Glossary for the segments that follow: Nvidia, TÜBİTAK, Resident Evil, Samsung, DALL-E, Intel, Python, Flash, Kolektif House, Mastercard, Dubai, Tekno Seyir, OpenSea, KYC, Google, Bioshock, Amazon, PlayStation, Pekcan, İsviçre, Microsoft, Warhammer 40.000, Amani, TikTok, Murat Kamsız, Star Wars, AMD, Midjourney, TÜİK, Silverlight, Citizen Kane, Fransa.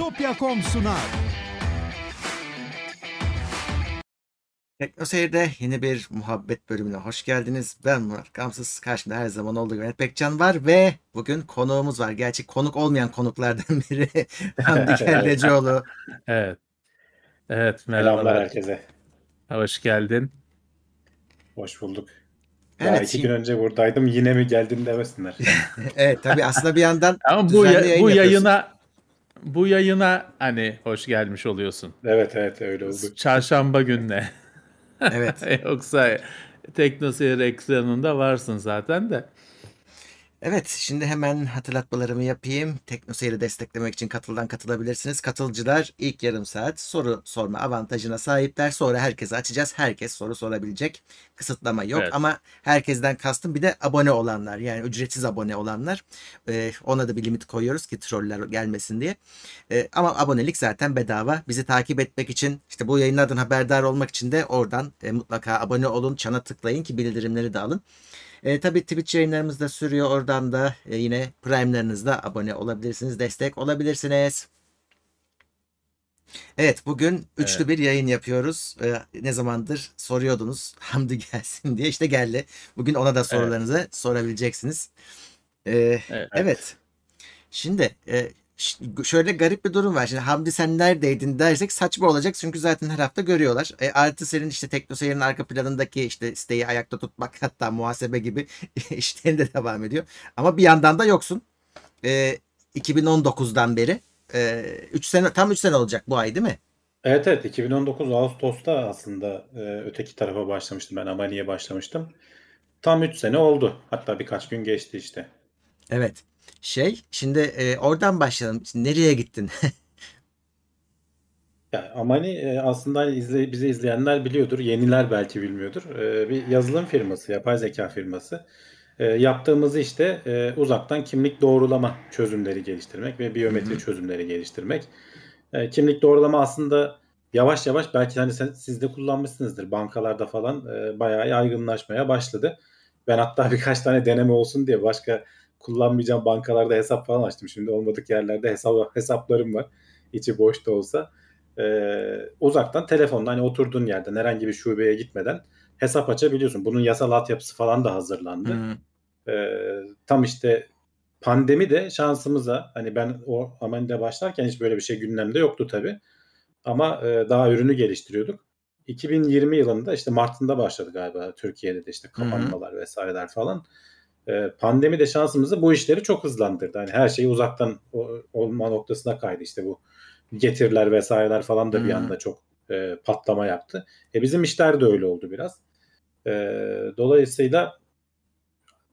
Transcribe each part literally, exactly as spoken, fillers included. Bitopya nokta com sunar. Tekno Seyir'de yeni bir muhabbet bölümüne hoş geldiniz. Ben Murat Kamsız. Karşımda her zaman olduğu gibi Pekcan var ve bugün konuğumuz var. Gerçi konuk olmayan konuklardan biri Hamdi Kelecioğlu. Evet. Evet, merhabalar herkese. Hoş geldin. Hoş bulduk. Evet, ya iki şimdi... gün önce buradaydım. Yine mi geldin demesinler. Evet, tabii aslında bir yandan ama bu, ya, bu yayına bu yayına hani hoş gelmiş oluyorsun. Evet, evet öyle oldu. Çarşamba gününe. Evet. Yoksa Tekno Seyir ekranında varsın zaten de. Evet, şimdi hemen hatırlatmalarımı yapayım. Tekno Seyir'i desteklemek için katıldan katılabilirsiniz. Katılcılar ilk yarım saat soru sorma avantajına sahipler. Sonra herkese açacağız. Herkes soru sorabilecek. Kısıtlama yok, evet. Ama herkesten kastım bir de abone olanlar. Yani ücretsiz abone olanlar. Ee, ona da bir limit koyuyoruz ki troller gelmesin diye. Ee, ama abonelik zaten bedava. Bizi takip etmek için, işte bu yayınlardan haberdar olmak için de oradan e, mutlaka abone olun. Çana tıklayın ki bildirimleri de alın. E, tabii Twitch yayınlarımız da sürüyor. Oradan da e, yine Prime'larınızda abone olabilirsiniz. Destek olabilirsiniz. Evet, bugün üçlü evet. bir yayın yapıyoruz. E, ne zamandır soruyordunuz Hamdi gelsin diye. İşte geldi. Bugün ona da sorularınızı evet. sorabileceksiniz. E, evet. evet. Şimdi e, şöyle garip bir durum var. Şimdi Hamdi sen neredeydin dersek saçma olacak. Çünkü zaten her hafta görüyorlar. E, artı senin işte Tekno Seyir'in arka planındaki işte siteyi ayakta tutmak, hatta muhasebe gibi işlerin de devam ediyor. Ama bir yandan da yoksun. E, iki bin on dokuzdan beri. E, üç sene, tam üç sene olacak bu ay değil mi? Evet evet. iki bin on dokuz Ağustos'ta aslında e, öteki tarafa başlamıştım. Ben Amani'ye başlamıştım. Tam üç sene oldu. Hatta birkaç gün geçti işte. Evet. Şey, şimdi e, oradan başlayalım. Şimdi nereye gittin? Ya, Amani e, aslında izle, bizi izleyenler biliyordur. Yeniler belki bilmiyordur. E, bir yazılım firması, yapay zeka firması. E, yaptığımız işte e, uzaktan kimlik doğrulama çözümleri geliştirmek ve biyometri Hı-hı. çözümleri geliştirmek. E, kimlik doğrulama aslında yavaş yavaş belki hani sen, siz de kullanmışsınızdır. Bankalarda falan e, bayağı yaygınlaşmaya başladı. Ben hatta birkaç tane deneme olsun diye başka kullanmayacağım bankalarda hesap falan açtım. Şimdi olmadık yerlerde hesap, hesaplarım var. İçi boş da olsa. Ee, uzaktan telefonla hani oturduğun yerden herhangi bir şubeye gitmeden hesap açabiliyorsun. Bunun yasal altyapısı falan da hazırlandı. Ee, tam işte pandemi de şansımıza, hani ben o Amani'de başlarken hiç böyle bir şey gündemde yoktu tabii. Ama e, daha ürünü geliştiriyorduk. iki bin yirmi yılında işte Mart'ında başladı galiba Türkiye'de de işte kapanmalar Hı-hı. vesaireler falan. Pandemi de şansımızı bu işleri çok hızlandırdı. Hani her şeyi uzaktan olma noktasına kaydı. İşte bu getiriler vesaireler falan da bir anda çok e, patlama yaptı. E bizim işler de öyle oldu biraz. E, dolayısıyla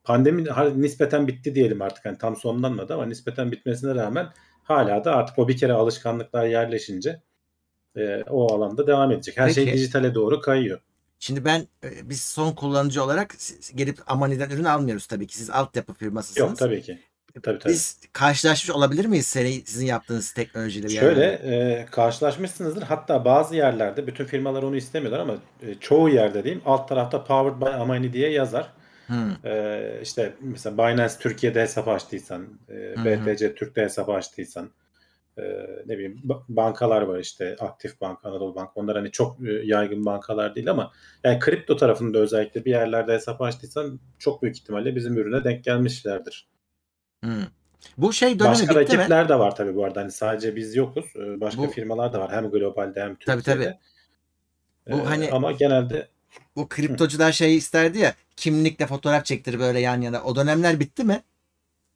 pandemi nispeten bitti diyelim artık. Yani tam sonlanmadı ama nispeten bitmesine rağmen hala da artık o bir kere alışkanlıklar yerleşince e, o alanda devam edecek. Her Peki. şey dijitale doğru kayıyor. Şimdi ben, biz son kullanıcı olarak gelip Amani'den ürün almıyoruz tabii ki. Siz altyapı firmasısınız. Yok tabii ki. Tabii, tabii. Biz karşılaşmış olabilir miyiz sizin yaptığınız teknolojiyle? Şöyle e, karşılaşmışsınızdır. Hatta bazı yerlerde, bütün firmalar onu istemiyorlar ama e, çoğu yerde diyeyim, alt tarafta Powered by Amani diye yazar. Hmm. E, işte mesela Binance Türkiye'de hesap açtıysan, e, hmm. B T C Türk'te hesap açtıysan, e, ne bileyim bankalar var işte Aktif Bank, Anadolu Bank, onlar hani çok yaygın bankalar değil ama yani kripto tarafında özellikle bir yerlerde hesap açtıysan çok büyük ihtimalle bizim ürüne denk gelmişlerdir. Hmm. Bu şey dönemi başka bitti mi? Rakipler de var tabii bu arada, hani sadece biz yokuz, başka bu... firmalar da var hem globalde hem Türkiye'de. Tabii, tabii. Bu ee, hani... ama genelde bu kriptocular şey isterdi ya, kimlikle fotoğraf çektir böyle yan yana, o dönemler bitti mi?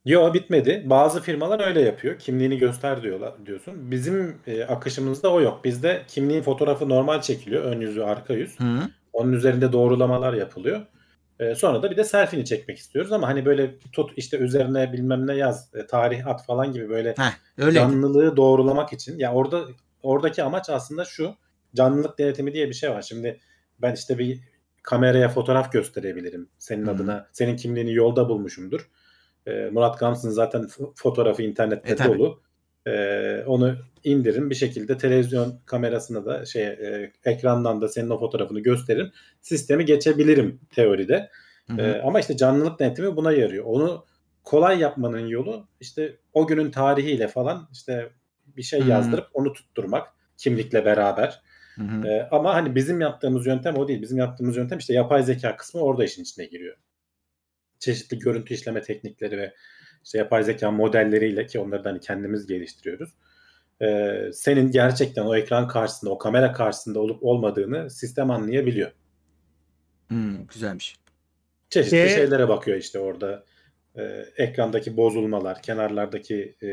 Yok, bitmedi. Bazı firmalar öyle yapıyor. Kimliğini göster diyorlar, diyorsun. Bizim e, akışımızda o yok. Bizde kimliğin fotoğrafı normal çekiliyor. Ön yüzü, arka yüz. Hı. Onun üzerinde doğrulamalar yapılıyor. E, sonra da bir de selfie'ni çekmek istiyoruz ama hani böyle tut işte üzerine bilmem ne yaz, e, tarih at falan gibi böyle Heh, canlılığı doğrulamak için. Ya yani orada oradaki amaç aslında şu. Canlılık denetimi diye bir şey var. Şimdi ben işte bir kameraya fotoğraf gösterebilirim. Senin Hı. adına, senin kimliğini yolda bulmuşumdur. Murat Kamsız'ın zaten fotoğrafı internette e, dolu. Ee, onu indirin bir şekilde televizyon kamerasına da şey e, ekrandan da senin o fotoğrafını gösteririm. Sistemi geçebilirim teoride. Ee, ama işte canlılık denetimi buna yarıyor. Onu kolay yapmanın yolu işte o günün tarihiyle falan, işte bir şey yazdırıp onu tutturmak kimlikle beraber. Ee, ama hani bizim yaptığımız yöntem o değil. Bizim yaptığımız yöntem işte yapay zeka kısmı orada işin içine giriyor. Çeşitli görüntü işleme teknikleri ve işte yapay zeka modelleriyle ki onları da hani kendimiz geliştiriyoruz. Ee, senin gerçekten o ekran karşısında, o kamera karşısında olup olmadığını sistem anlayabiliyor. Hmm, güzelmiş. Çeşitli ee, şeylere bakıyor işte orada. Ee, ekrandaki bozulmalar, kenarlardaki e,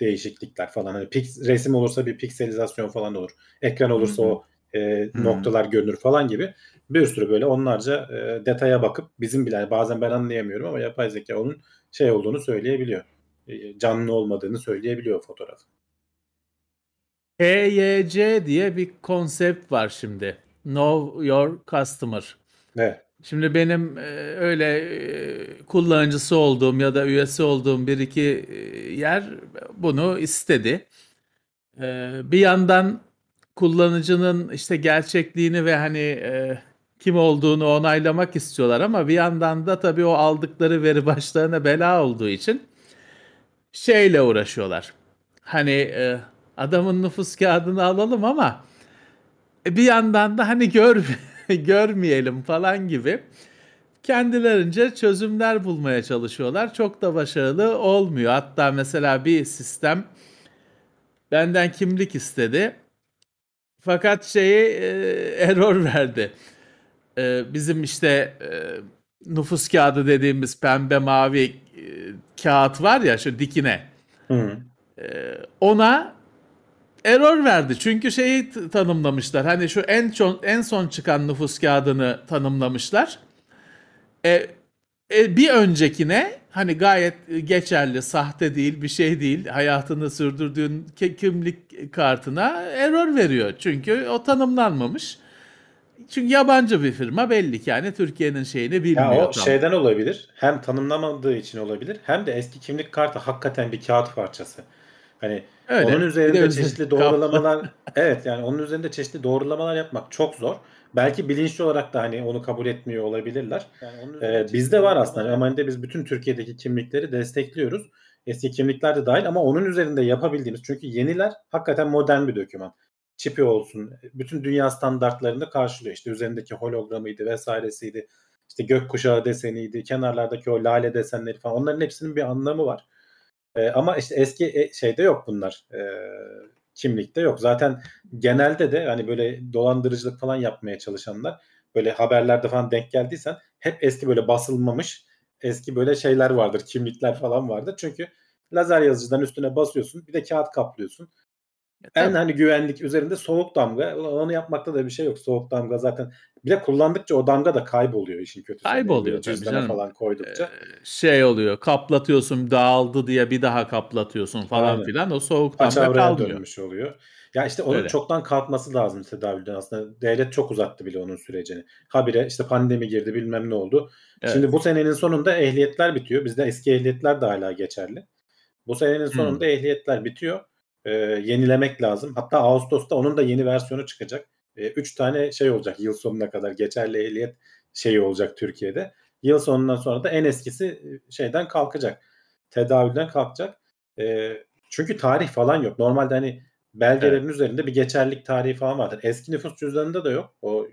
değişiklikler falan. Hani pik, resim olursa bir pikselizasyon falan olur. Ekran olursa hmm. o e, noktalar hmm. görünür falan gibi. Bir sürü böyle onlarca e, detaya bakıp bizim bile yani bazen ben anlayamıyorum ama yapay zeka onun şey olduğunu söyleyebiliyor. E, canlı olmadığını söyleyebiliyor fotoğrafı. E Y C diye bir konsept var şimdi. Know your customer. Evet. Şimdi benim öyle kullanıcısı olduğum ya da üyesi olduğum bir iki yer bunu istedi. Bir yandan kullanıcının işte gerçekliğini ve hani kim olduğunu onaylamak istiyorlar ama bir yandan da tabii o aldıkları veri başlarına bela olduğu için şeyle uğraşıyorlar. Hani adamın nüfus kağıdını alalım ama bir yandan da hani gör görmeyelim falan gibi kendilerince çözümler bulmaya çalışıyorlar. Çok da başarılı olmuyor. Hatta mesela bir sistem benden kimlik istedi. Fakat şeyi e, error verdi. E, bizim işte e, nüfus kağıdı dediğimiz pembe mavi e, kağıt var ya şu dikine. Hı. E, ona error verdi. Çünkü şeyi t- tanımlamışlar. Hani şu en, ço- en son çıkan nüfus kağıdını tanımlamışlar. E, e, bir öncekine hani gayet geçerli, sahte değil, bir şey değil. Hayatını sürdürdüğün ke- kimlik kartına error veriyor. Çünkü o tanımlanmamış. Çünkü yabancı bir firma belli ki yani Türkiye'nin şeyini bilmiyor. Ya o tam. Şeyden olabilir. Hem tanımlamadığı için olabilir. Hem de eski kimlik kartı hakikaten bir kağıt parçası. Hani öyle. Onun üzerinde öyle. Çeşitli doğrulamalar evet yani onun üzerinde çeşitli doğrulamalar yapmak çok zor. Belki bilinçli olarak da hani onu kabul etmiyor olabilirler. Yani ee, bizde var aslında. Amani'de biz bütün Türkiye'deki kimlikleri destekliyoruz. Eski kimlikler de dahil ama onun üzerinde yapabildiğimiz çünkü yeniler hakikaten modern bir döküman. Çipi olsun. Bütün dünya standartlarını karşılıyor. İşte üzerindeki hologramıydı vesairesiydi. İşte gökkuşağı deseniydi. Kenarlardaki o lale desenleri falan. Onların hepsinin bir anlamı var. Ama işte eski şeyde yok bunlar. E, kimlikte yok. Zaten genelde de hani böyle dolandırıcılık falan yapmaya çalışanlar böyle haberlerde falan denk geldiysen hep eski böyle basılmamış eski böyle şeyler vardır. Kimlikler falan vardır. Çünkü lazer yazıcıdan üstüne basıyorsun. Bir de kağıt kaplıyorsun. En hani güvenlik üzerinde soğuk damga. Onu yapmakta da bir şey yok. Soğuk damga zaten. Bir de kullandıkça o damga da kayboluyor işin kötüsü. Kayboluyor tabii canım. Falan koydukça. Ee, şey oluyor. Kaplatıyorsun dağıldı diye bir daha kaplatıyorsun falan aynen. Filan. O soğuk damga kalmıyor. Açavraya dönmüş oluyor. Ya işte onun öyle. Çoktan kalkması lazım tedavülden aslında. Devlet çok uzattı bile onun sürecini. Habire işte pandemi girdi bilmem ne oldu. Evet. Şimdi bu senenin sonunda ehliyetler bitiyor. Bizde eski ehliyetler de hala geçerli. Bu senenin sonunda hmm. ehliyetler bitiyor. E, yenilemek lazım. Hatta Ağustos'ta onun da yeni versiyonu çıkacak. E, üç tane şey olacak yıl sonuna kadar geçerli ehliyet şeyi olacak Türkiye'de. Yıl sonundan sonra da en eskisi şeyden kalkacak. Tedavülden kalkacak. E, çünkü tarih falan yok. Normalde hani belgelerin evet. üzerinde bir geçerlilik tarihi falan vardır. Eski nüfus cüzdanında da yok. O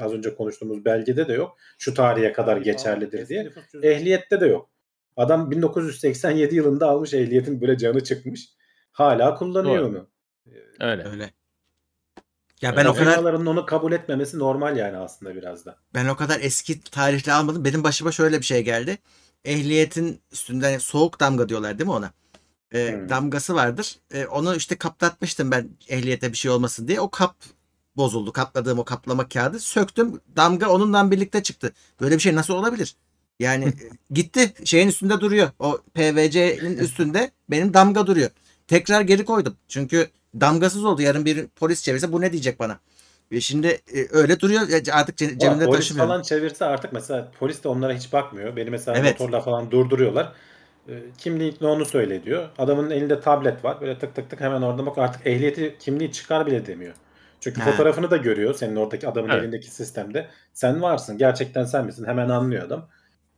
az önce konuştuğumuz belgede de yok. Şu tarihe kadar geçerlidir diye. Ehliyette de yok. Adam bin dokuz yüz seksen yedi yılında almış ehliyetin böyle canı çıkmış. Hala kullanıyor doğru. Onu. Öyle. Öyle. Ya ben öyle. O kadar firmaların onu kabul etmemesi normal yani aslında biraz da. Ben o kadar eski tarihli almadım. Benim başıma şöyle bir şey geldi. Ehliyetin üstünden soğuk damga diyorlar değil mi ona? E, hmm. Damgası vardır. E, onu işte kaplatmıştım ben ehliyete bir şey olmasın diye. O kap bozuldu. Kapladığım o kaplama kağıdı söktüm. Damga onunla birlikte çıktı. Böyle bir şey nasıl olabilir? Yani gitti. Şeyin üstünde duruyor. O P V C'nin üstünde benim damga duruyor. Tekrar geri koydum. Çünkü damgasız oldu. Yarın bir polis çevirse bu ne diyecek bana? Ve şimdi e, öyle duruyor. Artık cebimde taşımıyorum. Polis falan çevirse artık mesela polis de onlara hiç bakmıyor. Beni mesela evet. Motorla falan durduruyorlar. E, kimlik ne onu söyle diyor. Adamın elinde tablet var. Böyle tık tık tık hemen orada bak artık ehliyeti kimliği çıkar bile demiyor. Çünkü ha. Fotoğrafını da görüyor. Senin oradaki adamın evet. elindeki sistemde. Sen varsın. Gerçekten sen misin? Hemen anlıyor adam.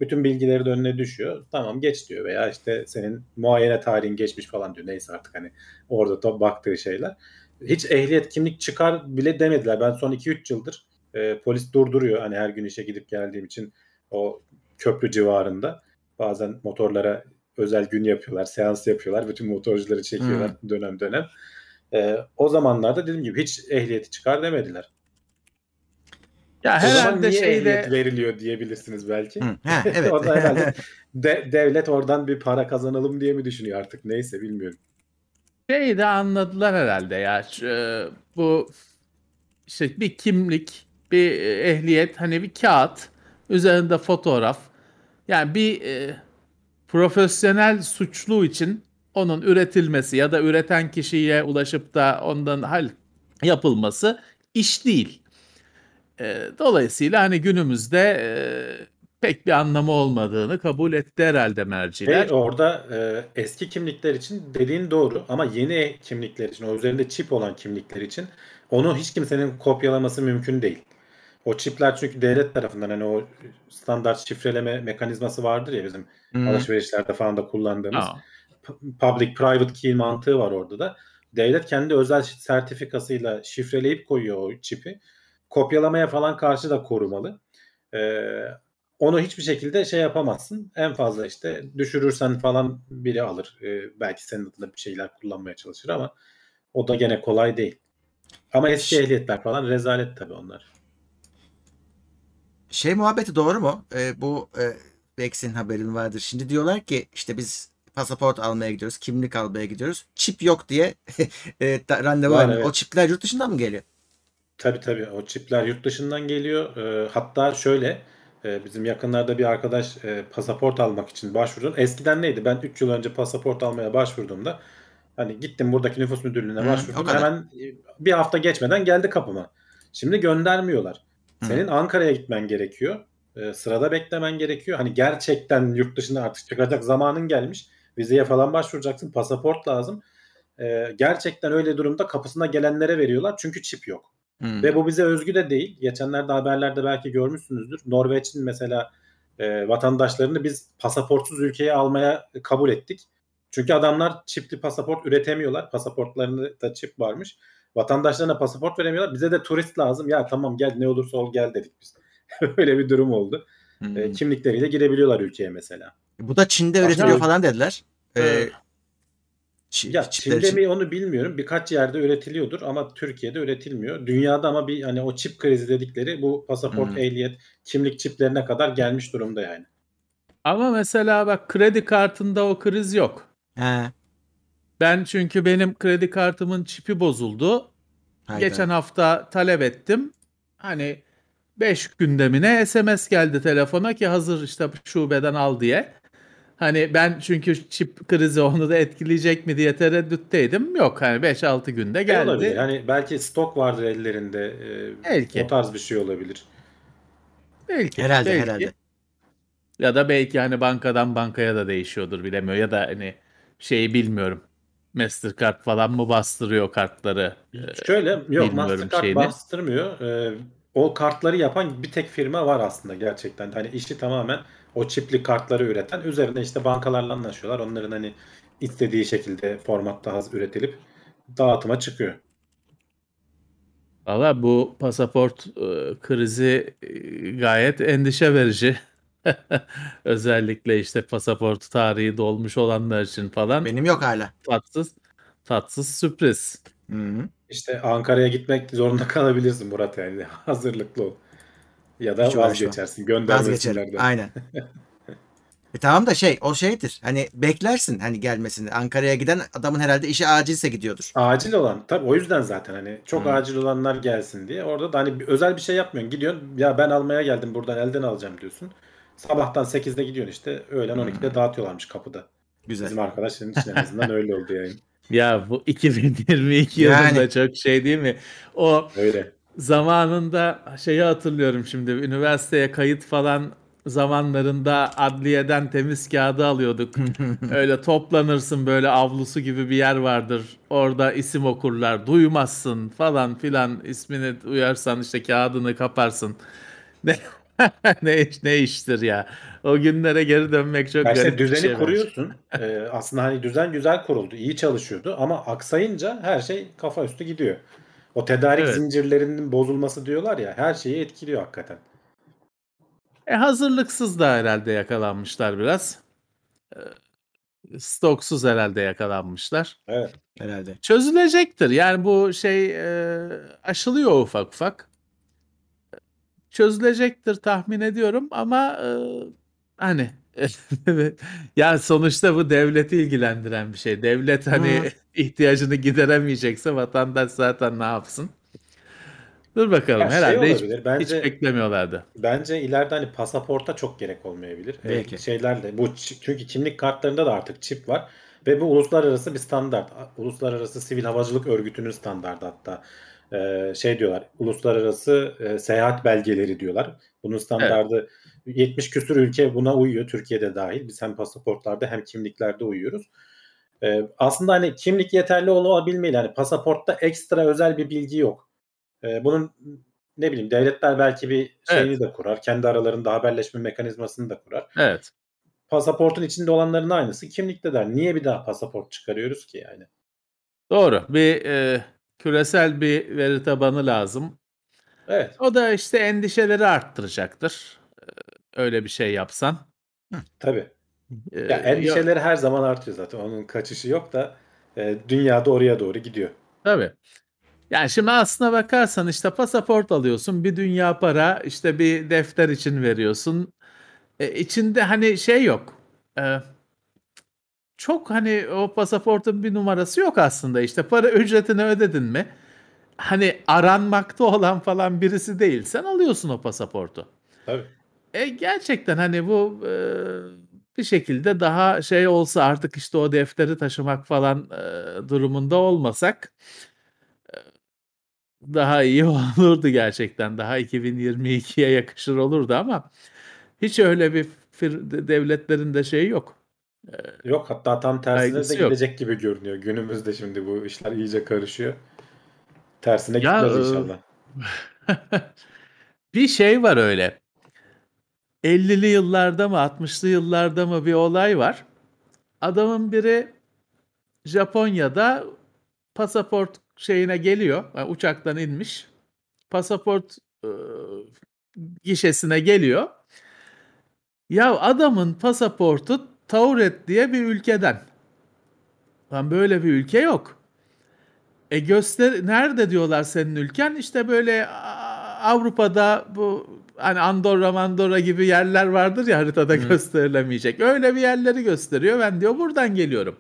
Bütün bilgileri de önüne düşüyor. Tamam geç diyor veya işte senin muayene tarihin geçmiş falan diyor. Neyse artık hani orada da baktığı şeyler. Hiç ehliyet kimlik çıkar bile demediler. Ben son iki üç yıldır e, polis durduruyor. Hani her gün işe gidip geldiğim için o köprü civarında. Bazen motorlara özel gün yapıyorlar, seans yapıyorlar. Bütün motorcuları çekiyorlar hmm. dönem dönem. E, o zamanlarda dediğim gibi hiç ehliyeti çıkar demediler. Ya herhalde niye şeyde... ehliyet veriliyor diyebilirsiniz belki. Hı, he, evet. O da herhalde de, devlet oradan bir para kazanalım diye mi düşünüyor artık, neyse bilmiyorum. Şeyi de anladılar herhalde ya. Bu işte bir kimlik, bir ehliyet, hani bir kağıt, üzerinde fotoğraf. Yani bir e, profesyonel suçlu için onun üretilmesi ya da üreten kişiye ulaşıp da ondan hal yapılması iş değil. Dolayısıyla hani günümüzde e, pek bir anlamı olmadığını kabul etti herhalde merciler. Evet, orada e, eski kimlikler için dediğin doğru ama yeni kimlikler için, o üzerinde çip olan kimlikler için onu hiç kimsenin kopyalaması mümkün değil. O çipler çünkü devlet tarafından, hani o standart şifreleme mekanizması vardır ya bizim hmm. alışverişlerde falan da kullandığımız. Aa. Public private key mantığı var orada da. Devlet kendi özel sertifikasıyla şifreleyip koyuyor o çipi. Kopyalamaya falan karşı da korumalı. Ee, onu hiçbir şekilde şey yapamazsın. En fazla işte düşürürsen falan biri alır. Ee, belki senin adına bir şeyler kullanmaya çalışır ama o da gene kolay değil. Ama eski ehliyetler falan rezalet tabii onlar. Şey muhabbeti doğru mu? Ee, bu e, Bex'in haberin vardır. Şimdi diyorlar ki işte biz pasaport almaya gidiyoruz, kimlik almaya gidiyoruz. Çip yok diye e, randevu var, evet. O çipler yurt dışından mı geliyor? Tabii tabii. O çipler yurt dışından geliyor. E, hatta şöyle e, bizim yakınlarda bir arkadaş e, pasaport almak için başvurdu. Eskiden neydi? Ben üç yıl önce pasaport almaya başvurduğumda hani gittim buradaki nüfus müdürlüğüne hmm, başvurdum. Hemen e, bir hafta geçmeden geldi kapıma. Şimdi göndermiyorlar. Hmm. Senin Ankara'ya gitmen gerekiyor. E, sırada beklemen gerekiyor. Hani gerçekten yurt dışına artık çıkacak zamanın gelmiş. Vizeye falan başvuracaksın. Pasaport lazım. E, gerçekten öyle durumda kapısına gelenlere veriyorlar. Çünkü çip yok. Hmm. Ve bu bize özgü de değil. Geçenlerde haberlerde belki görmüşsünüzdür. Norveç'in mesela e, vatandaşlarını biz pasaportsuz ülkeye almaya kabul ettik. Çünkü adamlar çipli pasaport üretemiyorlar. Pasaportlarında da çip varmış. Vatandaşlarına pasaport veremiyorlar. Bize de turist lazım. Ya tamam gel ne olursa ol gel dedik biz. Öyle bir durum oldu. Hmm. E, kimlikleriyle girebiliyorlar ülkeye mesela. Bu da Çin'de üretiliyor Aşağı... falan dediler. Evet. Çin, ya Çin'de mi onu bilmiyorum. Birkaç yerde üretiliyordur ama Türkiye'de üretilmiyor. Dünyada ama bir hani o çip krizi dedikleri bu pasaport, hmm. ehliyet, kimlik çiplerine kadar gelmiş durumda yani. Ama mesela bak kredi kartında o kriz yok. He. Ben çünkü benim kredi kartımın çipi bozuldu. Haydi. Geçen hafta talep ettim. Hani beş gündemine S M S geldi telefona ki hazır işte şubeden al diye. Hani ben çünkü çip krizi onu da etkileyecek mi diye tereddütteydim. Yok hani beş altı günde geldi. Olabilir. Yani belki stok vardır ellerinde. Belki. O tarz bir şey olabilir. Belki. Herhalde belki. herhalde. Ya da belki hani bankadan bankaya da değişiyordur, bilemiyor. Ya da hani şeyi bilmiyorum. Mastercard falan mı bastırıyor kartları? Şöyle yok bilmiyorum Mastercard şeyini. bastırmıyor. O kartları yapan bir tek firma var aslında gerçekten. Hani işi tamamen o çipli kartları üreten, üzerine işte bankalarla anlaşıyorlar. Onların hani istediği şekilde formatta haz üretilip dağıtıma çıkıyor. Valla bu pasaport e, krizi e, gayet endişe verici. Özellikle işte pasaport tarihi dolmuş olanlar için falan. Benim yok hala. Tatsız, tatsız sürpriz. Hı-hı. İşte Ankara'ya gitmek zorunda kalabilirsin Murat, yani hazırlıklı ol. Ya da vazgeçersin, göndermesinler de. Aynen. e tamam da şey, o şeydir. Hani beklersin hani gelmesini. Ankara'ya giden adamın herhalde işi acilse gidiyordur. Acil olan. Tabii o yüzden zaten hani çok hmm. acil olanlar gelsin diye. Orada da hani özel bir şey yapmıyorsun. Gidiyorsun ya ben almaya geldim buradan elden alacağım diyorsun. Sabahtan sekizde gidiyorsun işte. Öğlen on ikide hmm. dağıtıyorlarmış kapıda. Güzel. Bizim arkadaşların için en azından öyle oldu yani. Ya bu iki bin yirmi iki yani. Yılında çok şey değil mi? O öyle. Zamanında şeyi hatırlıyorum şimdi, üniversiteye kayıt falan zamanlarında adliyeden temiz kağıdı alıyorduk. Öyle toplanırsın, böyle avlusu gibi bir yer vardır. Orada isim okurlar, duymazsın falan filan, ismini uyarsan işte kağıdını kaparsın. ne, iş, ne iştir ya. O günlere geri dönmek çok garip işte, düzeni şey kuruyorsun. ee, aslında hani düzen güzel kuruldu. İyi çalışıyordu. Ama aksayınca her şey kafa üstü gidiyor. O tedarik evet. zincirlerinin bozulması diyorlar ya. Her şeyi etkiliyor hakikaten. E, hazırlıksız da herhalde yakalanmışlar biraz. E, stoksuz herhalde yakalanmışlar. Evet. Herhalde. Çözülecektir. Yani bu şey e, aşılıyor ufak ufak. Çözülecektir tahmin ediyorum ama e, hani yani sonuçta bu devleti ilgilendiren bir şey. Devlet hani ha. ihtiyacını gideremeyecekse vatandaş zaten ne yapsın? Dur bakalım. Ya herhalde şey hiç, bence, hiç beklemiyorlardı. Bence ileride hani pasaporta çok gerek olmayabilir. Belki ee, şeylerle bu çünkü kimlik kartlarında da artık çip var ve bu uluslararası bir standart. Uluslararası Sivil Havacılık Örgütü'nün standardı hatta. Ee, şey diyorlar. Uluslararası e, seyahat belgeleri diyorlar. Bunun standardı evet. yetmiş küsur ülke buna uyuyor. Türkiye'de dahil. Biz hem pasaportlarda hem kimliklerde uyuyoruz. Ee, aslında hani kimlik yeterli olabilmeli. Yani pasaportta ekstra özel bir bilgi yok. Ee, bunun ne bileyim devletler belki bir şeyini evet. de kurar. Kendi aralarında haberleşme mekanizmasını da kurar. Evet. Pasaportun içinde olanların aynısı kimlikte der. Niye bir daha pasaport çıkarıyoruz ki yani? Doğru. Bir e... küresel bir veri tabanı lazım. Evet. O da işte endişeleri arttıracaktır. Öyle bir şey yapsan. Tabii. Ee, ya endişeleri yok. Her zaman artıyor zaten. Onun kaçışı yok da e, dünyada oraya doğru gidiyor. Tabii. Yani şimdi aslına bakarsan işte pasaport alıyorsun. Bir dünya para işte bir defter için veriyorsun. E, içinde hani şey yok. Evet. Çok hani o pasaportun bir numarası yok aslında işte para ücretini ödedin mi? Hani aranmakta olan falan birisi değil. Sen alıyorsun o pasaportu. Tabii. E gerçekten hani bu e, bir şekilde daha şey olsa artık işte o defteri taşımak falan e, durumunda olmasak e, daha iyi olurdu gerçekten. Daha iki bin yirmi ikiye yakışır olurdu ama hiç öyle bir devletlerin de şeyi yok. Yok hatta tam tersine de gidecek yok. Gibi görünüyor. Günümüzde şimdi bu işler iyice karışıyor. Tersine ya, gitmez inşallah. Bir şey var öyle. ellili yıllarda mı altmışlı yıllarda mı bir olay var. Adamın biri Japonya'da pasaport şeyine geliyor. Yani uçaktan inmiş. Pasaport e, gişesine geliyor. Ya adamın pasaportu Tauret diye bir ülkeden. Lan böyle bir ülke yok. E göster nerede diyorlar senin ülken? İşte böyle Avrupa'da bu hani Andorra, Mandorra gibi yerler vardır ya haritada hmm. gösterilemeyecek. Öyle bir yerleri gösteriyor. Ben diyor buradan geliyorum.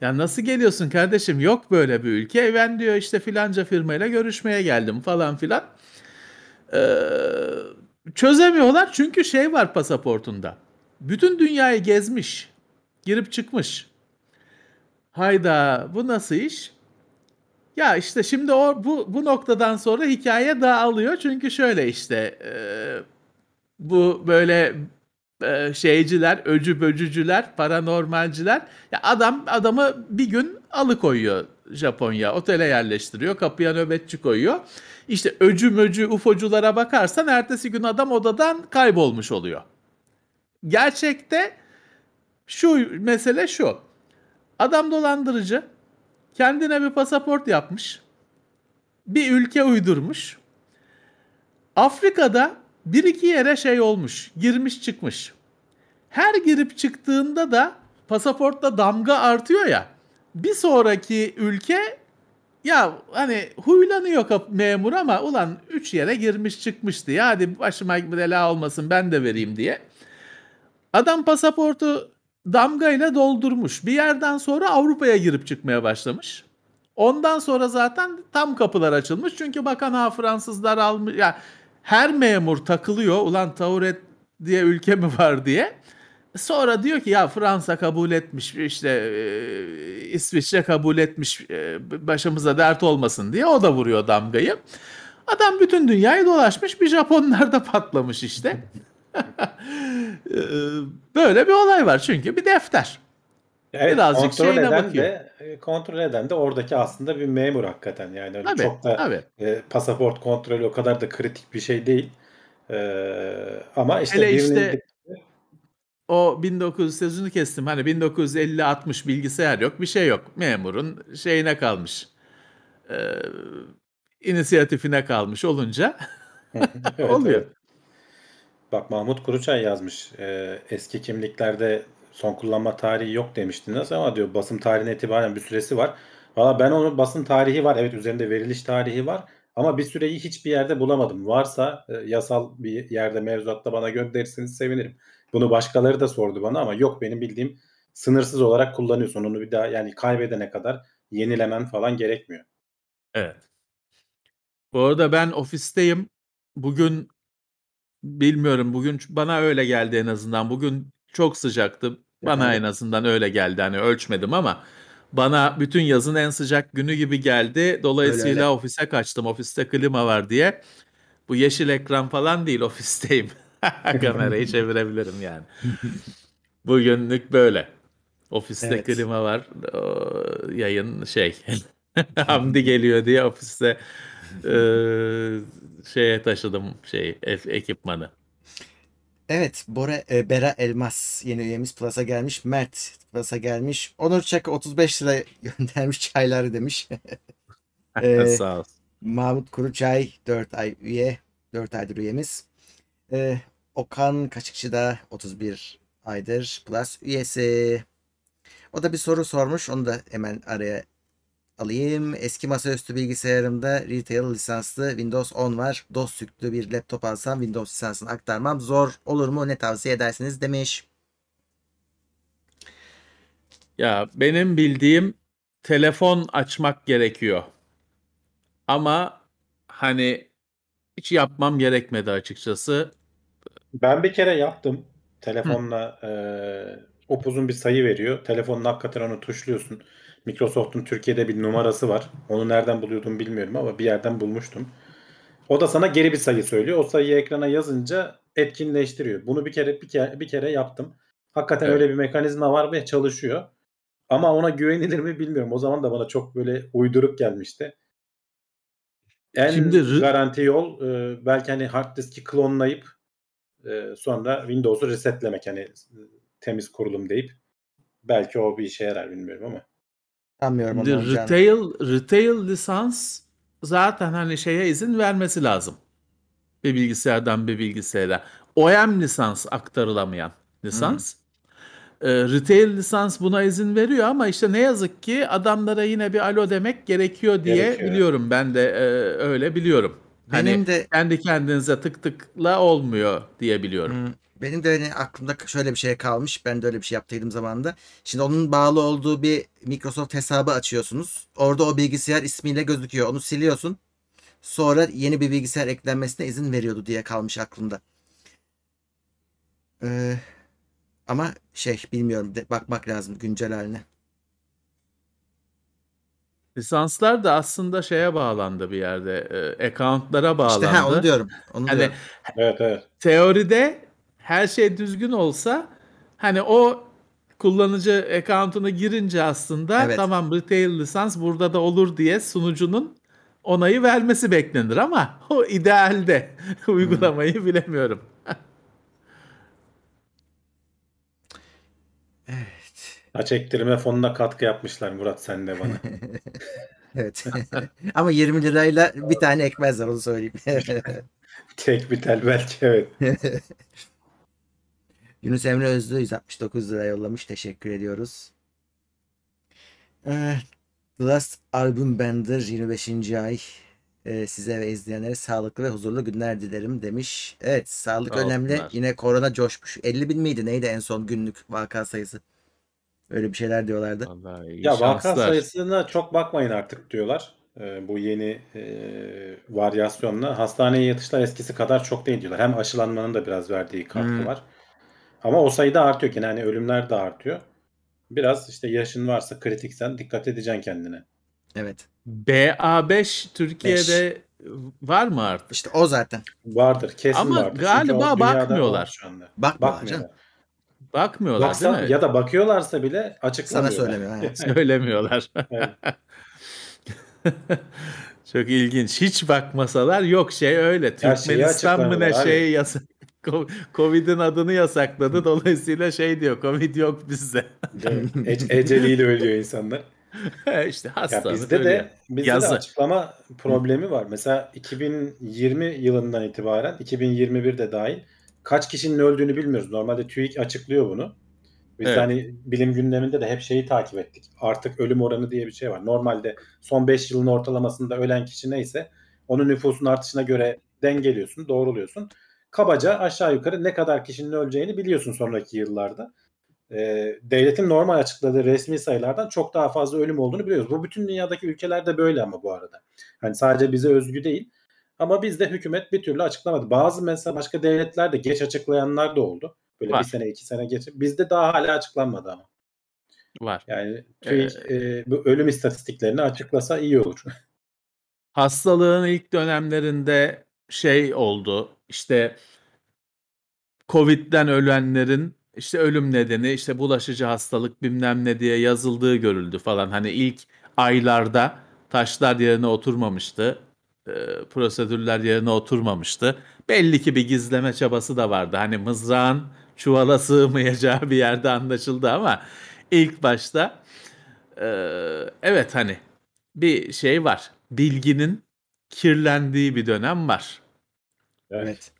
Ya nasıl geliyorsun kardeşim? Yok böyle bir ülke. Ben diyor işte filanca firmayla görüşmeye geldim falan filan. Ee, çözemiyorlar çünkü şey var pasaportunda. Bütün dünyayı gezmiş, girip çıkmış. Hayda bu nasıl iş? Ya işte şimdi o bu, bu noktadan sonra hikaye dağılıyor. Çünkü şöyle işte e, bu böyle e, şeyciler, öcü böcücüler, paranormalciler. Ya adam adamı bir gün alıkoyuyor Japonya. Otele yerleştiriyor, kapıya nöbetçi koyuyor. İşte öcü möcü ufoculara bakarsan ertesi gün adam odadan kaybolmuş oluyor. Gerçekte şu mesele şu. Adam dolandırıcı. Kendine bir pasaport yapmış. Bir ülke uydurmuş. Afrika'da bir iki yere şey olmuş. Girmiş çıkmış. Her girip çıktığında da pasaportta damga artıyor ya. Bir sonraki ülke ya hani huylanıyor memur ama ulan üç yere girmiş çıkmış diye. Hadi başıma bela olmasın ben de vereyim diye. Adam pasaportu damgayla doldurmuş. Bir yerden sonra Avrupa'ya girip çıkmaya başlamış. Ondan sonra zaten tam kapılar açılmış. Çünkü bakan ha Fransızlar almış. Yani her memur takılıyor. Ulan Tauret diye ülke mi var diye. Sonra diyor ki ya Fransa kabul etmiş. İşte e, İsviçre kabul etmiş. E, başımıza dert olmasın diye. O da vuruyor damgayı. Adam bütün dünyayı dolaşmış. Bir Japonlar da patlamış işte. Böyle bir olay var çünkü bir defter. Evet, birazcık şeyine bakıyor. De, kontrol eden de oradaki aslında bir memur hakikaten yani öyle tabii, çok da e, pasaport kontrolü o kadar da kritik bir şey değil. Ee, ama işte, hele işte o bin dokuz yüz sözünü kestim. Hani bin dokuz yüz elli altmış bilgisayar yok, bir şey yok. Memurun şeyine kalmış. Ee, inisiyatifine kalmış olunca evet, oluyor. Evet. Bak Mahmut Kuruçay yazmış. Ee, eski kimliklerde son kullanma tarihi yok demiştiniz ama diyor basım tarihine itibaren bir süresi var. Valla ben onun basım tarihi var. Evet, üzerinde veriliş tarihi var. Ama bir süreyi hiçbir yerde bulamadım. Varsa e, yasal bir yerde, mevzuatta bana gönderirseniz sevinirim. Bunu başkaları da sordu bana ama yok, benim bildiğim sınırsız olarak kullanıyorsun. Onu bir daha, yani kaybedene kadar yenilemen falan gerekmiyor. Evet. Bu arada ben ofisteyim. Bugün bilmiyorum. Bugün bana öyle geldi en azından. Bugün çok sıcaktı. Bana en azından öyle geldi. Hani ölçmedim ama bana bütün yazın en sıcak günü gibi geldi. Dolayısıyla öyle, öyle. Ofise kaçtım. Ofiste klima var diye. Bu yeşil ekran falan değil, ofisteyim. Kamerayı çevirebilirim yani. Bugünlük böyle. Ofiste evet. klima var. O, yayın şey. Hamdi geliyor diye ofiste e, şeye taşıdım şey ekipmanı. Evet, Bora, e, Bera Elmas yeni üyemiz, Plus'a gelmiş. Mert Plus'a gelmiş. Onur Çak otuz beş lira göndermiş, çayları demiş. e, Sağ olsun. Mahmut Kuruçay dört ay üye. dört aydır üyemiz. E, Okan Kaçıkçı da otuz bir aydır Plus üyesi. O da bir soru sormuş. Onu da hemen araya alayım. Eski masaüstü bilgisayarımda retail lisanslı Windows on var. DOS yüklü bir laptop alsam Windows lisansını aktarmam zor olur mu? Ne tavsiye edersiniz demiş. Ya benim bildiğim telefon açmak gerekiyor. Ama hani hiç yapmam gerekmedi açıkçası. Ben bir kere yaptım. Telefonla e, upuzun bir sayı veriyor. Telefonun hakikaten onu tuşluyorsun. Microsoft'un Türkiye'de bir numarası var. Onu nereden buluyordum bilmiyorum ama bir yerden bulmuştum. O da sana geri bir sayı söylüyor. O sayıyı ekrana yazınca etkinleştiriyor. Bunu bir kere bir kere, bir kere yaptım. Hakikaten evet. öyle bir mekanizma var ve çalışıyor. Ama ona güvenilir mi bilmiyorum. O zaman da bana çok böyle uyduruk gelmişti. En Şimdi... garanti yol e, belki hani hard diski klonlayıp e, sonra Windows'u resetlemek, hani temiz kurulum deyip belki o bir işe yarar, bilmiyorum ama. Anlıyorum. Retail, retail lisans zaten hani şeye izin vermesi lazım. Bir bilgisayardan bir bilgisayara. O E M lisans aktarılamayan lisans. E, retail lisans buna izin veriyor ama işte ne yazık ki adamlara yine bir alo demek gerekiyor diye gerekiyor. Biliyorum. Ben de e, öyle biliyorum. Benim hani de... kendi kendinize tık tıkla olmuyor diye biliyorum. Hmm. Benim de hani aklımda şöyle bir şey kalmış. Ben de öyle bir şey yaptıydım zamanında. Şimdi onun bağlı olduğu bir Microsoft hesabı açıyorsunuz. Orada o bilgisayar ismiyle gözüküyor. Onu siliyorsun. Sonra yeni bir bilgisayar eklenmesine izin veriyordu diye kalmış aklımda. Ee, ama şey bilmiyorum. Bakmak lazım güncel haline. Lisanslar da aslında şeye bağlandı bir yerde. E, account'lara bağlandı. İşte ha, onu diyorum. Onu yani, diyorum. Evet, evet. Teoride her şey düzgün olsa hani o kullanıcı account'unu girince aslında evet. tamam retail lisans burada da olur diye sunucunun onayı vermesi beklenir ama o idealde uygulamayı hmm. bilemiyorum. Evet. Aç ektirme fonuna katkı yapmışlar Murat, sen de bana. Evet. Ama yirmi lirayla bir tane ekmezler, onu söyleyeyim. Tek bir tel belki, evet. Yunus Emre Özlü yüz altmış dokuz lira yollamış. Teşekkür ediyoruz. The Last Album Bender yirmi beşinci ay e, size ve izleyenlere sağlıklı ve huzurlu günler dilerim demiş. Evet, sağlık Sağ önemli. Olsunlar. Yine korona coşmuş. elli bin miydi neydi en son günlük vaka sayısı? Öyle bir şeyler diyorlardı. Ya vaka sayısına çok bakmayın artık diyorlar. E, bu yeni e, varyasyonla. Hastaneye yatışlar eskisi kadar çok değil diyorlar. Hem aşılanmanın da biraz verdiği katkı hmm. var. Ama o sayıda artıyor ki yani ölümler de artıyor. Biraz işte yaşın varsa, kritiksen dikkat edeceksin kendine. Evet. B A beş Türkiye'de beş var mı artık? İşte o zaten. Vardır, kesin ama vardır. Ama galiba bakmıyorlar şu anda. Bakmıyorlar. Bakmıyorlar, bakmıyorlar Baksa, değil mi? Ya da bakıyorlarsa bile açıklamıyorlar. Sana söylemiyor. Söylemiyorlar. Evet. Çok ilginç. Hiç bakmasalar yok şey öyle. Türkmenistan mı ne şey yasak. Covid'in adını yasakladı. Dolayısıyla şey diyor. Covid yok bizde. E- eceliyle ölüyor insanlar. İşte hastalık. Bizde de, bizde de açıklama problemi var. Mesela iki bin yirmi yılından itibaren iki bin yirmi birde dahil kaç kişinin öldüğünü bilmiyoruz. Normalde TÜİK açıklıyor bunu. Biz evet. hani bilim gündeminde de hep şeyi takip ettik. Artık ölüm oranı diye bir şey var. Normalde son beş yılın ortalamasında ölen kişi neyse onun nüfusun artışına göre dengeliyorsun, doğruluyorsun. Kabaca aşağı yukarı ne kadar kişinin öleceğini biliyorsun sonraki yıllarda. Ee, devletin normal açıkladığı resmi sayılardan çok daha fazla ölüm olduğunu biliyoruz. Bu bütün dünyadaki ülkelerde böyle ama bu arada. Hani sadece bize özgü değil. Ama bizde hükümet bir türlü açıklamadı. Bazı mesela başka devletlerde geç açıklayanlar da oldu. Böyle var. Bir sene iki sene geçip bizde daha hala açıklanmadı ama. Var. Yani TÜİK ee, e, bu ölüm istatistiklerini açıklasa iyi olur. Hastalığın ilk dönemlerinde şey oldu. İşte Covid'den ölenlerin işte ölüm nedeni işte bulaşıcı hastalık bilmem ne diye yazıldığı görüldü falan. Hani ilk aylarda taşlar yerine oturmamıştı. Prosedürler yerine oturmamıştı. Belli ki bir gizleme çabası da vardı. Hani mızrağın çuvala sığmayacağı bir yerde anlaşıldı ama ilk başta e, evet hani bir şey var. Bilginin kirlendiği bir dönem var. Evet. evet.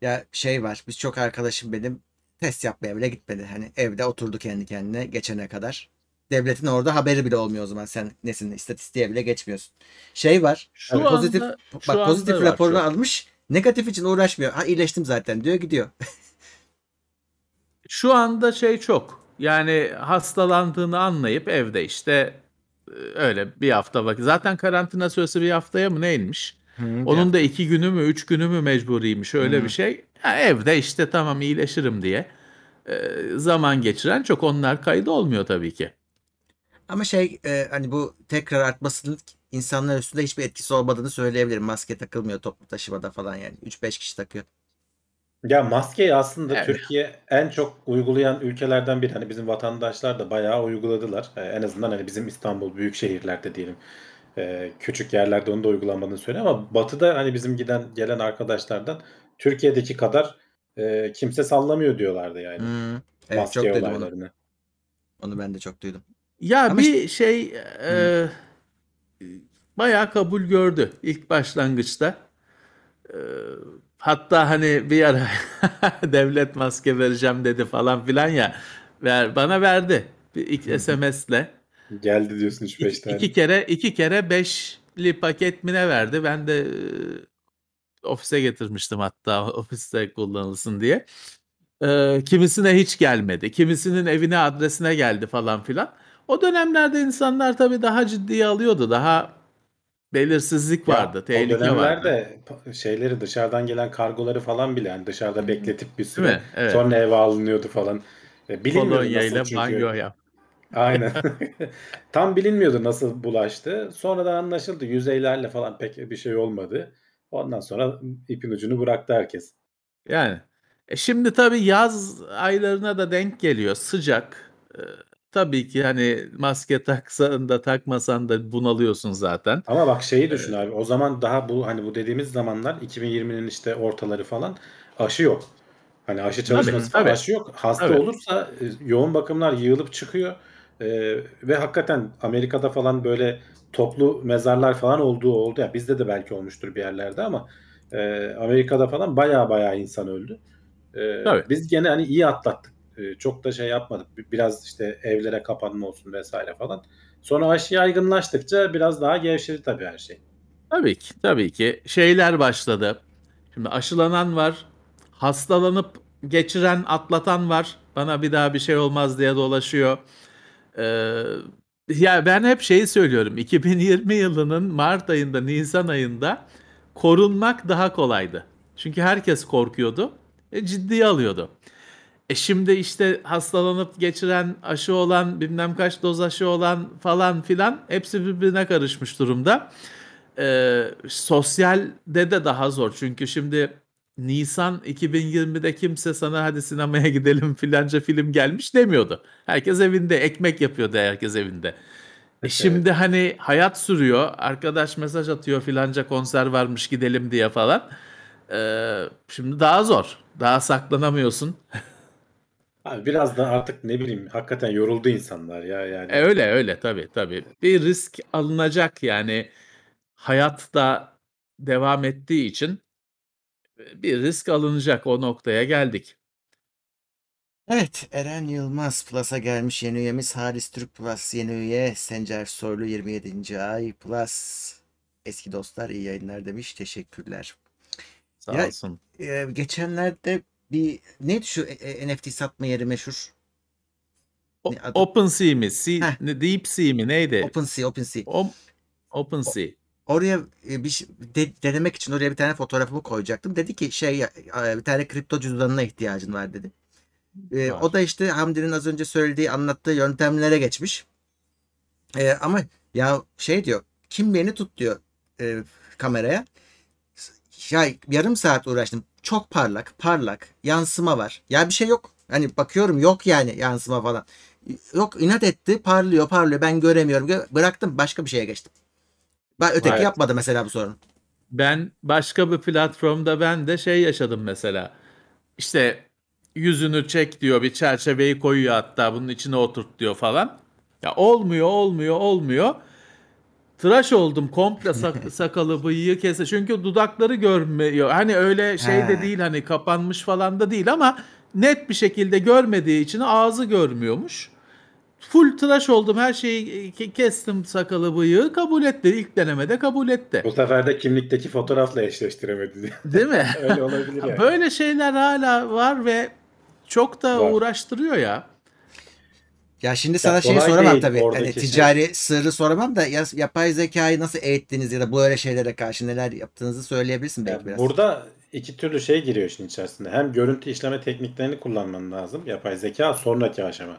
Ya şey var. Biz çok arkadaşım benim test yapmaya bile gitmedi. Hani evde oturdu kendi kendine geçene kadar. Devletin orada haberi bile olmuyor o zaman. Sen nesin? İstatistiğe bile geçmiyorsun. Şey var. Şu yani anda, pozitif şu bak pozitif raporunu almış. Negatif için uğraşmıyor. Ha iyileştim zaten diyor gidiyor. Şu anda şey çok. Yani hastalandığını anlayıp evde işte öyle bir hafta vakit. Zaten karantina süresi bir haftaya mı neymiş? Hmm, onun da iki günü mü üç günü mü mecburiymiş öyle hmm. bir şey. Ya evde işte tamam iyileşirim diye zaman geçiren çok, onlar kayıda olmuyor tabii ki. Ama şey e, hani bu tekrar artmasının insanlar üstünde hiçbir etkisi olmadığını söyleyebilirim. Maske takılmıyor toplu taşımada falan yani. üç beş kişi takıyor. Ya maskeyi aslında evet. Türkiye en çok uygulayan ülkelerden biri. Hani bizim vatandaşlar da bayağı uyguladılar. Ee, en azından hani bizim İstanbul büyük şehirlerde diyelim. Ee, küçük yerlerde onu da uygulamadığını söylüyor ama batıda hani bizim giden gelen arkadaşlardan Türkiye'deki kadar e, kimse sallamıyor diyorlardı yani. Hmm, evet, maske çok olaylarını. Dedim onu. onu ben de çok duydum. Ya ama bir işte... şey e, bayağı kabul gördü ilk başlangıçta. E, hatta hani bir ara devlet maske vereceğim dedi falan filan ya. Ver, bana verdi. İlk S M S'le. Geldi diyorsun üç beş iki, tane. İki kere iki kere beşli paket mi ne verdi? Ben de e, ofise getirmiştim hatta ofiste kullanılsın diye. E, kimisine hiç gelmedi. Kimisinin evine adresine geldi falan filan. O dönemlerde insanlar tabii daha ciddiye alıyordu. Daha belirsizlik vardı. Ya, tehlike vardı. O dönemlerde vardı. Şeyleri dışarıdan gelen kargoları falan bile yani dışarıda hmm. bekletip bir süre evet. sonra eve alınıyordu falan. Bilinmiyordu nasıl çünkü. Aynen. Tam bilinmiyordu nasıl bulaştı. Sonradan anlaşıldı. Yüzeylerle falan pek bir şey olmadı. Ondan sonra ipin ucunu bıraktı herkes. Yani. E şimdi tabii yaz aylarına da denk geliyor. Sıcak. E, Tabii ki hani maske taksan da takmasan da bunalıyorsun zaten. Ama bak şeyi düşün abi. O zaman daha bu hani bu dediğimiz zamanlar iki bin yirminin işte ortaları falan aşı yok. Hani aşı çalışması tabii, tabii. aşı yok. Hasta tabii. olursa yoğun bakımlar yığılıp çıkıyor. Ee, ve hakikaten Amerika'da falan böyle toplu mezarlar falan olduğu oldu. Ya bizde de belki olmuştur bir yerlerde ama e, Amerika'da falan baya baya insan öldü. Ee, biz gene hani iyi atlattık. Çok da şey yapmadık. Biraz işte evlere kapanma olsun vesaire falan. Sonra aşı yaygınlaştıkça biraz daha gevşedi tabii her şey. Tabii ki. Tabii ki. Şeyler başladı. Şimdi aşılanan var. Hastalanıp geçiren, atlatan var. Bana bir daha bir şey olmaz diye dolaşıyor. Ee, ya ben hep şeyi söylüyorum. iki bin yirmi yılının Mart ayında, Nisan ayında korunmak daha kolaydı. Çünkü herkes korkuyordu. E, ciddiye alıyordu. E şimdi işte hastalanıp geçiren, aşı olan, bilmem kaç doz aşı olan falan filan hepsi birbirine karışmış durumda. E, sosyalde de daha zor. Çünkü şimdi Nisan iki bin yirmide kimse sana hadi sinemaya gidelim filanca film gelmiş demiyordu. Herkes evinde, ekmek yapıyordu herkes evinde. E şimdi evet. Hani hayat sürüyor. Arkadaş mesaj atıyor filanca konser varmış gidelim diye falan. Ee, şimdi daha zor. Daha saklanamıyorsun. Abi biraz da artık ne bileyim hakikaten yoruldu insanlar ya. Yani. E öyle öyle tabii tabii. Bir risk alınacak yani. Hayat da devam ettiği için bir risk alınacak, o noktaya geldik. Evet, Eren Yılmaz Plus'a gelmiş yeni üyemiz. Halis Türk Plus yeni üye. Sencer Soylu yirmi yedinci ay Plus. Eski dostlar iyi yayınlar demiş. Teşekkürler. Sağ ya, olsun. E, geçenlerde bir neydi şu e, N F T satma yeri meşhur? O, OpenSea mi? Sea, DeepSea mi? Neydi? OpenSea, OpenSea. O, OpenSea. O, oraya e, bir de, denemek için oraya bir tane fotoğrafımı koyacaktım. Dedi ki şey e, bir tane kripto cüzdanına ihtiyacın var dedi. Ee, o da işte Hamdi'nin az önce söylediği, anlattığı yöntemlere geçmiş. Ee, ama ya şey diyor, kimliğini tut diyor e, kameraya. Ya yarım saat uğraştım. Çok parlak, parlak, yansıma var. Ya bir şey yok. Hani bakıyorum yok yani yansıma falan. Yok, inat etti, parlıyor, parlıyor. Ben göremiyorum. Bıraktım, başka bir şeye geçtim. Ben öteki evet. yapmadı mesela bu sorunu. Ben başka bir platformda ben de şey yaşadım mesela. İşte yüzünü çek diyor, bir çerçeveyi koyuyor, hatta bunun içine oturt diyor falan. Ya olmuyor olmuyor olmuyor. Tıraş oldum komple sak sakalı bıyığı kese. Çünkü dudakları görmüyor. Hani öyle şey de değil, hani kapanmış falan da değil ama net bir şekilde görmediği için ağzı görmüyormuş. Full tıraş oldum, her şeyi kestim, sakalı bıyığı, kabul etti. İlk denemede kabul etti. Bu sefer de kimlikteki fotoğrafla eşleştiremedi. Değil mi? Öyle olabilir yani. Böyle şeyler hala var ve çok da var. Uğraştırıyor ya. Ya şimdi sana ya şeyi soramam tabii. Hani ticari şey. Sırrı soramam da yapay zekayı nasıl eğittiğiniz ya da böyle şeylere karşı neler yaptığınızı söyleyebilirsin belki ya biraz. Burada iki türlü şey giriyor işin içerisinde. Hem görüntü işleme tekniklerini kullanman lazım. Yapay zeka sonraki aşama.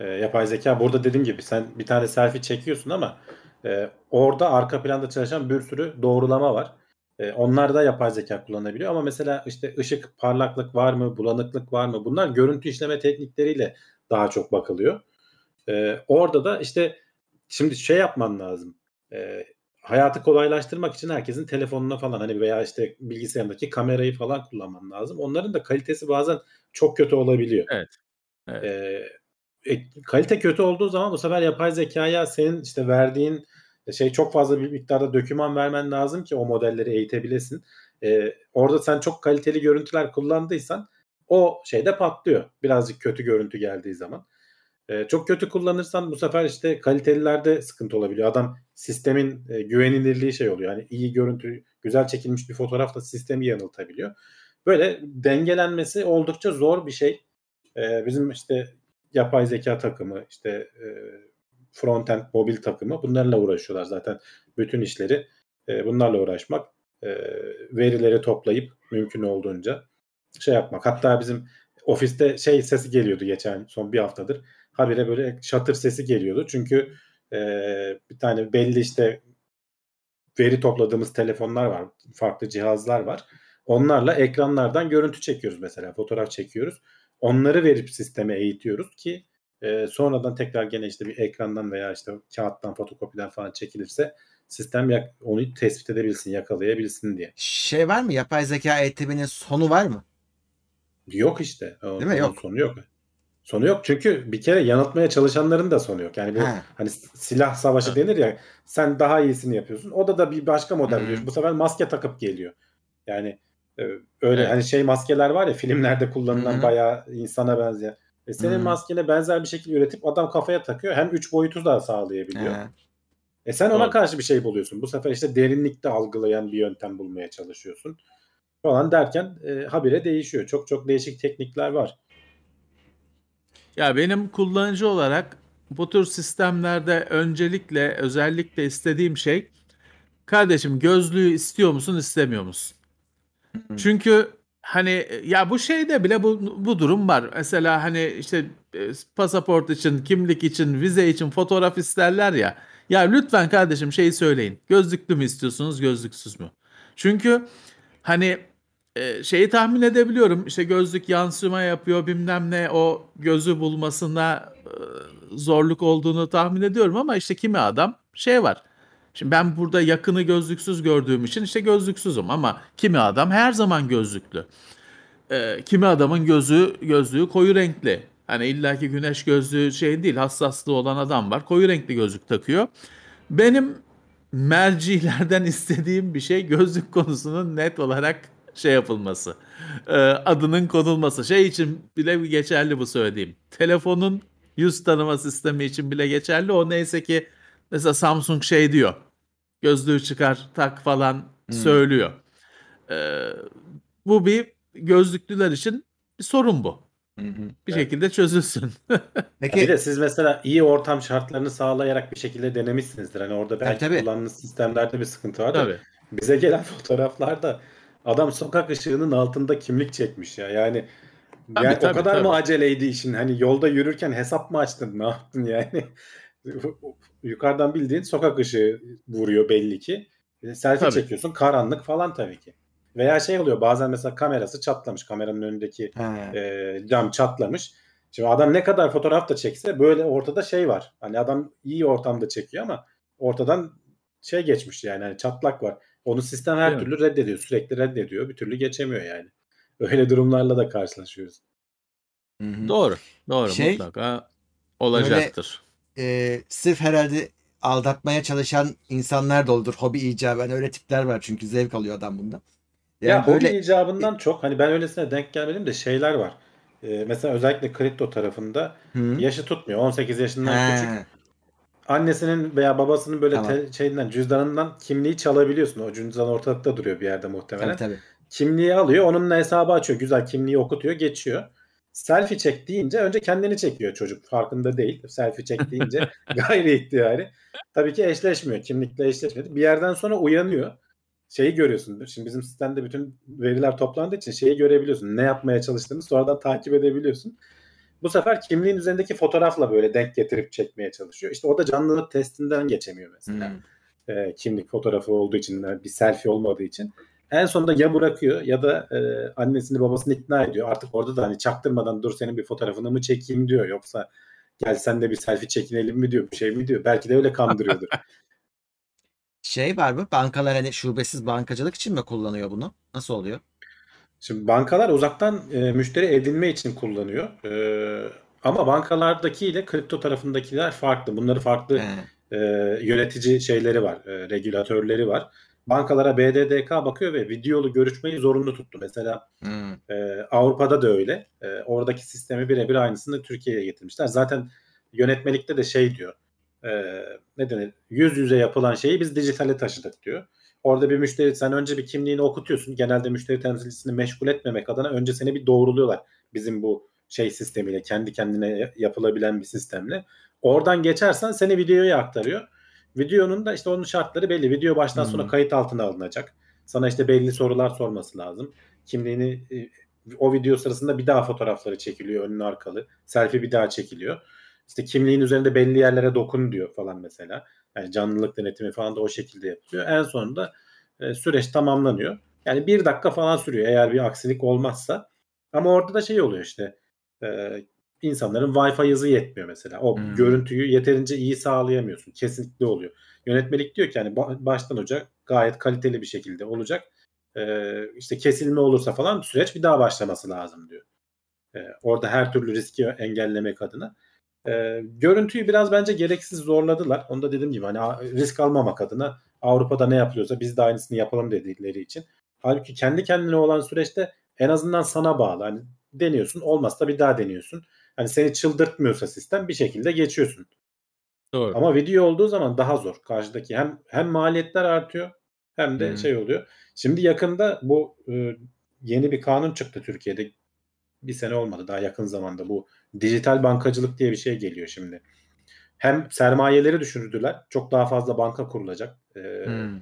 E, yapay zeka burada dediğim gibi sen bir tane selfie çekiyorsun ama e, orada arka planda çalışan bir sürü doğrulama var. E, onlar da yapay zeka kullanabiliyor ama mesela işte ışık, parlaklık var mı, bulanıklık var mı? Bunlar görüntü işleme teknikleriyle daha çok bakılıyor. E, orada da işte şimdi şey yapman lazım. E, hayatı kolaylaştırmak için herkesin telefonuna falan hani veya işte bilgisayarındaki kamerayı falan kullanman lazım. Onların da kalitesi bazen çok kötü olabiliyor. Evet. Evet. E, E, kalite kötü olduğu zaman bu sefer yapay zekaya senin işte verdiğin şey çok fazla bir miktarda doküman vermen lazım ki o modelleri eğitebilesin. E, orada sen çok kaliteli görüntüler kullandıysan o şeyde patlıyor. Birazcık kötü görüntü geldiği zaman. E, çok kötü kullanırsan bu sefer işte kalitelilerde sıkıntı olabiliyor. Adam sistemin e, güvenilirliği şey oluyor. Yani iyi görüntü, güzel çekilmiş bir fotoğrafla sistemi yanıltabiliyor. Böyle dengelenmesi oldukça zor bir şey. E, bizim işte yapay zeka takımı, işte e, frontend mobil takımı bunlarla uğraşıyorlar zaten. Bütün işleri e, bunlarla uğraşmak, e, verileri toplayıp mümkün olduğunca şey yapmak. Hatta bizim ofiste şey sesi geliyordu geçen son bir haftadır. Habire böyle şatır sesi geliyordu. Çünkü e, bir tane belli işte veri topladığımız telefonlar var, farklı cihazlar var. Onlarla ekranlardan görüntü çekiyoruz mesela, fotoğraf çekiyoruz. Onları verip sisteme eğitiyoruz ki e, sonradan tekrar gene işte bir ekrandan veya işte kağıttan, fotokopiden falan çekilirse sistem onu tespit edebilsin, yakalayabilsin diye. Şey var mı? Yapay zeka eğitiminin sonu var mı? Yok işte. O, Değil mi? Yok. Sonu yok. Sonu yok çünkü bir kere yanıltmaya çalışanların da sonu yok. Yani bu ha. hani silah savaşı denir ya, sen daha iyisini yapıyorsun. O da da bir başka model geliyor. Bu sefer maske takıp geliyor. Yani öyle evet. hani şey maskeler var ya filmlerde kullanılan Hı-hı. bayağı insana benzeyen. E senin Hı-hı. maskene benzer bir şekilde üretip adam kafaya takıyor. Hem üç boyutu da sağlayabiliyor. Hı-hı. E sen ona Doğru. karşı bir şey buluyorsun. Bu sefer işte derinlikte algılayan bir yöntem bulmaya çalışıyorsun. Falan derken e, habire değişiyor. Çok çok değişik teknikler var. Ya benim kullanıcı olarak bu tür sistemlerde öncelikle özellikle istediğim şey, kardeşim gözlüğü istiyor musun, istemiyor musun? Çünkü hani ya bu şeyde bile bu, bu durum var. Mesela hani işte pasaport için, kimlik için, vize için fotoğraf isterler ya. Ya lütfen kardeşim şeyi söyleyin. Gözlüklü mü istiyorsunuz, gözlüksüz mü? Çünkü hani e, şeyi tahmin edebiliyorum. İşte gözlük yansıma yapıyor bilmem ne, o gözü bulmasına e, zorluk olduğunu tahmin ediyorum ama işte kimi adam şey var. Şimdi ben burada yakını gözlüksüz gördüğüm için işte gözlüksüzüm ama kimi adam her zaman gözlüklü. E, kimi adamın gözü gözlüğü koyu renkli. Hani illaki güneş gözlüğü şey değil, hassaslığı olan adam var. Koyu renkli gözlük takıyor. Benim mercilerden istediğim bir şey gözlük konusunun net olarak şey yapılması. E, adının konulması. Şey için bile geçerli bu söylediğim. Telefonun yüz tanıma sistemi için bile geçerli. O neyse ki mesela Samsung şey diyor. Gözlüğü çıkar, tak falan hmm. söylüyor. E, bu bir gözlüklüler için bir sorun bu. Hı hı. Bir evet. şekilde çözülsün. Peki. Bir de siz mesela iyi ortam şartlarını sağlayarak bir şekilde denemişsinizdir. Hani orada belki tabii, tabii. kullandığınız sistemlerde bir sıkıntı var da tabii. bize gelen fotoğraflarda adam sokak ışığının altında kimlik çekmiş ya. Yani, tabii, yani tabii, o kadar tabii. mı aceleydi işin? Hani yolda yürürken hesap mı açtın? Ne yaptın yani? Yukarıdan bildiğin sokak ışığı vuruyor belli ki. Selfie tabii. çekiyorsun. Karanlık falan tabii ki. Veya şey oluyor bazen mesela kamerası çatlamış. Kameranın önündeki e, cam çatlamış. Şimdi adam ne kadar fotoğraf da çekse böyle ortada şey var. Hani adam iyi ortamda çekiyor ama ortadan şey geçmiş yani, hani çatlak var. Onu sistem her Değil türlü mi? reddediyor. Sürekli reddediyor. Bir türlü geçemiyor yani. Öyle durumlarla da karşılaşıyoruz. Hı-hı. Doğru. Doğru şey, mutlaka olacaktır. Öyle, e, sırf herhalde aldatmaya çalışan insanlar da olur. Hobi icabı. Yani öyle tipler var çünkü zevk alıyor adam bundan. Yani ya böyle... hobi icabından çok hani ben öylesine denk gelmedim de şeyler var. Ee, mesela özellikle kripto tarafında Hı. yaşı tutmuyor. on sekiz yaşından He. küçük. Annesinin veya babasının böyle tamam. te- şeyinden cüzdanından kimliği çalabiliyorsun. O cüzdan ortalıkta duruyor bir yerde muhtemelen. Tabii, tabii. Kimliği alıyor. Onunla hesabı açıyor. Güzel kimliği okutuyor. Geçiyor. Selfie çek deyince önce kendini çekiyor çocuk. Farkında değil. Selfie çek deyince gayri ihtiyari. Tabii ki eşleşmiyor. Kimlikle eşleşmedi. Bir yerden sonra uyanıyor. Şeyi görüyorsun. Şimdi bizim sistemde bütün veriler toplandığı için şeyi görebiliyorsun. Ne yapmaya çalıştığını sonradan takip edebiliyorsun. Bu sefer kimliğin üzerindeki fotoğrafla böyle denk getirip çekmeye çalışıyor. İşte o da canlılık testinden geçemiyor mesela. Hmm. E, kimlik fotoğrafı olduğu için, bir selfie olmadığı için. En sonunda ya bırakıyor ya da e, annesini babasını ikna ediyor. Artık orada da hani çaktırmadan dur senin bir fotoğrafını mı çekeyim diyor. Yoksa gel sen de bir selfie çekinelim mi diyor, bir şey mi diyor. Belki de öyle kandırıyordur. Şey var mı? Bankalar hani şubesiz bankacılık için mi kullanıyor bunu? Nasıl oluyor? Şimdi bankalar uzaktan e, müşteri edinme için kullanıyor. E, ama bankalardakiyle kripto tarafındakiler farklı. Bunları farklı e, yönetici şeyleri var. E, regülatörleri var. Bankalara B D D K bakıyor ve videolu görüşmeyi zorunlu tuttu. Mesela hmm. e, Avrupa'da da öyle. E, oradaki sistemi birebir aynısını Türkiye'ye getirmişler. Zaten yönetmelikte de şey diyor. Ee, ne denir? Yüz yüze yapılan şeyi biz dijitale taşıdık diyor. Orada bir müşteri, sen önce bir kimliğini okutuyorsun. Genelde müşteri temsilcisini meşgul etmemek adına önce seni bir doğruluyorlar. Bizim bu şey sistemiyle, kendi kendine yapılabilen bir sistemle. Oradan geçersen seni videoya aktarıyor. Videonun da işte onun şartları belli. Video baştan hmm. sona kayıt altına alınacak. Sana işte belli sorular sorması lazım. Kimliğini, o video sırasında bir daha fotoğrafları çekiliyor önlü arkalı. Selfie bir daha çekiliyor. İşte kimliğin üzerinde belli yerlere dokun diyor falan mesela. Yani canlılık denetimi falan da o şekilde yapılıyor. En sonunda süreç tamamlanıyor. Yani bir dakika falan sürüyor eğer bir aksilik olmazsa. Ama orada da şey oluyor işte. İnsanların Wi-Fi hızı yetmiyor mesela. O hmm. görüntüyü yeterince iyi sağlayamıyorsun. Kesinlikle oluyor. Yönetmelik diyor ki hani baştan olacak, gayet kaliteli bir şekilde olacak. İşte kesilme olursa falan süreç bir daha başlaması lazım diyor. Orada her türlü riski engellemek adına. Ee, görüntüyü biraz bence gereksiz zorladılar. Onu da dediğim gibi hani risk almamak adına Avrupa'da ne yapılıyorsa biz de aynısını yapalım dedikleri için. Halbuki kendi kendine olan süreçte en azından sana bağlı. Hani deniyorsun, olmazsa bir daha deniyorsun. Hani seni çıldırtmıyorsa sistem bir şekilde geçiyorsun. Doğru. Ama video olduğu zaman daha zor. Karşıdaki hem hem maliyetler artıyor hem de hmm. şey oluyor. Şimdi yakında bu e, yeni bir kanun çıktı Türkiye'de. Bir sene olmadı daha yakın zamanda bu dijital bankacılık diye bir şey geliyor şimdi. Hem sermayeleri düşürdüler. Çok daha fazla banka kurulacak. Ee, hmm.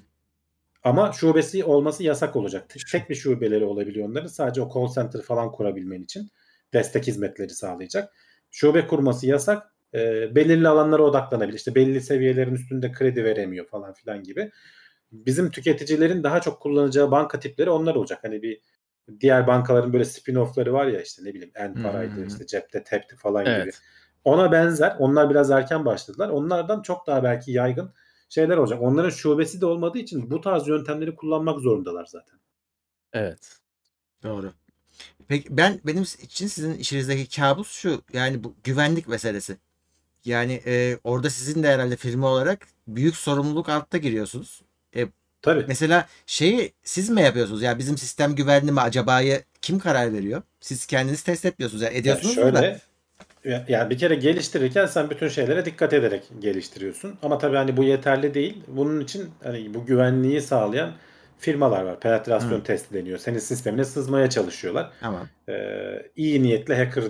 Ama şubesi olması yasak olacak. Tek bir şubeleri olabiliyor onların. Sadece o call center falan kurabilmen için destek hizmetleri sağlayacak. Şube kurması yasak. Ee, belirli alanlara odaklanabilir. İşte belli seviyelerin üstünde kredi veremiyor falan filan gibi. Bizim tüketicilerin daha çok kullanacağı banka tipleri onlar olacak. Hani bir diğer bankaların böyle spin-off'ları var ya, işte ne bileyim en paraydı, hmm. işte cepte tepti falan evet. gibi. Ona benzer. Onlar biraz erken başladılar. Onlardan çok daha belki yaygın şeyler olacak. Onların şubesi de olmadığı için bu tarz yöntemleri kullanmak zorundalar zaten. Evet. Doğru. Peki ben benim için sizin işinizdeki kabus şu. Yani bu güvenlik meselesi. Yani e, orada sizin de herhalde firma olarak büyük sorumluluk altta giriyorsunuz. E, Tabii. Mesela şeyi siz mi yapıyorsunuz? Ya yani bizim sistem güvenli mi acaba'yı kim karar veriyor? Siz kendiniz test etmiyorsunuz. Yani ediyorsunuz ya şöyle, da. Yani bir kere geliştirirken sen bütün şeylere dikkat ederek geliştiriyorsun. Ama tabii hani bu yeterli değil. Bunun için hani bu güvenliği sağlayan firmalar var. Penetrasyon Hı. testi deniyor. Senin sistemine sızmaya çalışıyorlar. Tamam. Ee, iyi niyetli hacker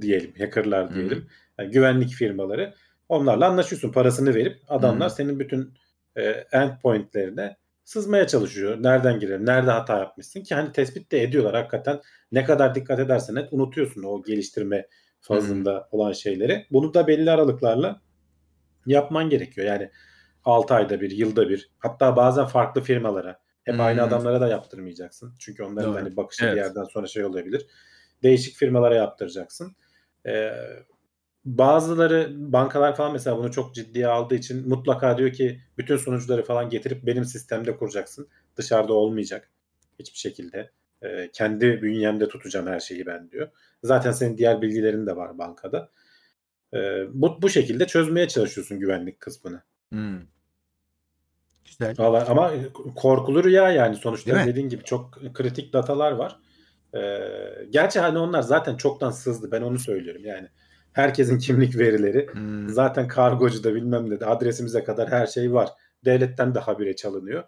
diyelim. Hackerlar diyelim. Yani güvenlik firmaları. Onlarla anlaşıyorsun. Parasını verip adamlar Hı. senin bütün e, endpointlerine sızmaya çalışıyor. Nereden girer? Nerede hata yapmışsın? Ki hani tespit de ediyorlar hakikaten. Ne kadar dikkat edersen et unutuyorsun o geliştirme fazında Hı-hı. olan şeyleri. Bunu da belli aralıklarla yapman gerekiyor. Yani altı ayda bir, yılda bir. Hatta bazen farklı firmalara. Hep Hı-hı. aynı adamlara da yaptırmayacaksın. Çünkü onların da hani bakışı evet. bir yerden sonra şey olabilir. Değişik firmalara yaptıracaksın. Ee, bazıları, bankalar falan mesela bunu çok ciddiye aldığı için mutlaka diyor ki bütün sunucuları falan getirip benim sistemde kuracaksın. Dışarıda olmayacak. Hiçbir şekilde. Kendi bünyemde tutacağım her şeyi ben diyor. Zaten senin diğer bilgilerin de var bankada. Bu, bu şekilde çözmeye çalışıyorsun güvenlik kısmını. Hmm. Güzel. Vallahi, ama korkulu rüya yani sonuçta dediğin gibi çok kritik datalar var. Gerçi hani onlar zaten çoktan sızdı. Ben onu söylüyorum yani. Herkesin kimlik verileri hmm. zaten kargocu da bilmem ne de adresimize kadar her şey var. Devletten de habire çalınıyor.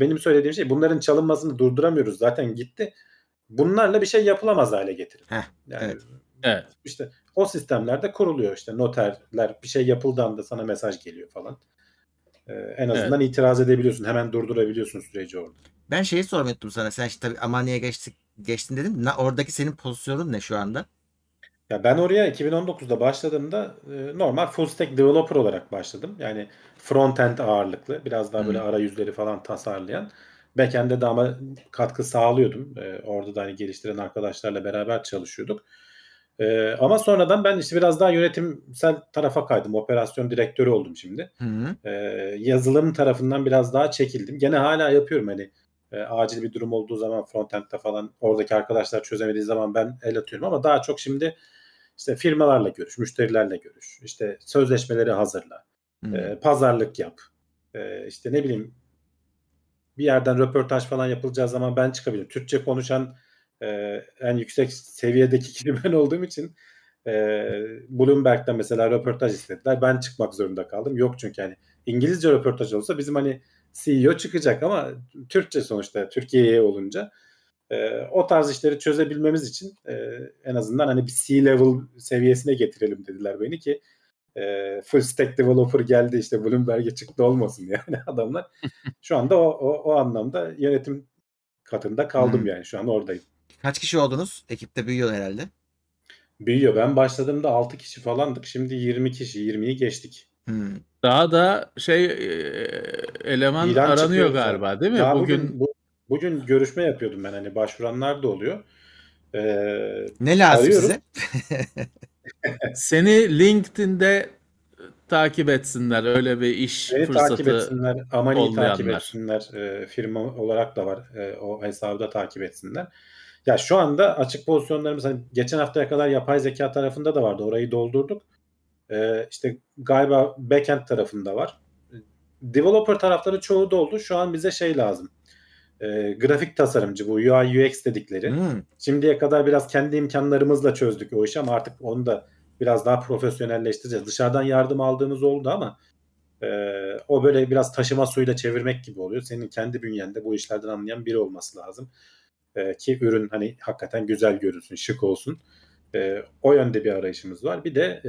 Benim söylediğim şey bunların çalınmasını durduramıyoruz zaten gitti. Bunlarla bir şey yapılamaz hale getirin. Heh, yani evet, evet. İşte o sistemlerde kuruluyor işte noterler bir şey yapıldığında sana mesaj geliyor falan. Ee, en azından evet. itiraz edebiliyorsun. Hemen durdurabiliyorsun süreci orada. Ben şeyi sormuyordum sana. Sen işte tabii Amani'ye geçtik, geçtin dedin. Oradaki senin pozisyonun ne şu anda? Ya ben oraya iki bin on dokuzda başladığımda e, normal full stack developer olarak başladım. Yani front end ağırlıklı, biraz daha böyle hmm. arayüzleri falan tasarlayan. Backend'de de ama katkı sağlıyordum. E, orada da hani geliştiren arkadaşlarla beraber çalışıyorduk. E, ama sonradan ben işte biraz daha yönetimsel tarafa kaydım. Operasyon direktörü oldum şimdi. Hmm. E, yazılım tarafından biraz daha çekildim. Gene hala yapıyorum hani. E, acil bir durum olduğu zaman front end'de falan oradaki arkadaşlar çözemediği zaman ben el atıyorum ama daha çok şimdi İşte firmalarla görüş, müşterilerle görüş, işte sözleşmeleri hazırla, hmm. e, pazarlık yap, e, işte ne bileyim bir yerden röportaj falan yapılacağı zaman ben çıkabilirim. Türkçe konuşan e, en yüksek seviyedeki kişi ben olduğum için e, Bloomberg'den mesela röportaj istediler. Ben çıkmak zorunda kaldım. Yok çünkü yani İngilizce röportaj olsa bizim hani C E O çıkacak ama Türkçe sonuçta Türkiye'ye olunca. Ee, o tarz işleri çözebilmemiz için e, en azından hani bir C-level seviyesine getirelim dediler beni ki e, full stack developer geldi işte Bloomberg'e çıktı olmasın yani adamlar. Şu anda o, o, o anlamda yönetim katında kaldım hmm. yani şu an oradayım. Kaç kişi oldunuz? Ekipte büyüyor herhalde. Büyüyor. Ben başladığımda altı kişi falandık. Şimdi yirmi kişi, yirmiyi geçtik. Hmm. Daha da şey eleman İlan aranıyor galiba değil mi? Daha bugün, bugün bu... Bugün görüşme yapıyordum ben hani başvuranlar da oluyor. Ee, ne lazım arıyorum. Size? Seni LinkedIn'de takip etsinler öyle bir iş Beni fırsatı takip etsinler, Amani'yi takip etsinler, e, firma olarak da var e, o hesabı da takip etsinler. Ya şu anda açık pozisyonlarımız hani geçen haftaya kadar yapay zeka tarafında da vardı orayı doldurduk. E, işte galiba backend tarafında var. Developer tarafları çoğu doldu şu an bize şey lazım. E, grafik tasarımcı bu U I U X dedikleri. Hmm. Şimdiye kadar biraz kendi imkanlarımızla çözdük o işi ama artık onu da biraz daha profesyonelleştireceğiz. Dışarıdan yardım aldığımız oldu ama e, o böyle biraz taşıma suyuyla çevirmek gibi oluyor. Senin kendi bünyende bu işlerden anlayan biri olması lazım. E, ki ürün hani hakikaten güzel görünsün, şık olsun. E, o yönde bir arayışımız var. Bir de e,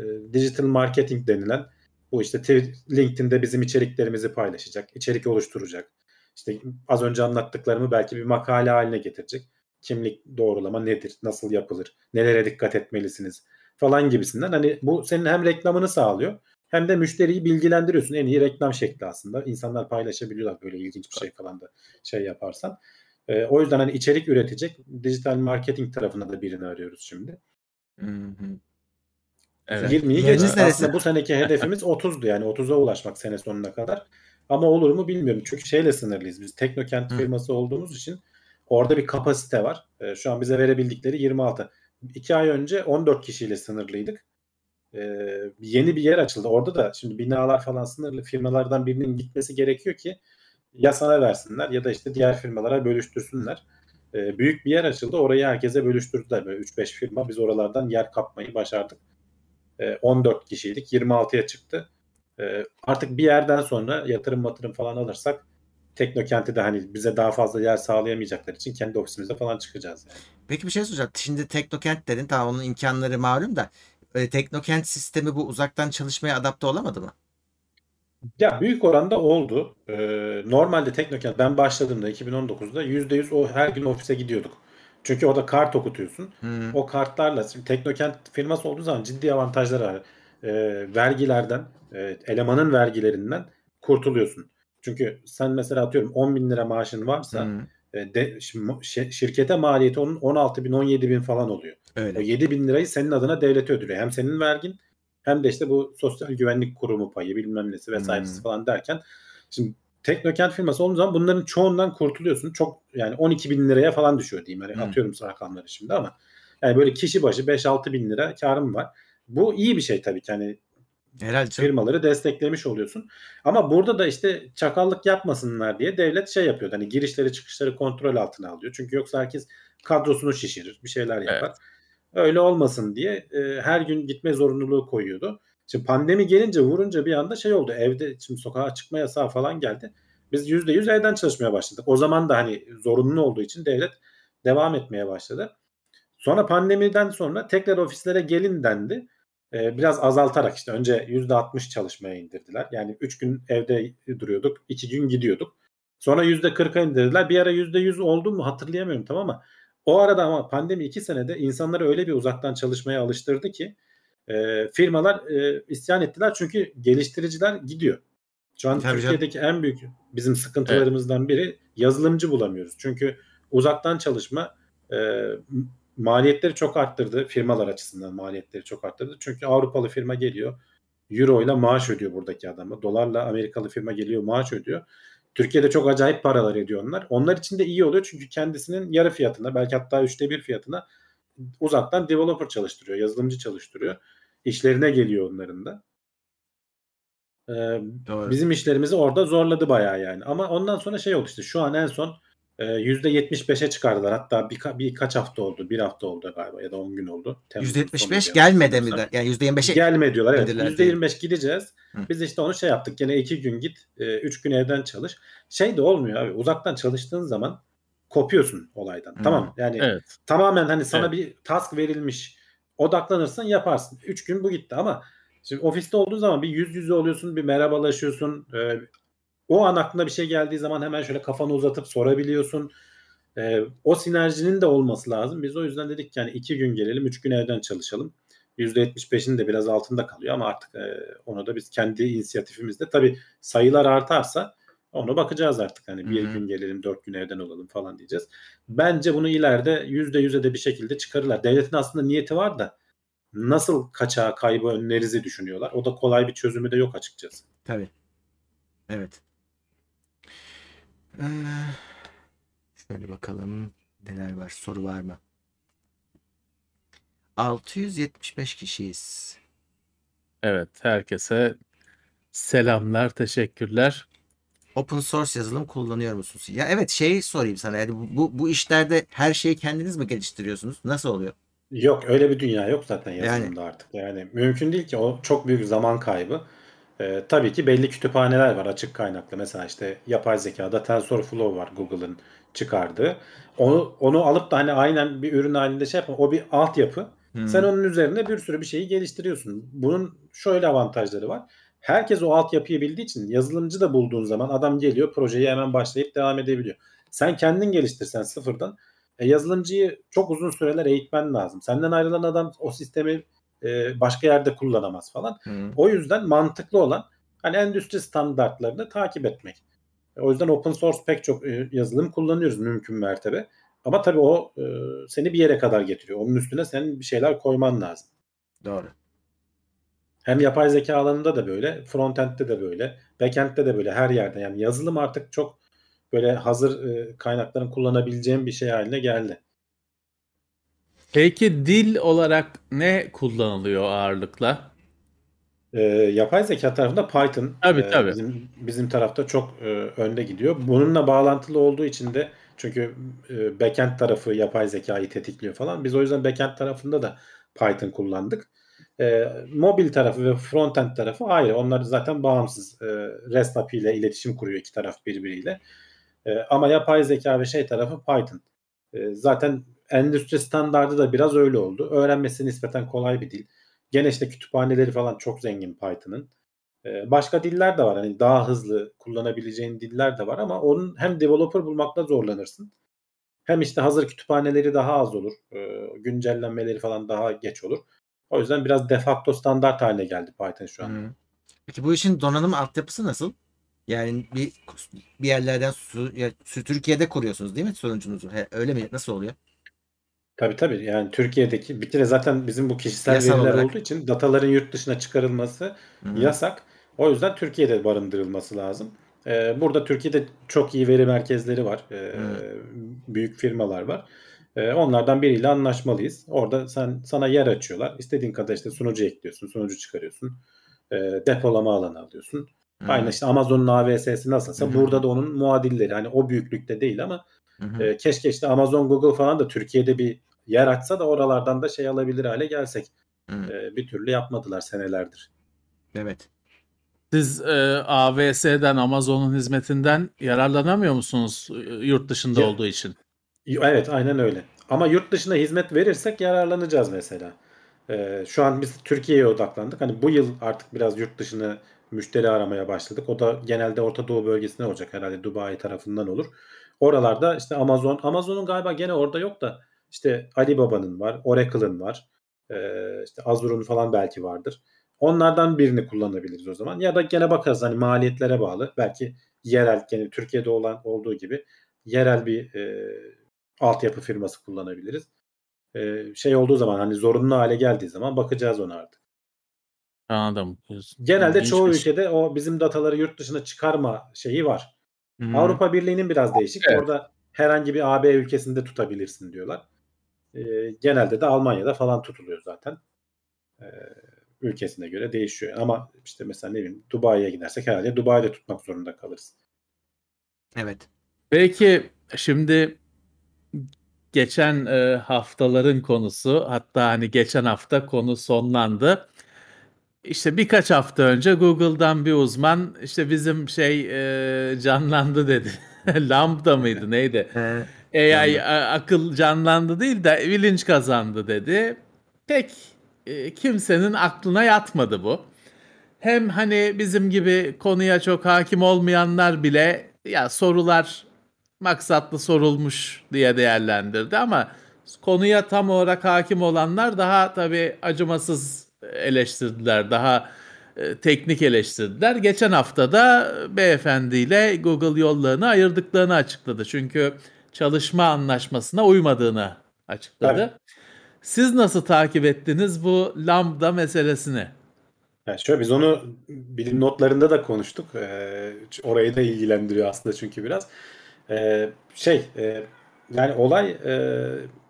e, digital marketing denilen bu işte LinkedIn'de bizim içeriklerimizi paylaşacak, içerik oluşturacak. İşte az önce anlattıklarımı belki bir makale haline getirecek. Kimlik doğrulama nedir? Nasıl yapılır? Nelere dikkat etmelisiniz? Falan gibisinden. Hani bu senin hem reklamını sağlıyor hem de müşteriyi bilgilendiriyorsun. En iyi reklam şekli aslında. İnsanlar paylaşabiliyorlar böyle ilginç bir şey falan da şey yaparsan. E, o yüzden hani içerik üretecek dijital marketing tarafında da birini arıyoruz şimdi. Hı-hı. Evet. yirmiyi geçti. Aslında bu seneki hedefimiz otuzdu yani otuza ulaşmak sene sonuna kadar. Ama olur mu bilmiyorum. Çünkü şeyle sınırlıyız biz. Teknokent firması olduğumuz için orada bir kapasite var. E, şu an bize verebildikleri yirmi altı. İki ay önce on dört kişiyle sınırlıydık. Ee, yeni bir yer açıldı. Orada da şimdi binalar falan sınırlı. Firmalardan birinin gitmesi gerekiyor ki ya sana versinler ya da işte diğer firmalara bölüştürsünler. Ee, büyük bir yer açıldı. Orayı herkese bölüştürdüler. Böyle üç beş firma. Biz oralardan yer kapmayı başardık. Ee, on dört kişiydik. yirmi altıya çıktı. Ee, artık bir yerden sonra yatırım matırım falan alırsak Teknokent'i de hani bize daha fazla yer sağlayamayacaklar için kendi ofisimize falan çıkacağız yani. Peki bir şey soracağım. Şimdi Teknokent dedin. Tamam, onun imkanları malum da Teknokent sistemi bu uzaktan çalışmaya adapte olamadı mı? Ya büyük oranda oldu. Ee, normalde Teknokent, ben başladığımda iki bin on dokuzda yüzde yüz o her gün ofise gidiyorduk. Çünkü orada kart okutuyorsun. Hmm. O kartlarla şimdi Teknokent firması olduğu zaman ciddi avantajlar var. Ee, vergilerden, e, elemanın vergilerinden kurtuluyorsun. Çünkü sen mesela atıyorum on bin lira maaşın varsa hmm. de, şirkete maliyeti onun on altı bin on yedi bin falan oluyor. Öyle. O yedi bin lirayı senin adına devlete ödülüyor. Hem senin vergin hem de işte bu sosyal güvenlik kurumu payı bilmem nesi vesairesi hmm. falan derken. Şimdi Teknokent firması olduğu zaman bunların çoğundan kurtuluyorsun. Çok yani on iki bin liraya falan düşüyor diyeyim. Yani hmm. atıyorum rakamları şimdi ama yani böyle kişi başı beş altı bin lira karım var. Bu iyi bir şey tabii ki. Yani herhalde firmaları desteklemiş oluyorsun. Ama burada da işte çakallık yapmasınlar diye devlet şey yapıyor. Hani girişleri çıkışları kontrol altına alıyor. Çünkü yoksa herkes kadrosunu şişirir. Bir şeyler yapar. Evet. Öyle olmasın diye e, her gün gitme zorunluluğu koyuyordu. Şimdi pandemi gelince vurunca bir anda şey oldu. Evde şimdi sokağa çıkma yasağı falan geldi. Biz yüzde yüz evden çalışmaya başladık. O zaman da hani zorunlu olduğu için devlet devam etmeye başladı. Sonra pandemiden sonra tekrar ofislere gelin dendi. E, biraz azaltarak işte önce yüzde altmış çalışmaya indirdiler. Yani üç gün evde duruyorduk, iki gün gidiyorduk. Sonra yüzde kırka indirdiler. Bir ara yüzde yüz oldu mu hatırlayamıyorum tam ama o arada ama pandemi iki senede insanları öyle bir uzaktan çalışmaya alıştırdı ki e, firmalar e, isyan ettiler. Çünkü geliştiriciler gidiyor. Şu an tabii Türkiye'deki canım. En büyük bizim sıkıntılarımızdan evet. biri yazılımcı bulamıyoruz. Çünkü uzaktan çalışma e, maliyetleri çok arttırdı. Firmalar açısından maliyetleri çok arttırdı. Çünkü Avrupalı firma geliyor. Euro ile maaş ödüyor buradaki adamı. Dolarla Amerikalı firma geliyor maaş ödüyor. Türkiye'de çok acayip paralar ediyor onlar. Onlar için de iyi oluyor çünkü kendisinin yarı fiyatına belki hatta üçte bir fiyatına uzaktan developer çalıştırıyor, yazılımcı çalıştırıyor. İşlerine geliyor onların da. Ee, bizim işlerimizi orada zorladı bayağı yani. Ama ondan sonra şey oldu işte şu an en son e, yüzde yetmiş beşe çıkardılar. Hatta birka, birkaç hafta oldu, bir hafta oldu galiba ya da on gün oldu. Temmuz yüzde yetmiş beş gelmedi mi? Yani yüzde yirmi beşe gelme diyorlar. Evet, yüzde yirmi beş gideceğiz. Biz işte onu şey yaptık. Yine iki gün git, üç gün evden çalış. Şey de olmuyor abi. Uzaktan çalıştığın zaman kopuyorsun olaydan. Hmm. Tamam. Yani evet. tamamen hani sana evet. bir task verilmiş. Odaklanırsan yaparsın. üç gün bu gitti ama şimdi ofiste olduğun zaman bir yüz yüze oluyorsun, bir merhabalaşıyorsun. O an aklına bir şey geldiği zaman hemen şöyle kafanı uzatıp sorabiliyorsun. O sinerjinin de olması lazım. Biz o yüzden dedik ki yani iki gün gelelim, üç gün evden çalışalım. yüzde yetmiş beşin de biraz altında kalıyor ama artık e, onu da biz kendi inisiyatifimizde tabii sayılar artarsa ona bakacağız artık. Hani bir Hı-hı. gün gelelim, dört gün evden olalım falan diyeceğiz. Bence bunu ileride yüzde yüze de bir şekilde çıkarırlar. Devletin aslında niyeti var da nasıl kaçağı kaybı önlerizi düşünüyorlar. O da kolay bir çözümü de yok açıkçası. Tabii. Evet. Ee, şöyle bakalım neler var, soru var mı? altı yüz yetmiş beş kişiyiz. Evet, herkese selamlar, teşekkürler. Open source yazılım kullanıyor musunuz? Ya evet, şey sorayım sana. Yani bu bu işlerde her şeyi kendiniz mi geliştiriyorsunuz? Nasıl oluyor? Yok, öyle bir dünya yok zaten yazılımda yani, artık. Yani mümkün değil ki, o çok büyük zaman kaybı. Ee, tabii ki belli kütüphaneler var açık kaynaklı. Mesela işte yapay zekada TensorFlow var Google'ın çıkardığı. Onu onu alıp da hani aynen bir ürün halinde şey yapma. O bir altyapı. Hmm. Sen onun üzerine bir sürü bir şeyi geliştiriyorsun. Bunun şöyle avantajları var. Herkes o altyapıyı bildiği için yazılımcı da bulduğun zaman adam geliyor, projeyi hemen başlayıp devam edebiliyor. Sen kendin geliştirsen sıfırdan e, yazılımcıyı çok uzun süreler eğitmen lazım. Senden ayrılan adam o sistemi e, başka yerde kullanamaz falan. Hmm. O yüzden mantıklı olan hani endüstri standartlarını takip etmek. O yüzden open source pek çok yazılım kullanıyoruz mümkün mertebe. Ama tabii o e, seni bir yere kadar getiriyor. Onun üstüne senin bir şeyler koyman lazım. Doğru. Hem yapay zeka alanında da böyle, frontend'te de böyle, backend'te de böyle, her yerde. Yani yazılım artık çok böyle hazır e, kaynakların kullanabileceğim bir şey haline geldi. Peki dil olarak ne kullanılıyor ağırlıkla? E, yapay zeka tarafında Python tabii, tabii. E, bizim, bizim tarafta çok e, önde gidiyor. Bununla bağlantılı olduğu için de çünkü e, backend tarafı yapay zekayı tetikliyor falan. Biz o yüzden backend tarafında da Python kullandık. E, mobil tarafı ve frontend tarafı ayrı. Onlar zaten bağımsız. E, REST A P I ile iletişim kuruyor iki taraf birbiriyle. E, ama yapay zeka ve şey tarafı Python. E, zaten endüstri standardı da biraz öyle oldu. Öğrenmesi nispeten kolay bir dil. Gene işte kütüphaneleri falan çok zengin Python'ın. E, başka diller de var. Hani daha hızlı kullanabileceğin diller de var ama onun hem developer bulmakta zorlanırsın. Hem işte hazır kütüphaneleri daha az olur. E, güncellenmeleri falan daha geç olur. O yüzden biraz de facto standart haline geldi Python şu an. Hmm. Peki bu işin donanım altyapısı nasıl? Yani bir bir yerlerden su, ya, su Türkiye'de kuruyorsunuz değil mi sonucunuzu? He, öyle mi? Nasıl oluyor? Tabii tabii. Yani Türkiye'deki bir kere zaten bizim bu kişisel yasal veriler olarak olduğu için dataların yurt dışına çıkarılması hmm. yasak. O yüzden Türkiye'de barındırılması lazım. Ee, burada Türkiye'de çok iyi veri merkezleri var. Ee, hmm. Büyük firmalar var. Onlardan biriyle anlaşmalıyız. Orada sen sana yer açıyorlar. İstediğin kadar işte sunucu ekliyorsun, sunucu çıkarıyorsun. E, depolama alanı alıyorsun. Hı-hı. Aynı işte Amazon'un A W S'si nasılsa Hı-hı. burada da onun muadilleri. Hani o büyüklükte değil ama e, keşke işte Amazon, Google falan da Türkiye'de bir yer açsa da oralardan da şey alabilir hale gelsek. E, bir türlü yapmadılar senelerdir. Evet. Siz e, A W S'den, Amazon'un hizmetinden yararlanamıyor musunuz yurt dışında ya, olduğu için? Evet aynen öyle. Ama yurt dışına hizmet verirsek yararlanacağız mesela. Ee, şu an biz Türkiye'ye odaklandık. Hani bu yıl artık biraz yurt dışına müşteri aramaya başladık. O da genelde Orta Doğu bölgesinde olacak herhalde. Dubai tarafından olur. Oralarda işte Amazon. Amazon'un galiba gene orada yok da işte Alibaba'nın var, Oracle'ın var. Ee, işte Azure'un falan belki vardır. Onlardan birini kullanabiliriz o zaman. Ya da gene bakarız hani maliyetlere bağlı. Belki yerel gene Türkiye'de olan olduğu gibi yerel bir e, altyapı firması kullanabiliriz. Ee, şey olduğu zaman hani zorunlu hale geldiği zaman bakacağız ona artık. Anladım. Genelde yani çoğu ülkede o bizim dataları yurt dışına çıkarma şeyi var. Hmm. Avrupa Birliği'nin biraz değişik. Evet. Orada herhangi bir A B ülkesinde tutabilirsin diyorlar. Ee, genelde de Almanya'da falan tutuluyor zaten. Ee, ülkesine göre değişiyor. Ama işte mesela ne bileyim Dubai'ye gidersek herhalde Dubai'de tutmak zorunda kalırız. Evet. Belki şimdi geçen e, haftaların konusu, hatta hani geçen hafta konu sonlandı. İşte birkaç hafta önce Google'dan bir uzman işte bizim şey e, canlandı dedi. LaMDA mıydı neydi? A I akıl canlandı değil de bilinç kazandı dedi. Pek e, kimsenin aklına yatmadı bu. Hem hani bizim gibi konuya çok hakim olmayanlar bile ya sorular maksatlı sorulmuş diye değerlendirdi ama konuya tam olarak hakim olanlar daha tabii acımasız eleştirdiler, daha e, teknik eleştirdiler. Geçen hafta da beyefendiyle Google yollarını ayırdıklarını açıkladı. Çünkü çalışma anlaşmasına uymadığını açıkladı. Evet. Siz nasıl takip ettiniz bu LaMDA meselesini? Yani şöyle biz onu bilim notlarında da konuştuk. Ee, orayı da ilgilendiriyor aslında çünkü biraz. Ee, şey e, yani olay e,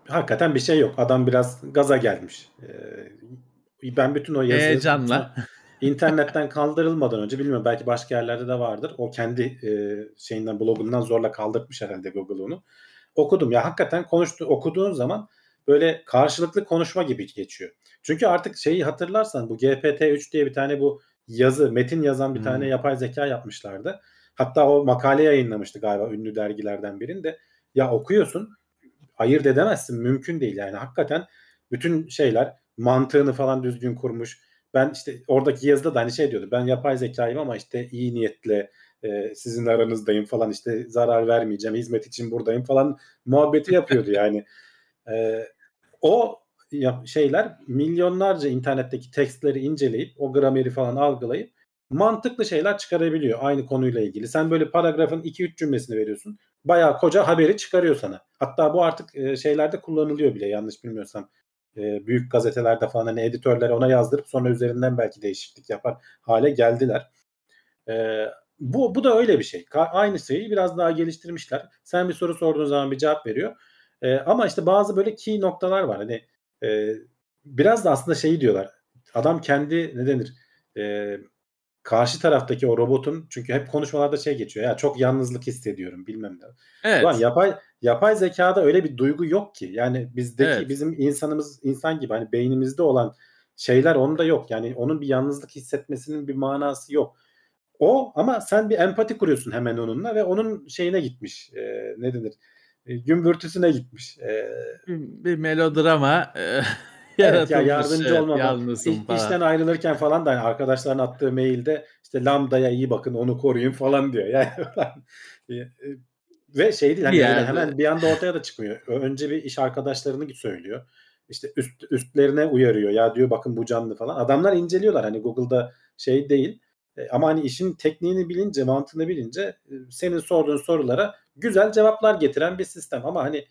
hakikaten bir şey yok. Adam biraz gaza gelmiş. Ee, ben bütün o yazıyı heyecanla internetten kaldırılmadan önce bilmiyorum belki başka yerlerde de vardır. O kendi e, şeyinden blogundan zorla kaldırmış herhalde Google onu. Okudum ya hakikaten konuştu okuduğun zaman böyle karşılıklı konuşma gibi geçiyor. Çünkü artık şeyi hatırlarsan bu G P T üç diye bir tane bu yazı metin yazan bir hmm. tane yapay zeka yapmışlardı. Hatta o makale yayınlamıştı galiba ünlü dergilerden birinde. Ya okuyorsun ayırt edemezsin mümkün değil yani hakikaten bütün şeyler mantığını falan düzgün kurmuş. Ben işte oradaki yazıda da hani şey diyordu ben yapay zekayım ama işte iyi niyetle e, sizin aranızdayım falan işte zarar vermeyeceğim hizmet için buradayım falan muhabbeti yapıyordu yani. E, o şeyler milyonlarca internetteki tekstleri inceleyip o grameri falan algılayıp mantıklı şeyler çıkarabiliyor aynı konuyla ilgili. Sen böyle paragrafın iki üç cümlesini veriyorsun. Bayağı koca haberi çıkarıyor sana. Hatta bu artık şeylerde kullanılıyor bile yanlış bilmiyorsam. Büyük gazetelerde falan hani editörler ona yazdırıp sonra üzerinden belki değişiklik yapar hale geldiler. Bu, bu da öyle bir şey. Aynı şeyi biraz daha geliştirmişler. Sen bir soru sorduğun zaman bir cevap veriyor. Ama işte bazı böyle key noktalar var. Hani biraz da aslında şeyi diyorlar. Adam kendi ne denir? Karşı taraftaki o robotun, çünkü hep konuşmalarda şey geçiyor ya, çok yalnızlık hissediyorum bilmem ne. Evet. Ulan yapay yapay zekada öyle bir duygu yok ki. Yani bizdeki evet. bizim insanımız insan gibi hani beynimizde olan şeyler onda yok. Yani onun bir yalnızlık hissetmesinin bir manası yok. O ama sen bir empati kuruyorsun hemen onunla ve onun şeyine gitmiş. E, ne denir? E, gümbürtüsüne gitmiş. E, bir melodrama e... Evet ya, yardımcı şey, olmamak. İşten ayrılırken falan da hani arkadaşların attığı mailde işte LaMDA'ya iyi bakın, onu koruyun falan diyor. Yani ve şey değil, hani yani hemen bir anda ortaya da çıkmıyor. Önce bir iş arkadaşlarını söylüyor. İşte üst, üstlerine uyarıyor. Ya diyor bakın bu canlı falan. Adamlar inceliyorlar. Hani Google'da şey değil. Ama hani işin tekniğini bilince, mantığını bilince senin sorduğun sorulara güzel cevaplar getiren bir sistem. Ama hani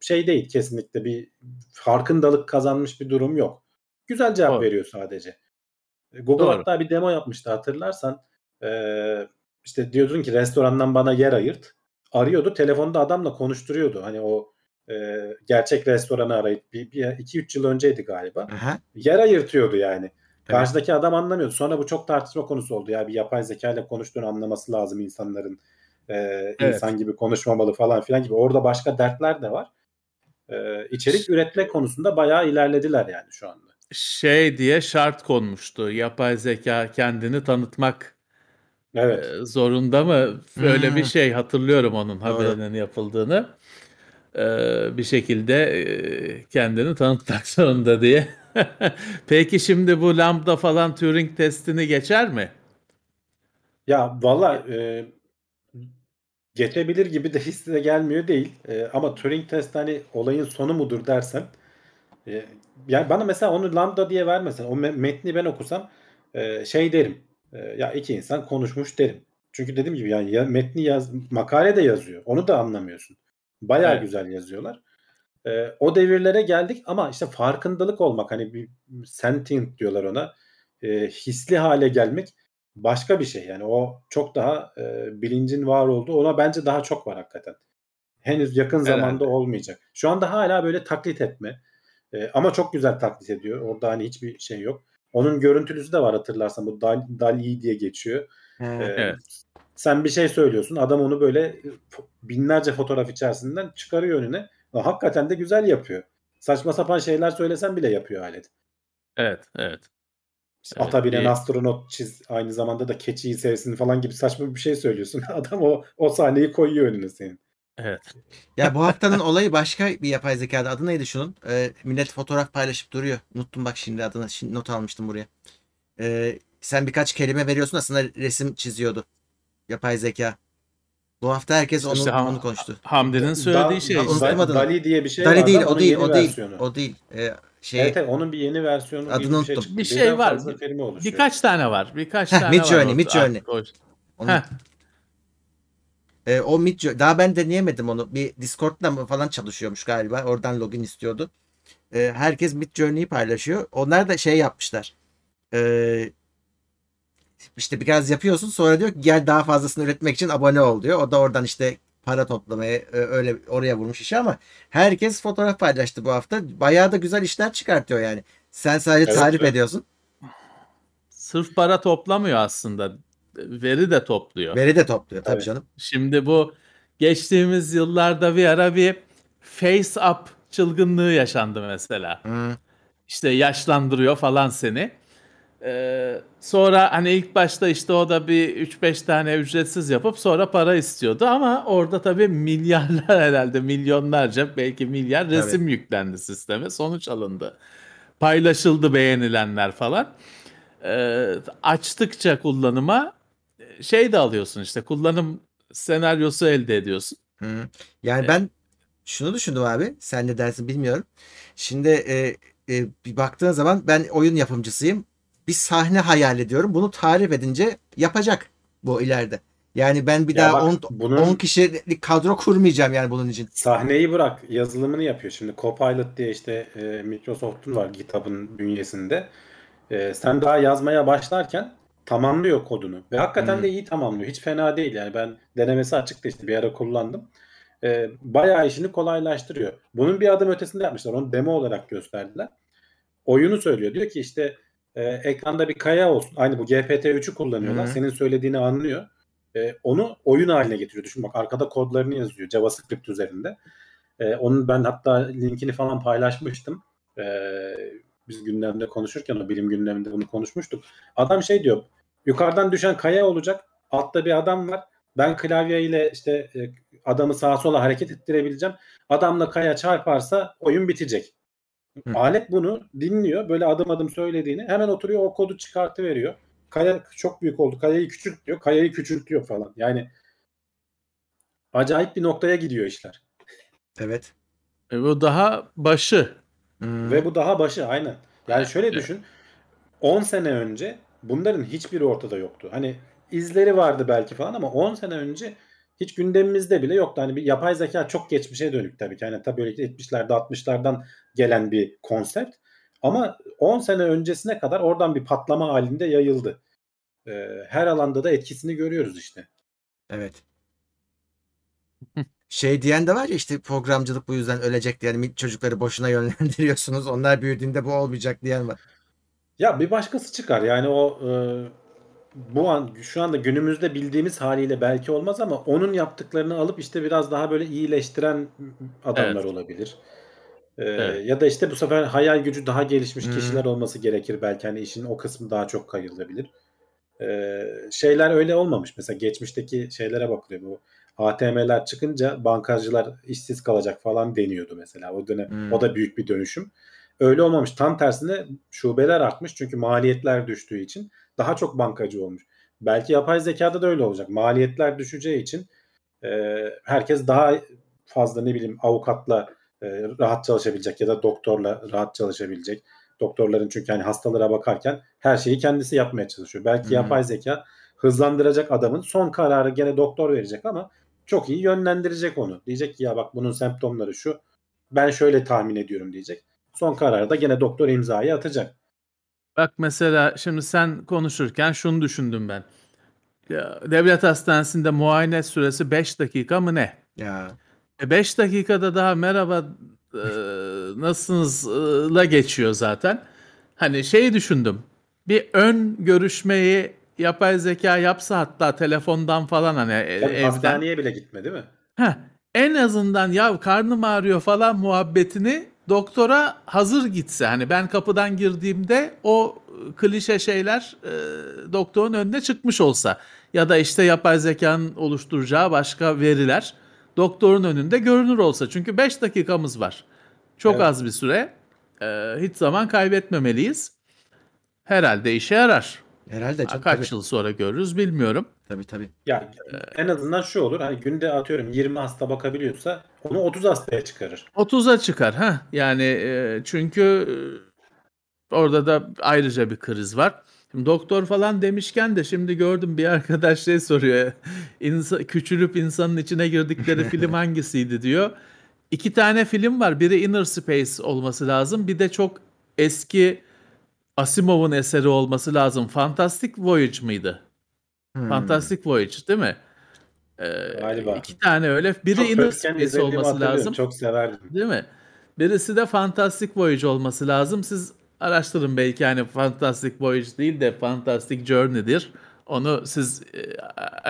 şey değil, kesinlikle bir farkındalık kazanmış bir durum yok. Güzel cevap Doğru. veriyor sadece. Google Doğru. hatta bir demo yapmıştı hatırlarsan. İşte diyordun ki restorandan bana yer ayırt. Arıyordu. Telefonda adamla konuşturuyordu. Hani o gerçek restoranı arayıp bir, bir iki üç yıl önceydi galiba. Aha. Yer ayırtıyordu yani. Evet. Karşıdaki adam anlamıyordu. Sonra bu çok tartışma konusu oldu. Ya bir yapay zeka ile konuştuğunu anlaması lazım insanların. Ee, evet. insan gibi konuşmamalı falan filan gibi. Orada başka dertler de var. Ee, içerik üretme konusunda bayağı ilerlediler yani şu anda. Şey diye şart konmuştu. Yapay zeka kendini tanıtmak evet. e, zorunda mı? Böyle hmm. bir şey hatırlıyorum onun haberinin Doğru. yapıldığını. Ee, bir şekilde e, kendini tanıtmak zorunda diye. Peki şimdi bu LaMDA falan Turing testini geçer mi? Ya vallahi e, geçebilir gibi de hisse de gelmiyor değil. E, ama Turing testi hani olayın sonu mudur dersen. E, yani bana mesela onu LaMDA diye vermesen, o metni ben okusam e, şey derim. E, ya iki insan konuşmuş derim. Çünkü dediğim gibi yani ya, metni yaz, makale de yazıyor. Onu da anlamıyorsun. Bayağı evet. güzel yazıyorlar. E, o devirlere geldik ama işte farkındalık olmak, hani bir sentient diyorlar ona. E, hisli hale gelmek. Başka bir şey yani, o çok daha e, bilincin var olduğu, ona bence daha çok var hakikaten. Henüz yakın Herhalde. zamanda olmayacak. Şu anda hala böyle taklit etme e, ama çok güzel taklit ediyor. Orada hani hiçbir şey yok. Onun görüntülüsü de var hatırlarsan, bu D A L L-E diye geçiyor. E, evet. Sen bir şey söylüyorsun, adam onu böyle binlerce fotoğraf içerisinden çıkarıyor önüne. Ha, hakikaten de güzel yapıyor. Saçma sapan şeyler söylesen bile yapıyor alet. Evet, evet. Ata binen evet. astronot çiz, aynı zamanda da keçiyi sevsin falan gibi saçma bir şey söylüyorsun. Adam o o sahneyi koyuyor önüne senin. Evet. Ya bu haftanın olayı başka bir yapay zekada. Adı neydi şunun? Ee, millet fotoğraf paylaşıp duruyor. Unuttum bak şimdi adını. Şimdi not almıştım buraya. Ee, sen birkaç kelime veriyorsun, aslında resim çiziyordu. Yapay zeka. Bu hafta herkes onu işte ham, onu konuştu. Hamdi'nin söylediği şey. D A L L-E diye bir şey var. D A L L-E değil, o değil, o değil, o değil. Ee, Şey, evet, evet, onun bir yeni versiyonu adını bir şey, bir şey var. Bir, birkaç tane var. Birkaç Heh, tane Midjourney, var. Midjourney. Onun, e, o Midjourney. Daha ben deneyemedim onu. Bir Discord'da falan çalışıyormuş galiba. Oradan login istiyordu. E, herkes Midjourney'i paylaşıyor. Onlar da şey yapmışlar. E, işte biraz yapıyorsun, sonra diyor ki gel daha fazlasını üretmek için abone ol diyor. O da oradan işte para toplamaya öyle oraya vurmuş işi, ama herkes fotoğraf paylaştı bu hafta. Bayağı da güzel işler çıkartıyor yani. Sen sadece evet, tarif evet. ediyorsun. Sırf para toplamıyor aslında. Veri de topluyor. Veri de topluyor tabii evet. canım. Şimdi bu geçtiğimiz yıllarda bir ara bir face up çılgınlığı yaşandı mesela. Hmm. İşte yaşlandırıyor falan seni. Ee, sonra hani ilk başta işte o da bir üç beş tane ücretsiz yapıp sonra para istiyordu, ama orada tabii milyarlar, herhalde milyonlarca, belki milyar resim tabii. yüklendi sisteme, sonuç alındı, paylaşıldı, beğenilenler falan. Ee, açtıkça kullanıma şey de alıyorsun, işte kullanım senaryosu elde ediyorsun. Hı. Yani ee, ben şunu düşündüm abi, sen ne dersin bilmiyorum. Şimdi e, e, bir baktığın zaman ben oyun yapımcısıyım. bir sahne hayal ediyorum. Bunu tarif edince yapacak bu ileride. Yani ben bir ya daha on kişilik kadro kurmayacağım yani bunun için. Sahneyi bırak, yazılımını yapıyor. Şimdi Copilot diye işte e, Microsoft'un var GitHub'ın bünyesinde. E, sen daha yazmaya başlarken tamamlıyor kodunu. Ve hakikaten hmm. de iyi tamamlıyor. Hiç fena değil yani, ben denemesi açıktı işte, bir ara kullandım. E, bayağı işini kolaylaştırıyor. Bunun bir adım ötesinde yapmışlar. Onu demo olarak gösterdiler. Oyunu söylüyor. Diyor ki işte e, ekranda bir kaya olsun. Aynı bu G P T üçü kullanıyorlar. Hmm. Senin söylediğini anlıyor. Onu oyun haline getiriyor. Düşün bak, arkada kodlarını yazıyor JavaScript üzerinde. Ee, onun ben hatta linkini falan paylaşmıştım. Ee, biz gündemde konuşurken, o bilim gündeminde bunu konuşmuştuk. Adam şey diyor, yukarıdan düşen kaya olacak, altta bir adam var. Ben klavyeyle işte adamı sağa sola hareket ettirebileceğim. Adamla kaya çarparsa oyun bitecek. Hı. Alet bunu dinliyor, böyle adım adım söylediğini. Hemen oturuyor, o kodu çıkartıveriyor. Kaya çok büyük oldu, kayayı küçült diyor, kayayı küçültüyor falan. Yani acayip bir noktaya gidiyor işler. Evet. E bu daha başı. Hmm. Ve bu daha başı, aynen. Yani şöyle evet. düşün, on sene önce bunların hiçbiri ortada yoktu. Hani izleri vardı belki falan ama on sene önce hiç gündemimizde bile yoktu. Hani bir yapay zeka çok geçmişe dönük tabii ki. Yani tabii yetmişlerde altmışlardan gelen bir konsept. Ama on sene öncesine kadar oradan bir patlama halinde yayıldı. Ee, her alanda da etkisini görüyoruz işte. Evet. Şey diyen de var ya işte, programcılık bu yüzden ölecek diyen, yani çocukları boşuna yönlendiriyorsunuz, onlar büyüdüğünde bu olmayacak diyen var. Ya bir başkası çıkar yani o e, bu an şu anda günümüzde bildiğimiz haliyle belki olmaz ama onun yaptıklarını alıp işte biraz daha böyle iyileştiren adamlar evet. olabilir. Ee, evet. Ya da işte bu sefer hayal gücü daha gelişmiş hmm. kişiler olması gerekir belki, hani işin o kısmı daha çok kayılabilir. Ee, şeyler öyle olmamış mesela, geçmişteki şeylere bakılıyor, bu A T M'ler çıkınca bankacılar işsiz kalacak falan deniyordu mesela o dönem. Hmm. O da büyük bir dönüşüm. Öyle olmamış, tam tersine şubeler artmış çünkü maliyetler düştüğü için daha çok bankacı olmuş. Belki yapay zekada da öyle olacak, maliyetler düşeceği için e, herkes daha fazla ne bileyim avukatla rahat çalışabilecek ya da doktorla rahat çalışabilecek. Doktorların çünkü hani hastalara bakarken her şeyi kendisi yapmaya çalışıyor. Belki hmm. yapay zeka hızlandıracak, adamın son kararı gene doktor verecek ama çok iyi yönlendirecek onu. Diyecek ki ya bak bunun semptomları şu, ben şöyle tahmin ediyorum diyecek. Son kararı da gene doktor imzayı atacak. Bak mesela şimdi sen konuşurken şunu düşündüm ben. Ya, devlet hastanesinde muayene süresi beş dakika mı ne? Ya. beş dakikada daha merhaba e, nasılsınızla geçiyor zaten. Hani şeyi düşündüm. Bir ön görüşmeyi yapay zeka yapsa, hatta telefondan falan, hani tabii evden. Hastaneye bile gitme değil mi? Heh, en azından ya karnım ağrıyor falan muhabbetini doktora hazır gitse. Hani ben kapıdan girdiğimde o klişe şeyler e, doktorun önüne çıkmış olsa. Ya da işte yapay zekanın oluşturacağı başka veriler doktorun önünde görünür olsa. Çünkü beş dakikamız var. Çok evet. az bir süre. Ee, hiç zaman kaybetmemeliyiz. Herhalde işe yarar. Herhalde. Çok, Kaç tabii. yıl sonra görürüz bilmiyorum. Tabii tabii. Ya, en azından şu olur. Hani günde atıyorum yirmi hasta bakabiliyorsa onu otuz hastaya çıkarır. otuza çıkar. ha Yani çünkü orada da ayrıca bir kriz var. Doktor falan demişken de şimdi gördüm bir arkadaş şey soruyor. İnsan, küçülüp insanın içine girdikleri film hangisiydi diyor. İki tane film var. Biri Inner Space olması lazım. Bir de çok eski Asimov'un eseri olması lazım. Fantastic Voyage mıydı? Hmm. Fantastic Voyage değil mi? Ee, Galiba. İki tane öyle. Biri çok Inner Space olması lazım. Çok severdim. Değil mi? Birisi de Fantastic Voyage olması lazım. Siz araştırın, belki hani Fantastic Voyage değil de Fantastic Journey'dir. Onu siz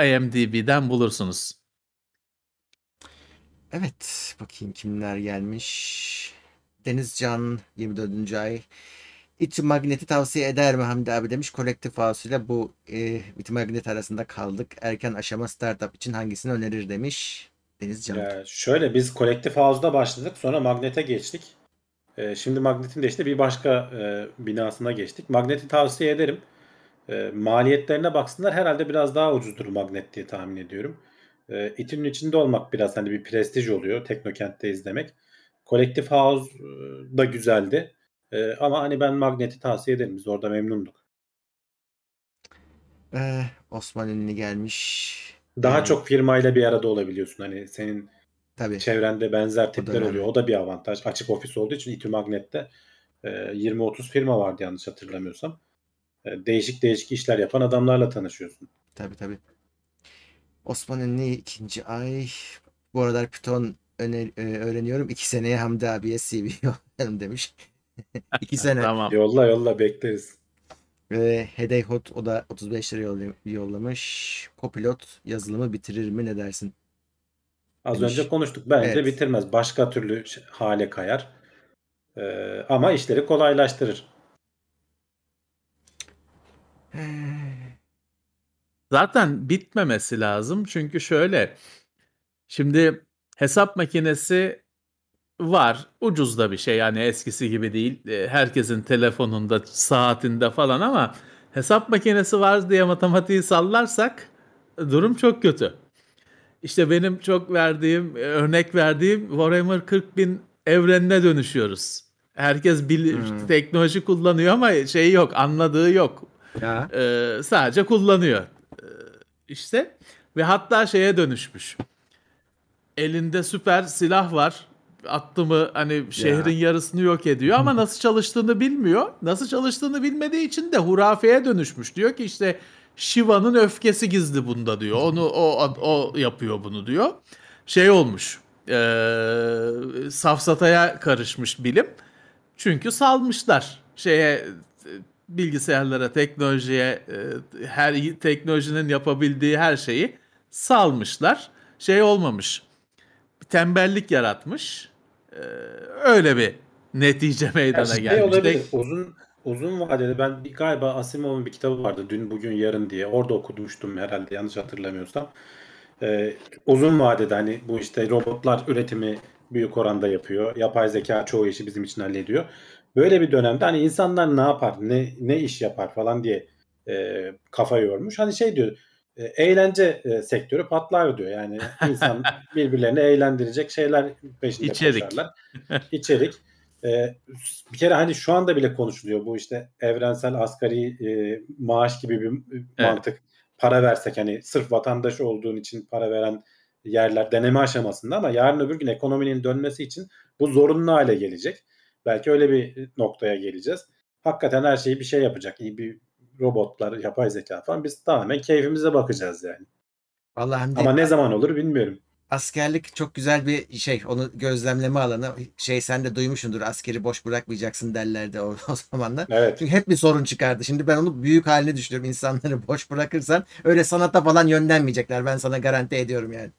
I M D B'den bulursunuz. Evet, bakayım kimler gelmiş. Denizcan yirmi dördüncü ay. İTÜ Magnet'i tavsiye eder mi Hamdi abi demiş. Kolektif House ile bu e, İTÜ Magnet arasında kaldık. Erken aşama startup için hangisini önerir demiş Denizcan. Ya şöyle, biz Kolektif House'da başladık, sonra Magnet'e geçtik. Şimdi Magnet'in de işte bir başka e, binasına geçtik. Magnet'i tavsiye ederim. E, maliyetlerine baksınlar. Herhalde biraz daha ucuzdur Magnet diye tahmin ediyorum. E, İTÜ'nün içinde olmak biraz hani bir prestij oluyor. Teknokent'te izlemek. Kolektif House da güzeldi. E, ama hani ben Magnet'i tavsiye ederim. Biz orada memnunduk. Ee, Osmanlı'nın gelmiş. Daha yani, çok firmayla bir arada olabiliyorsun. Hani senin tabii çevrende benzer tipler oluyor. O da bir avantaj. Açık ofis olduğu için İTÜ Magnet'te yirmi otuz firma vardı yanlış hatırlamıyorsam. Değişik değişik işler yapan adamlarla tanışıyorsun. Tabii tabii. Osman'ın ne ikinci ay. Bu aralar Python öner, öğreniyorum. İki seneye Hamdi abiye C V yollayalım demiş. İki sene. Tamam. Yolla yolla bekleriz. Ee, Hedeyhot o da otuz beş lira yollamış. Copilot yazılımı bitirir mi ne dersin? Az demiş. Önce konuştuk. Bence evet, bitirmez. Başka türlü hale kayar. Ee, ama işleri kolaylaştırır. Zaten bitmemesi lazım. Çünkü şöyle. Şimdi hesap makinesi var. Ucuz da bir şey. Yani eskisi gibi değil. Herkesin telefonunda, saatinde falan ama hesap makinesi var diye matematiği sallarsak durum çok kötü. İşte benim çok verdiğim, örnek verdiğim Warhammer kırk bin evrenine dönüşüyoruz. Herkes bilir, hmm. teknoloji kullanıyor ama şey yok, anladığı yok. Ya. Ee, sadece kullanıyor. Ee, işte ve hatta şeye dönüşmüş. Elinde süper silah var. Attı mı hani şehrin ya. yarısını yok ediyor ama nasıl çalıştığını bilmiyor. Nasıl çalıştığını bilmediği için de hurafeye dönüşmüş. Diyor ki işte Shiva'nın öfkesi gizli bunda diyor. Onu o o yapıyor bunu diyor. Şey olmuş. E, safsataya karışmış bilim. Çünkü salmışlar şeye, bilgisayarlara, teknolojiye, her teknolojinin yapabildiği her şeyi salmışlar. Şey olmamış, tembellik yaratmış. Öyle bir netice meydana şey gelmiş. Olabilir. Uzun uzun vadede ben galiba Asimov'un bir kitabı vardı, Dün Bugün Yarın diye. Orada okumuştum herhalde yanlış hatırlamıyorsam. Ee, uzun vadede hani bu işte robotlar üretimi büyük oranda yapıyor. Yapay zeka çoğu işi bizim için hallediyor. Böyle bir dönemde hani insanlar ne yapar, ne ne iş yapar falan diye e, kafa yormuş. Hani şey diyor, e, eğlence e, sektörü patlar diyor. Yani insan birbirlerini eğlendirecek şeyler peşinde İçerik. koşarlar. İçerik. E, bir kere hani şu anda bile konuşuluyor bu işte evrensel asgari e, maaş gibi bir mantık. Evet. Para versek hani sırf vatandaş olduğun için para veren yerler deneme aşamasında ama yarın öbür gün ekonominin dönmesi için bu zorunlu hale gelecek. Belki öyle bir noktaya geleceğiz. Hakikaten her şeyi bir şey yapacak. İyi bir robotlar, yapay zeka falan. Biz tamamen keyfimize bakacağız yani. Vallahi ama ne zaman olur bilmiyorum. Askerlik çok güzel bir şey. Onu gözlemleme alanı. Şey sen de duymuşsundur. Askeri boş bırakmayacaksın derlerdi o, o zamanlar. Evet. Çünkü hep bir sorun çıkardı. Şimdi ben onu büyük haline düşünüyorum. İnsanları boş bırakırsan öyle sanata falan yönlenmeyecekler. Ben sana garanti ediyorum yani.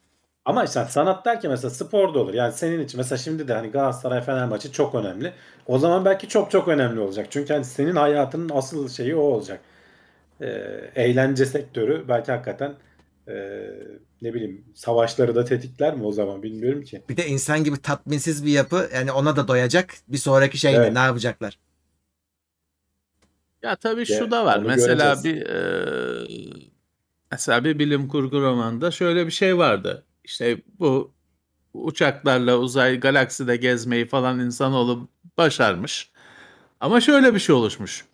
Ama işte sanat derken mesela spor da olur. Yani senin için mesela şimdi de hani Galatasaray Fenerbahçe çok önemli. O zaman belki çok çok önemli olacak. Çünkü hani senin hayatının asıl şeyi o olacak. Ee, eğlence sektörü belki hakikaten e, ne bileyim savaşları da tetikler mi o zaman bilmiyorum ki. Bir de insan gibi tatminsiz bir yapı, yani ona da doyacak. Bir sonraki şeyde evet, ne yapacaklar? Ya tabii şu evet, da var. Mesela göreceğiz. bir e, mesela bir bilim kurgu romanında şöyle bir şey vardı. İşte bu uçaklarla uzay galakside gezmeyi falan insanoğlu başarmış. Ama şöyle bir şey oluşmuş.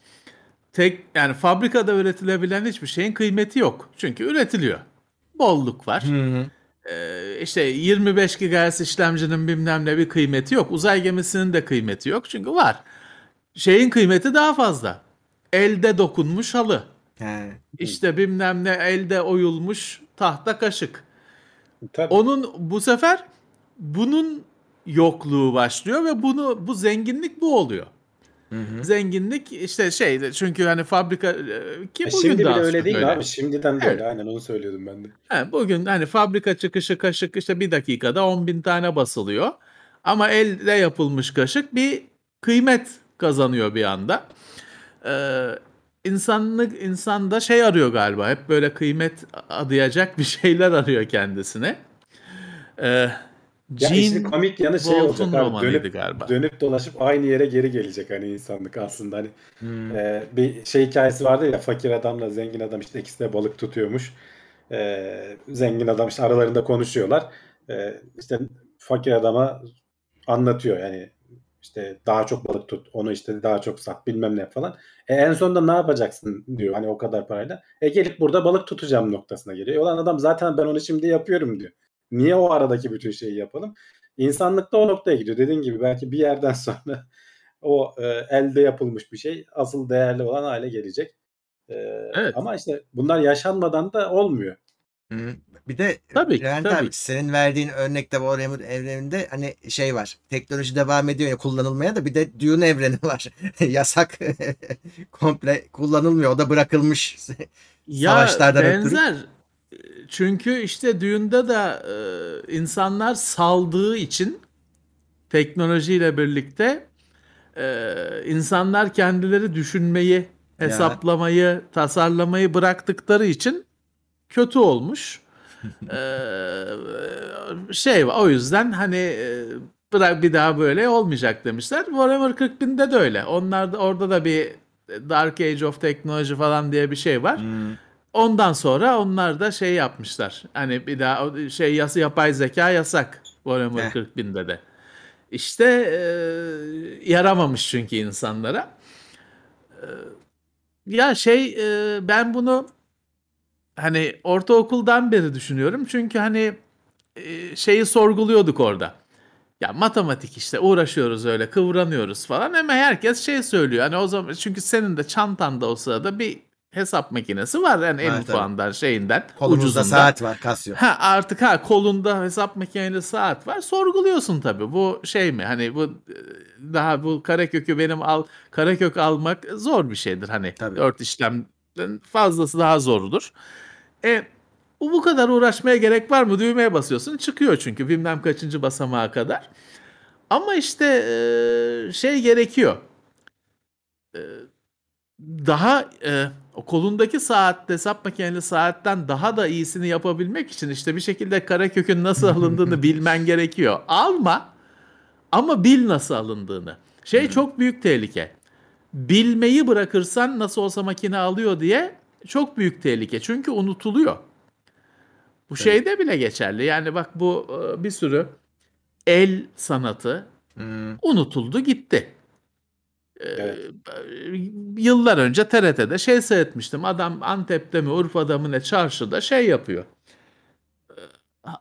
Tek yani fabrikada üretilebilen hiçbir şeyin kıymeti yok. Çünkü üretiliyor. Bolluk var. Hı hı. Ee, işte yirmi beş gigahertz işlemcinin bilmem ne bir kıymeti yok. Uzay gemisinin de kıymeti yok. Çünkü var. Şeyin kıymeti daha fazla. Elde dokunmuş halı. He. İşte bilmem ne elde oyulmuş tahta kaşık. Tabii. Onun bu sefer bunun yokluğu başlıyor ve bunu bu zenginlik bu oluyor. Hı hı. Zenginlik işte şey çünkü hani fabrika ki e bugün şimdi bile öyle değil öyle. Abi şimdiden de evet. öyle aynen onu söylüyordum ben de. Yani bugün hani fabrika çıkışı kaşık işte bir dakikada on bin tane basılıyor ama elde yapılmış kaşık bir kıymet kazanıyor bir anda. Ee, İnsanlık, insanda şey arıyor galiba. Hep böyle kıymet adayacak bir şeyler arıyor kendisine. Ee, Gene işte komik yanı şey olacak abi, dönüp, galiba. dönüp dolaşıp aynı yere geri gelecek hani insanlık aslında. Hani hmm. e, bir şey hikayesi vardı ya, fakir adamla zengin adam işte ikisine balık tutuyormuş. E, zengin adam işte aralarında konuşuyorlar. E, işte fakir adama anlatıyor yani İşte daha çok balık tut, onu işte daha çok sat, bilmem ne falan. E en sonunda ne yapacaksın diyor hani o kadar parayla. E gelip burada balık tutacağım noktasına geliyor. Olan adam zaten ben onu şimdi yapıyorum diyor. Niye o aradaki bütün şeyi yapalım? İnsanlıkta o noktaya gidiyor. Dediğin gibi belki bir yerden sonra o e, elde yapılmış bir şey asıl değerli olan hale gelecek. E, evet. Ama işte bunlar yaşanmadan da olmuyor. Bir de tabii ki, yani tabii. Tabii ki senin verdiğin örnekte Warhammer evreninde hani şey var, teknoloji devam ediyor ya kullanılmaya, da bir de Dune evreni var. Yasak komple kullanılmıyor, o da bırakılmış ya, savaşlardan benzer ötürü. Çünkü işte Dune'da da e, insanlar saldığı için teknolojiyle birlikte e, insanlar kendileri düşünmeyi, hesaplamayı, ya. tasarlamayı bıraktıkları için kötü olmuş. ee, şey o yüzden hani bir daha böyle olmayacak demişler. Warhammer kırk binde de öyle. Onlar da, orada da bir Dark Age of Technology falan diye bir şey var. Hmm. Ondan sonra onlar da şey yapmışlar. Hani bir daha şey yas yapay zeka yasak Warhammer kırk binde de. İşte e, yaramamış çünkü insanlara. E, ya şey e, ben bunu hani ortaokuldan beri düşünüyorum. Çünkü hani şeyi sorguluyorduk orada. Ya matematik işte uğraşıyoruz öyle kıvranıyoruz falan. Hemen herkes şey söylüyor. Hani o zaman çünkü senin de çantanda o sırada bir hesap makinesi var. Yani evet, en puandan şeyinden. Kolumuzda ucuzundan. Saat var, Casio. Ha artık ha kolunda hesap makineli saat var. Sorguluyorsun tabii. Bu şey mi? Hani bu daha bu karekökü benim al karekök almak zor bir şeydir. Hani tabii. Dört işlem fazlası daha zordur. E, bu kadar uğraşmaya gerek var mı? Düğmeye basıyorsun. Çıkıyor çünkü bilmem kaçıncı basamağa kadar. Ama işte e, şey gerekiyor. E, daha e, o kolundaki saat, hesap makineli saatten daha da iyisini yapabilmek için işte bir şekilde karekökün nasıl alındığını bilmen gerekiyor. Alma ama bil nasıl alındığını. Şey çok büyük tehlike. Bilmeyi bırakırsan nasıl olsa makine alıyor diye çok büyük tehlike. Çünkü unutuluyor. Bu evet. şeyde bile geçerli. Yani bak bu bir sürü el sanatı hmm. unutuldu gitti. Evet. Ee, yıllar önce T R T'de şey seyretmiştim. Adam Antep'te mi Urfa'da mı ne çarşıda şey yapıyor.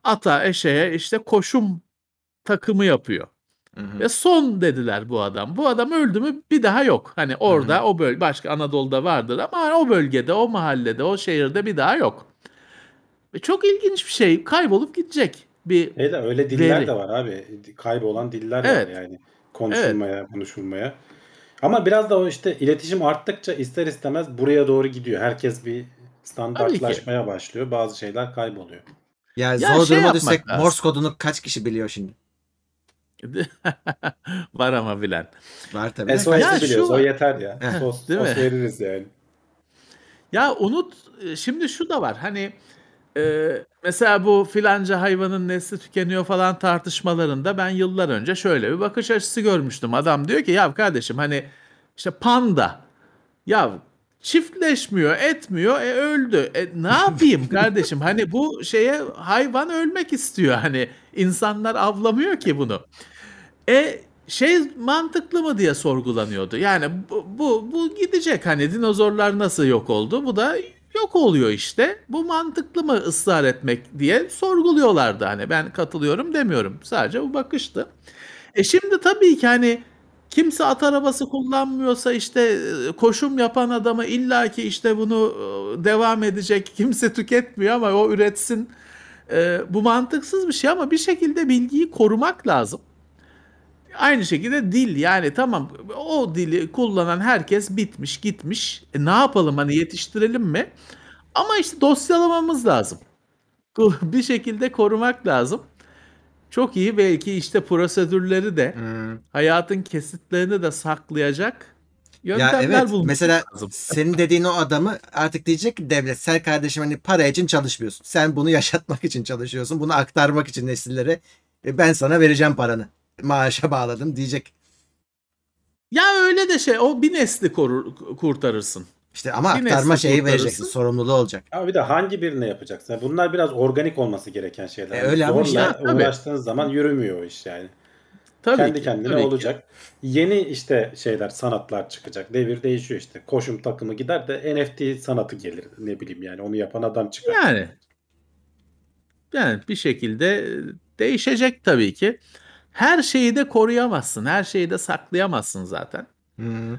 Ata eşeğe işte koşum takımı yapıyor. Hı-hı. Ve son dediler bu adam. Bu adam öldü mü bir daha yok. Hani orada Hı-hı. o bölge başka Anadolu'da vardır ama o bölgede, o mahallede, o şehirde bir daha yok. Ve çok ilginç bir şey. Kaybolup gidecek bir öyle, öyle diller veri. De var abi. Kaybolan diller evet. var yani. Konuşulmaya, evet. konuşulmaya. Ama biraz da o işte iletişim arttıkça ister istemez buraya doğru gidiyor. Herkes bir standartlaşmaya başlıyor. Bazı şeyler kayboluyor. Yani ya zor şey duruma düşsek lazım. Morse kodunu kaç kişi biliyor şimdi? Var ama bilen. Var tabii. S O S'i ya biliyoruz. Şu... O yeter ya. Sos, değil sos mi? Veririz yani. Ya unut. Şimdi şu da var. Hani e, mesela bu filanca hayvanın nesli tükeniyor falan tartışmalarında ben yıllar önce şöyle bir bakış açısı görmüştüm. Adam diyor ki ya kardeşim hani işte panda ya çiftleşmiyor, etmiyor, e, öldü. E, ne yapayım kardeşim? Hani bu şeye hayvan ölmek istiyor. Hani insanlar avlamıyor ki bunu. E şey mantıklı mı diye sorgulanıyordu. Yani bu, bu, bu gidecek hani dinozorlar nasıl yok oldu? Bu da yok oluyor işte. Bu mantıklı mı ısrar etmek diye sorguluyorlardı. Hani ben katılıyorum demiyorum. Sadece bu bakıştı. E şimdi tabii ki hani kimse at arabası kullanmıyorsa işte koşum yapan adama illaki işte bunu devam edecek kimse tüketmiyor ama o üretsin. E, bu mantıksız bir şey ama bir şekilde bilgiyi korumak lazım. Aynı şekilde dil yani tamam o dili kullanan herkes bitmiş gitmiş. E, ne yapalım hani yetiştirelim mi? Ama işte dosyalamamız lazım. Bir şekilde korumak lazım. Çok iyi belki işte prosedürleri de hmm. hayatın kesitlerini de saklayacak yöntemler ya evet, bulmuş. Mesela lazım. Senin dediğin o adamı artık diyecek ki devlet sen kardeşim hani para için çalışmıyorsun. Sen bunu yaşatmak için çalışıyorsun. Bunu aktarmak için nesillere ben sana vereceğim paranı. Maaşa bağladım diyecek. Ya öyle de şey o bir nesli korur, kurtarırsın. İşte ama bir aktarma şeyi vereceksin. Sorumluluğu olacak. Ama bir de hangi birine yapacaksın? Bunlar biraz organik olması gereken şeyler. E, öyle zorla ama işte, uğraştığınız tabii. zaman yürümüyor o iş yani. Tabii kendi ki, kendine tabii olacak. Ki. Yeni işte şeyler, sanatlar çıkacak. Devir değişiyor işte. Koşum takımı gider de N F T sanatı gelir. Ne bileyim yani, onu yapan adam çıkar. Yani yani bir şekilde değişecek tabii ki. Her şeyi de koruyamazsın. Her şeyi de saklayamazsın zaten. Hmm. Ee,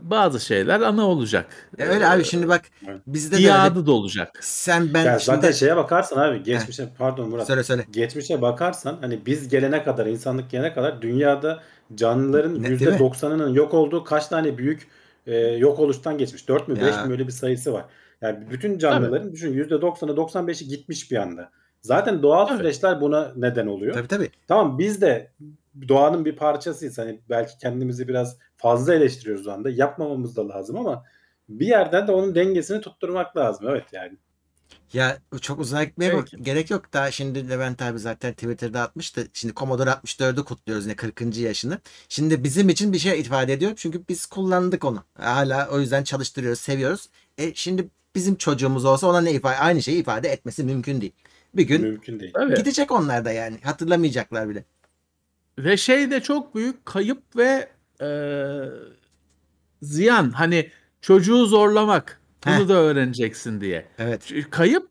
bazı şeyler ana olacak. E öyle ee, abi şimdi bak bizde de iade de olacak. Sen ben ya şimdi... Zaten şeye bakarsan abi geçmişe Heh. pardon Murat. Söyle söyle. Geçmişe bakarsan hani biz gelene kadar, insanlık gelene kadar dünyada canlıların ne, yüzde doksanının yok olduğu kaç tane büyük e, yok oluştan geçmiş? dört mü beş mi öyle bir sayısı var. Yani bütün canlıların tabii. düşün yüzde doksanı doksan beşi gitmiş bir anda. Zaten doğal tabii. süreçler buna neden oluyor. Tabii tabii. Tamam, biz de doğanın bir parçasıyız. Hani belki kendimizi biraz fazla eleştiriyoruz o anda. Yapmamamız da lazım ama bir yerden de onun dengesini tutturmak lazım. Evet yani. Ya çok uzun gitmeye bak. Gerek yok. Daha şimdi Levent abi zaten Twitter'da atmıştı. Şimdi Commodore altmış dördü kutluyoruz. Ne kırkıncı yaşını. Şimdi bizim için bir şey ifade ediyor. Çünkü biz kullandık onu. Hala o yüzden çalıştırıyoruz, seviyoruz. E şimdi bizim çocuğumuz olsa ona ne ifade, aynı şeyi ifade etmesi mümkün değil. Bir gün mümkün değil. Gidecek onlar da yani. Hatırlamayacaklar bile. Ve şey de çok büyük kayıp ve e, ziyan. Hani çocuğu zorlamak, bunu Heh. da öğreneceksin diye. Evet. Kayıp,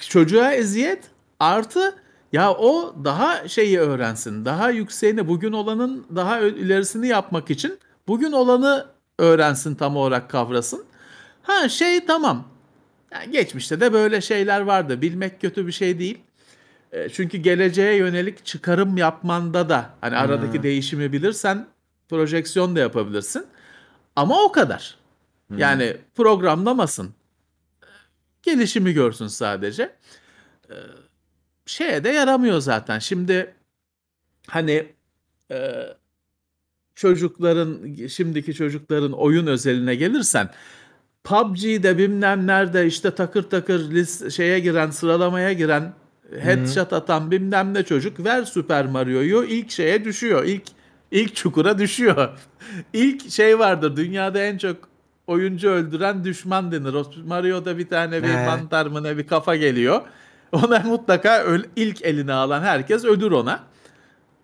çocuğa eziyet, artı ya o daha şeyi öğrensin. Daha yükseğini, bugün olanın daha ilerisini yapmak için bugün olanı öğrensin, tam olarak kavrasın. Ha şey tamam. Yani geçmişte de böyle şeyler vardı. Bilmek kötü bir şey değil. Çünkü geleceğe yönelik çıkarım yapmanda da hani hmm. aradaki değişimi bilirsen projeksiyon da yapabilirsin. Ama o kadar. Hmm. Yani programlamasın. Gelişimi görsün sadece. Şeye de yaramıyor zaten. Şimdi hani çocukların, şimdiki çocukların oyun özeline gelirsen P U B G'de bilmem nerede işte takır takır list, şeye giren, sıralamaya giren, headshot atan bilmem ne çocuk, ver Super Mario'yu, ilk şeye düşüyor. İlk ilk çukura düşüyor. İlk şey vardır, dünyada en çok oyuncu öldüren düşman denir. Mario'da bir tane bir ee. mantar mı ne bir kafa geliyor. Ona mutlaka öl, ilk eline alan herkes ölür ona.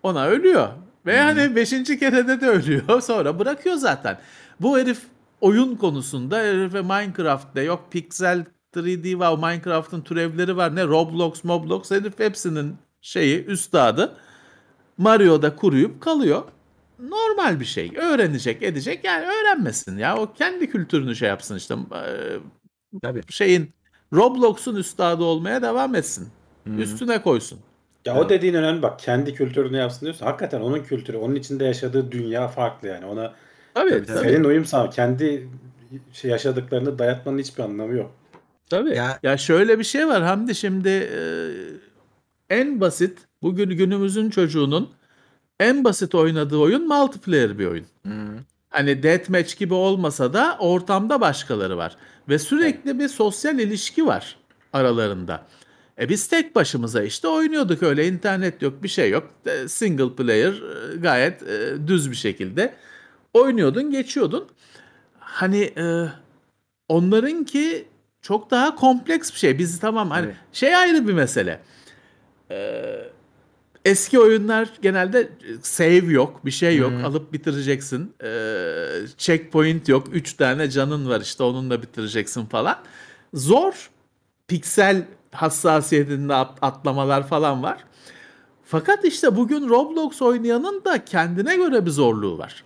Ona ölüyor. Ve hmm. hani beşinci kerede de ölüyor. Sonra bırakıyor zaten. Bu herif oyun konusunda, herife Minecraft'te yok Pixel üç D var, Minecraft'ın türevleri var, ne Roblox, Moblox, herif hepsinin şeyi, üstadı. Mario'da kuruyup kalıyor. Normal bir şey. Öğrenecek, edecek. Yani öğrenmesin ya. O kendi kültürünü şey yapsın işte. Tabii. Şeyin, Roblox'un üstadı olmaya devam etsin. Hı-hı. Üstüne koysun. Ya evet. O dediğin önemli bak. Kendi kültürünü yapsın diyorsun. Hakikaten onun kültürü, onun içinde yaşadığı dünya farklı yani. Ona tabii, tabii. Senin uyum sağ, kendi şey yaşadıklarını dayatmanın hiçbir anlamı yok. Tabii. Ya. ya şöyle bir şey var Hamdi, şimdi e, en basit, bugün günümüzün çocuğunun en basit oynadığı oyun multiplayer bir oyun. Hmm. Hani deathmatch gibi olmasa da ortamda başkaları var. Ve sürekli evet. bir sosyal ilişki var aralarında. E biz tek başımıza işte oynuyorduk, öyle internet yok, bir şey yok. Single player gayet e, düz bir şekilde oynuyordun, geçiyordun. Hani e, onlarınki çok daha kompleks bir şey. Biz tamam hani evet. şey ayrı bir mesele. Ee, eski oyunlar genelde save yok, bir şey yok. Hmm. Alıp bitireceksin. Ee, checkpoint yok. Üç tane canın var işte, onunla bitireceksin falan. Zor. Piksel hassasiyetinde atlamalar falan var. Fakat işte bugün Roblox oynayanın da kendine göre bir zorluğu var.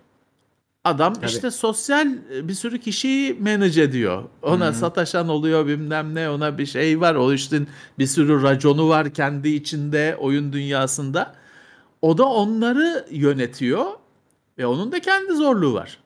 Adam Tabii. işte sosyal bir sürü kişiyi manage ediyor. Ona hmm. sataşan oluyor, bilmem ne, ona bir şey var. O işte bir sürü raconu var kendi içinde, oyun dünyasında. O da onları yönetiyor ve onun da kendi zorluğu var.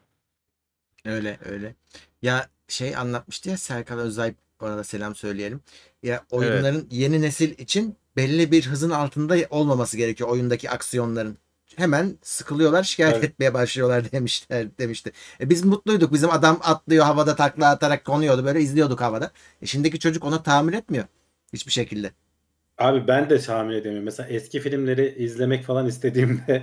Öyle öyle. Ya şey anlatmıştı ya Serkan Özayp, ona da selam söyleyelim. Ya oyunların evet. yeni nesil için belli bir hızın altında olmaması gerekiyor oyundaki aksiyonların. Hemen sıkılıyorlar, şikayet evet. etmeye başlıyorlar demişler demişti. E biz mutluyduk, bizim adam atlıyor havada, takla atarak konuyordu, böyle izliyorduk havada. E şimdiki çocuk ona tahammül etmiyor hiçbir şekilde. Abi ben de tahammül edemiyorum. Mesela eski filmleri izlemek falan istediğimde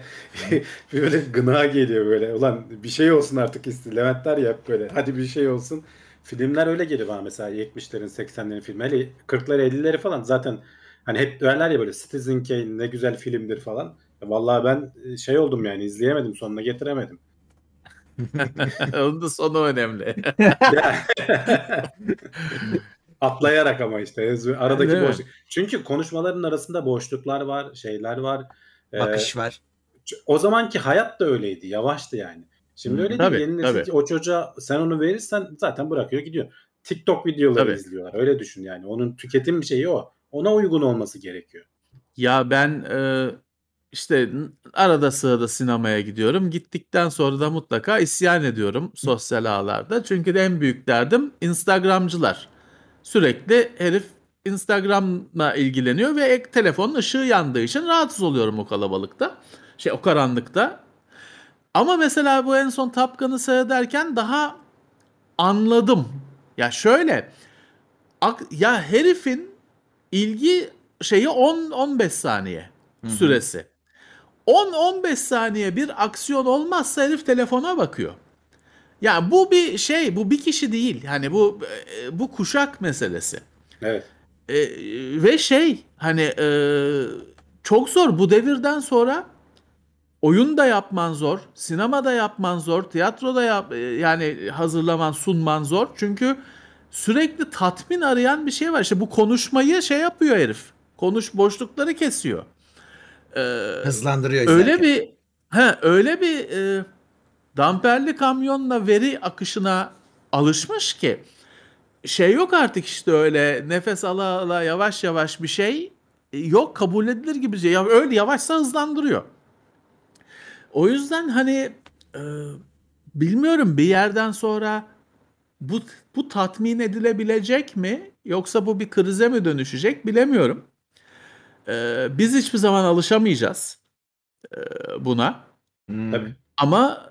böyle gına geliyor böyle. Ulan bir şey olsun artık istedim. Leventler yap böyle. Hadi bir şey olsun. Filmler öyle geliyor bana mesela, yetmişlerin seksenlerin filmleri, kırkları ellileri falan zaten hani hep derler ya böyle Citizen Kane ne güzel filmdir falan. Vallahi ben şey oldum yani, izleyemedim, sonuna getiremedim. Onun da sonu önemli. Atlayarak ama işte aradaki değil boşluk. Mi? Çünkü konuşmaların arasında boşluklar var, şeyler var. Bakış ee, var. O zamanki hayat da öyleydi, yavaştı yani. Şimdi hmm, öyle tabii, değil. Yeni nesil o çocuğa sen onu verirsen zaten bırakıyor gidiyor. TikTok videoları tabii. izliyorlar. Öyle düşün yani. Onun tüketim şeyi o. Ona uygun olması gerekiyor. Ya ben e, işte arada sırada sinemaya gidiyorum. Gittikten sonra da mutlaka isyan ediyorum sosyal ağlarda. Çünkü de en büyük derdim Instagramcılar. Sürekli herif Instagram'la ilgileniyor ve telefonun ışığı yandığı için rahatsız oluyorum o kalabalıkta. Şey, o karanlıkta. Ama mesela bu en son Top Gun'ı seyrederken daha anladım. Ya şöyle, ya herifin ilgi şeyi on on beş saniye süresi. on on beş saniye bir aksiyon olmazsa herif telefona bakıyor. Ya bu bir şey, bu bir kişi değil. Hani bu bu kuşak meselesi. Evet. E, ve şey hani e, çok zor bu devirden sonra. Oyun da yapman zor, sinemada yapman zor, tiyatroda yap, yani hazırlaman, sunman zor. Çünkü sürekli tatmin arayan bir şey var. İşte bu konuşmayı şey yapıyor herif. Konuş boşlukları kesiyor. Ee, Hızlandırıyor. Öyle zaten. bir he, öyle bir e, damperli kamyonla veri akışına alışmış ki şey yok artık, işte öyle nefes ala ala yavaş yavaş bir şey yok, kabul edilir gibi şey. Ya öyle yavaşsa hızlandırıyor. O yüzden hani e, bilmiyorum bir yerden sonra bu bu tatmin edilebilecek mi, yoksa bu bir krize mi dönüşecek bilemiyorum. E, biz hiçbir zaman alışamayacağız e, buna. Hmm. Ama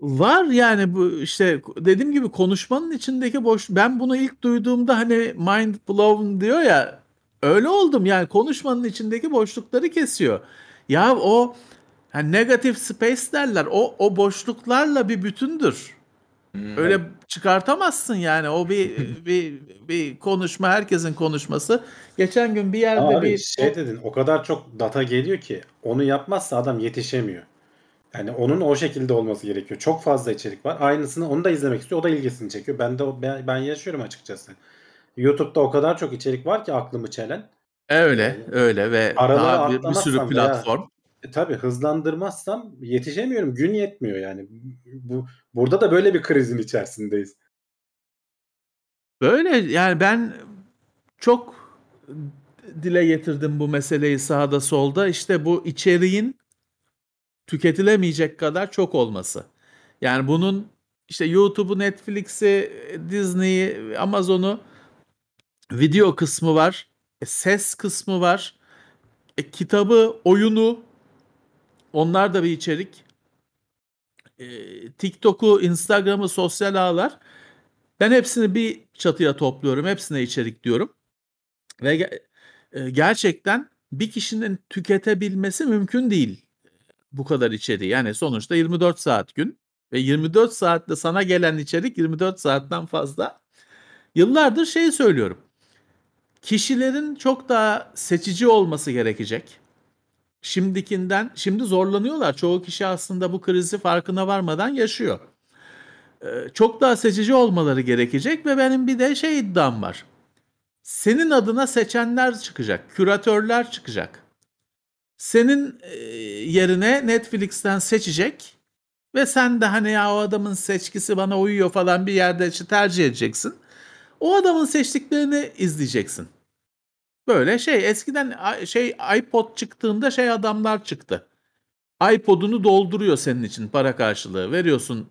var yani, bu işte dediğim gibi konuşmanın içindeki boş. Ben bunu ilk duyduğumda hani mind blown diyor ya, öyle oldum yani, konuşmanın içindeki boşlukları kesiyor. Ya o yani negatif space derler. O o boşluklarla bir bütündür. Hmm. Öyle çıkartamazsın yani. O bir bir bir konuşma, herkesin konuşması. Geçen gün bir yerde abi, bir şey dedin. O kadar çok data geliyor ki onu yapmazsa adam yetişemiyor. Yani onun o şekilde olması gerekiyor. Çok fazla içerik var. Aynısını onu da izlemek istiyor. O da ilgisini çekiyor. Ben de ben, ben yaşıyorum açıkçası. YouTube'da o kadar çok içerik var ki aklımı çelen. Öyle, yani, öyle ve daha bir, bir sürü platform. Veya... Tabii hızlandırmazsam yetişemiyorum. Gün yetmiyor yani. Bu burada da böyle bir krizin içerisindeyiz. Böyle yani ben çok dile getirdim bu meseleyi sağda solda. İşte bu içeriğin tüketilemeyecek kadar çok olması. Yani bunun işte YouTube'u, Netflix'i, Disney'i, Amazon'u, video kısmı var, ses kısmı var, kitabı, oyunu. Onlar da bir içerik. E, TikTok'u, Instagram'ı, sosyal ağlar. Ben hepsini bir çatıya topluyorum. Hepsine içerik diyorum. Ve ge- e, gerçekten bir kişinin tüketebilmesi mümkün değil bu kadar içeriği. Yani sonuçta yirmi dört saat gün ve yirmi dört saatte sana gelen içerik yirmi dört saatten fazla. Yıllardır şey söylüyorum. Kişilerin çok daha seçici olması gerekecek. Şimdikinden, şimdi zorlanıyorlar. Çoğu kişi aslında bu krizi farkına varmadan yaşıyor. Ee, çok daha seçici olmaları gerekecek ve benim bir de şey iddiam var. Senin adına seçenler çıkacak, küratörler çıkacak. Senin e, yerine Netflix'ten seçecek ve sen de hani ya o adamın seçkisi bana uyuyor falan bir yerde işte tercih edeceksin. O adamın seçtiklerini izleyeceksin. Böyle şey, eskiden şey iPod çıktığında şey adamlar çıktı. iPod'unu dolduruyor senin için, para karşılığı veriyorsun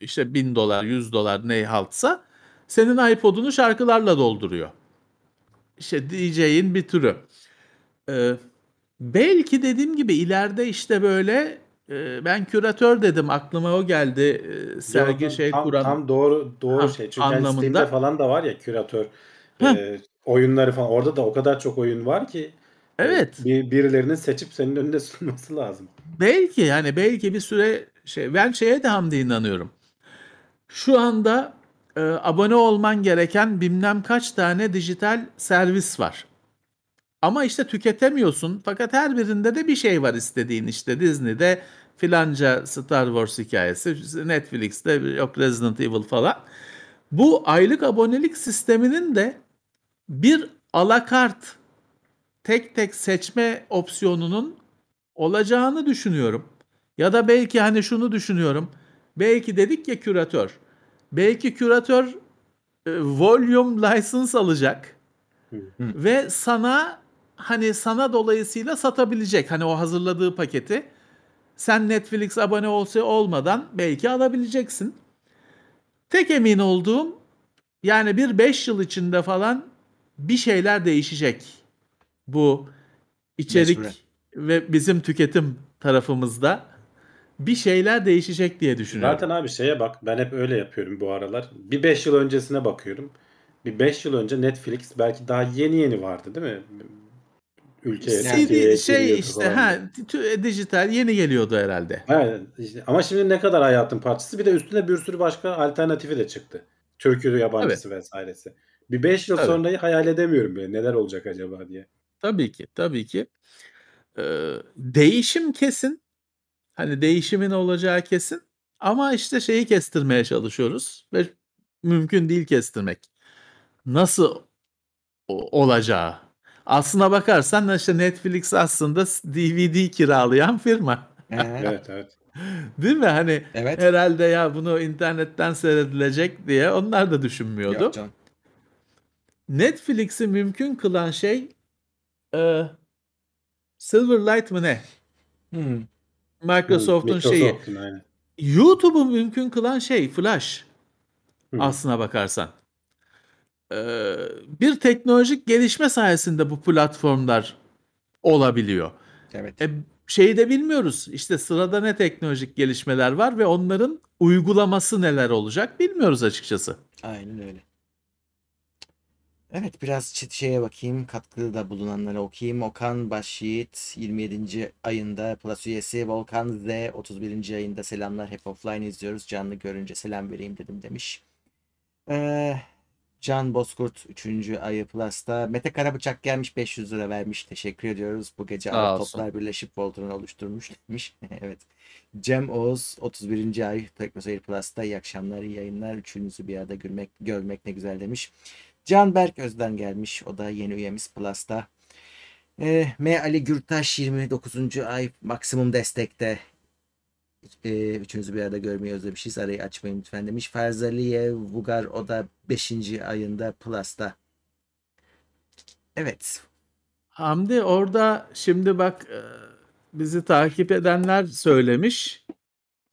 işte bin dolar, yüz dolar ne haltsa, senin iPod'unu şarkılarla dolduruyor. İşte D J'in bir türü. Ee, belki dediğim gibi ileride işte böyle e, ben küratör dedim, aklıma o geldi e, sergi ya, şey tam, kuran. Tam doğru doğru tam şey. Çünkü yani Steam'de falan da var ya küratör. E, oyunları falan, orada da o kadar çok oyun var ki evet, bir, birilerinin seçip senin önüne sunması lazım. Belki yani belki bir süre şey, ben şeye de Hamdi inanıyorum. Şu anda e, abone olman gereken bilmem kaç tane dijital servis var. Ama işte tüketemiyorsun. Fakat her birinde de bir şey var istediğin, işte Disney'de filanca Star Wars hikayesi, Netflix'te yok Resident Evil falan. Bu aylık abonelik sisteminin de bir alakart tek tek seçme opsiyonunun olacağını düşünüyorum. Ya da belki hani şunu düşünüyorum. Belki dedik ya küratör. Belki küratör e, volume license alacak ve sana hani sana dolayısıyla satabilecek. Hani o hazırladığı paketi sen Netflix abone olsa olmadan belki alabileceksin. Tek emin olduğum yani bir beş yıl içinde falan bir şeyler değişecek. Bu içerik Mesure. Ve bizim tüketim tarafımızda bir şeyler değişecek diye düşünüyorum. Zaten abi şeye bak, ben hep öyle yapıyorum bu aralar. Bir beş yıl öncesine bakıyorum. Bir beş yıl önce Netflix belki daha yeni yeni vardı değil mi? Ülkeye, C D, Türkiye'ye şey işte ha, dijital yeni geliyordu herhalde. Evet, işte, ama şimdi ne kadar hayatın parçası, bir de üstüne bir sürü başka alternatifi de çıktı. Türkü yabancısı evet. vesairesi. Bir beş yıl evet. sonrayı hayal edemiyorum bile. Neler olacak acaba diye. Tabii ki, tabii ki. Ee, değişim kesin. Hani değişimin olacağı kesin. Ama işte şeyi kestirmeye çalışıyoruz ve mümkün değil kestirmek. Nasıl olacağı. Aslına bakarsan işte Netflix aslında D V D kiralayan firma. Evet, evet. Değil mi? Hani evet. herhalde ya bunu internetten seyredilecek diye onlar da düşünmüyordu. Netflix'i mümkün kılan şey e, Silverlight mı ne? Hmm. Microsoft'un Microsoft şeyi. Yani. YouTube'u mümkün kılan şey Flash. Hmm. Aslına bakarsan. Ee, bir teknolojik gelişme sayesinde bu platformlar olabiliyor. Evet. E, şeyi de bilmiyoruz. İşte sırada ne teknolojik gelişmeler var ve onların uygulaması neler olacak bilmiyoruz açıkçası. Aynen öyle. Evet, biraz şeye bakayım, katkıda bulunanları okuyayım. Okan Başyiğit yirmi yedinci ayında Plus üyesi, Volkan Z otuz birinci ayında selamlar, hep offline izliyoruz, canlı görünce selam vereyim dedim demiş. Eee Can Bozkurt üçüncü ayı Plus'ta. Mete Karabıçak gelmiş, beş yüz lira vermiş. Teşekkür ediyoruz. Bu gece Ağol Toplar birleşip Voltron oluşturmuş demiş. Evet. Cem Oğuz otuz birinci ay Tekno Seyir Plus'ta. İyi akşamlar, iyi yayınlar. Üçünüzü bir arada görmek, görmek ne güzel demiş. Can Berk Özden gelmiş. O da yeni üyemiz Plus'ta. E, M. Ali Gürtaş yirmi dokuzuncu ay maksimum destekte. E, üçünüzü bir arada görmeyi özlemişiz. Arayı açmayın lütfen demiş. Farzaliye Vugar, o da beşinci ayında Plus'ta. Evet. Hamdi orada şimdi bak, bizi takip edenler söylemiş.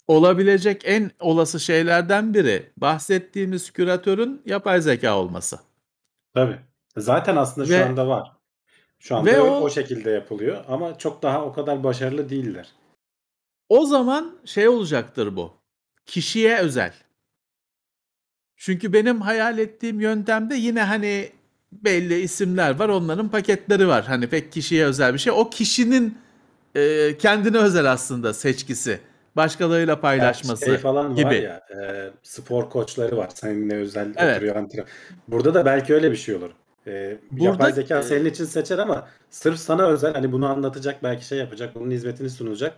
Olabilecek en olası şeylerden biri bahsettiğimiz küratörün yapay zeka olması. Tabii. Zaten aslında ve, şu anda var. Şu anda o, o şekilde yapılıyor ama çok daha o kadar başarılı değiller. O zaman şey olacaktır bu. Kişiye özel. Çünkü benim hayal ettiğim yöntemde yine hani belli isimler var, onların paketleri var. Hani pek kişiye özel bir şey. O kişinin e, kendine özel aslında seçkisi. Başkalarıyla paylaşması şey falan gibi. Var ya, e, spor koçları var. Seninle özel evet. oturuyor antrenör. Burada da belki öyle bir şey olur. E, Burada, yapay zeka senin için seçer ama sırf sana özel, hani bunu anlatacak, belki şey yapacak, bunun hizmetini sunacak.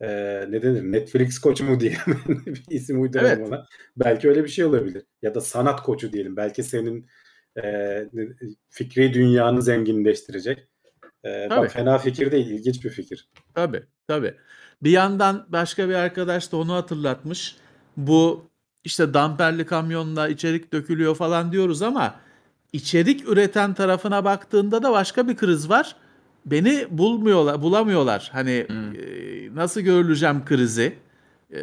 Ee, ne denir? Netflix koçu mu diye bir isim uyduralım evet. ona. Belki öyle bir şey olabilir. Ya da sanat koçu diyelim. Belki senin e, fikri dünyanı zenginleştirecek. E, bak, fena fikir değil. İlginç bir fikir. Tabii. Tabii. Bir yandan başka bir arkadaş da onu hatırlatmış. Bu işte damperli kamyonla içerik dökülüyor falan diyoruz ama içerik üreten tarafına baktığında da başka bir kriz var. Beni bulmuyorlar, bulamıyorlar. Hani hmm. e, nasıl görüleceğim krizi? E,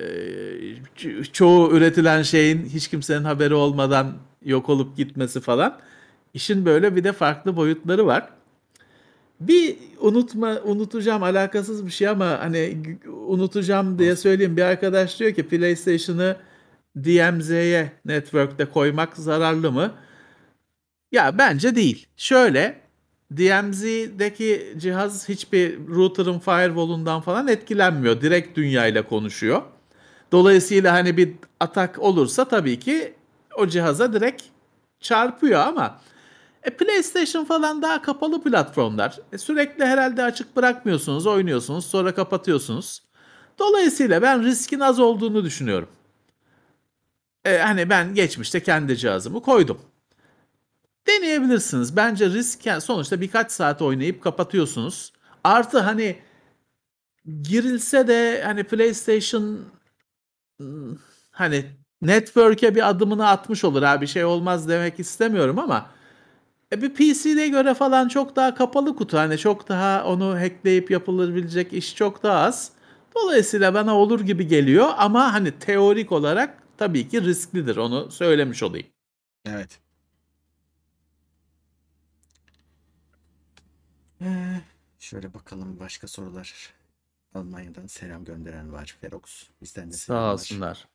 ço- çoğu üretilen şeyin hiç kimsenin haberi olmadan yok olup gitmesi falan. İşin böyle bir de farklı boyutları var. Bir unutma, unutacağım alakasız bir şey ama hani unutacağım diye söyleyeyim. Bir arkadaş diyor ki PlayStation'ı D M Z'ye network'te koymak zararlı mı? Ya bence değil. Şöyle. D M Z'deki cihaz hiçbir router'ın firewall'undan falan etkilenmiyor. Direkt dünyayla konuşuyor. Dolayısıyla hani bir atak olursa tabii ki o cihaza direkt çarpıyor ama E, PlayStation falan daha kapalı platformlar. E, sürekli herhalde açık bırakmıyorsunuz, oynuyorsunuz, sonra kapatıyorsunuz. Dolayısıyla ben riskin az olduğunu düşünüyorum. E, hani ben geçmişte kendi cihazımı koydum. Deneyebilirsiniz. Bence risk, yani sonuçta birkaç saat oynayıp kapatıyorsunuz. Artı hani girilse de hani PlayStation hani network'e bir adımını atmış olur. Ha, bir şey olmaz demek istemiyorum ama e, bir P C'ye göre falan çok daha kapalı kutu. Hani çok daha onu hackleyip yapılabilecek iş çok daha az. Dolayısıyla bana olur gibi geliyor ama hani teorik olarak tabii ki risklidir. Onu söylemiş olayım. Evet. Ee, şöyle bakalım, başka sorular. Almanya'dan selam gönderen var, Ferox. Bizden de sağ olsunlar.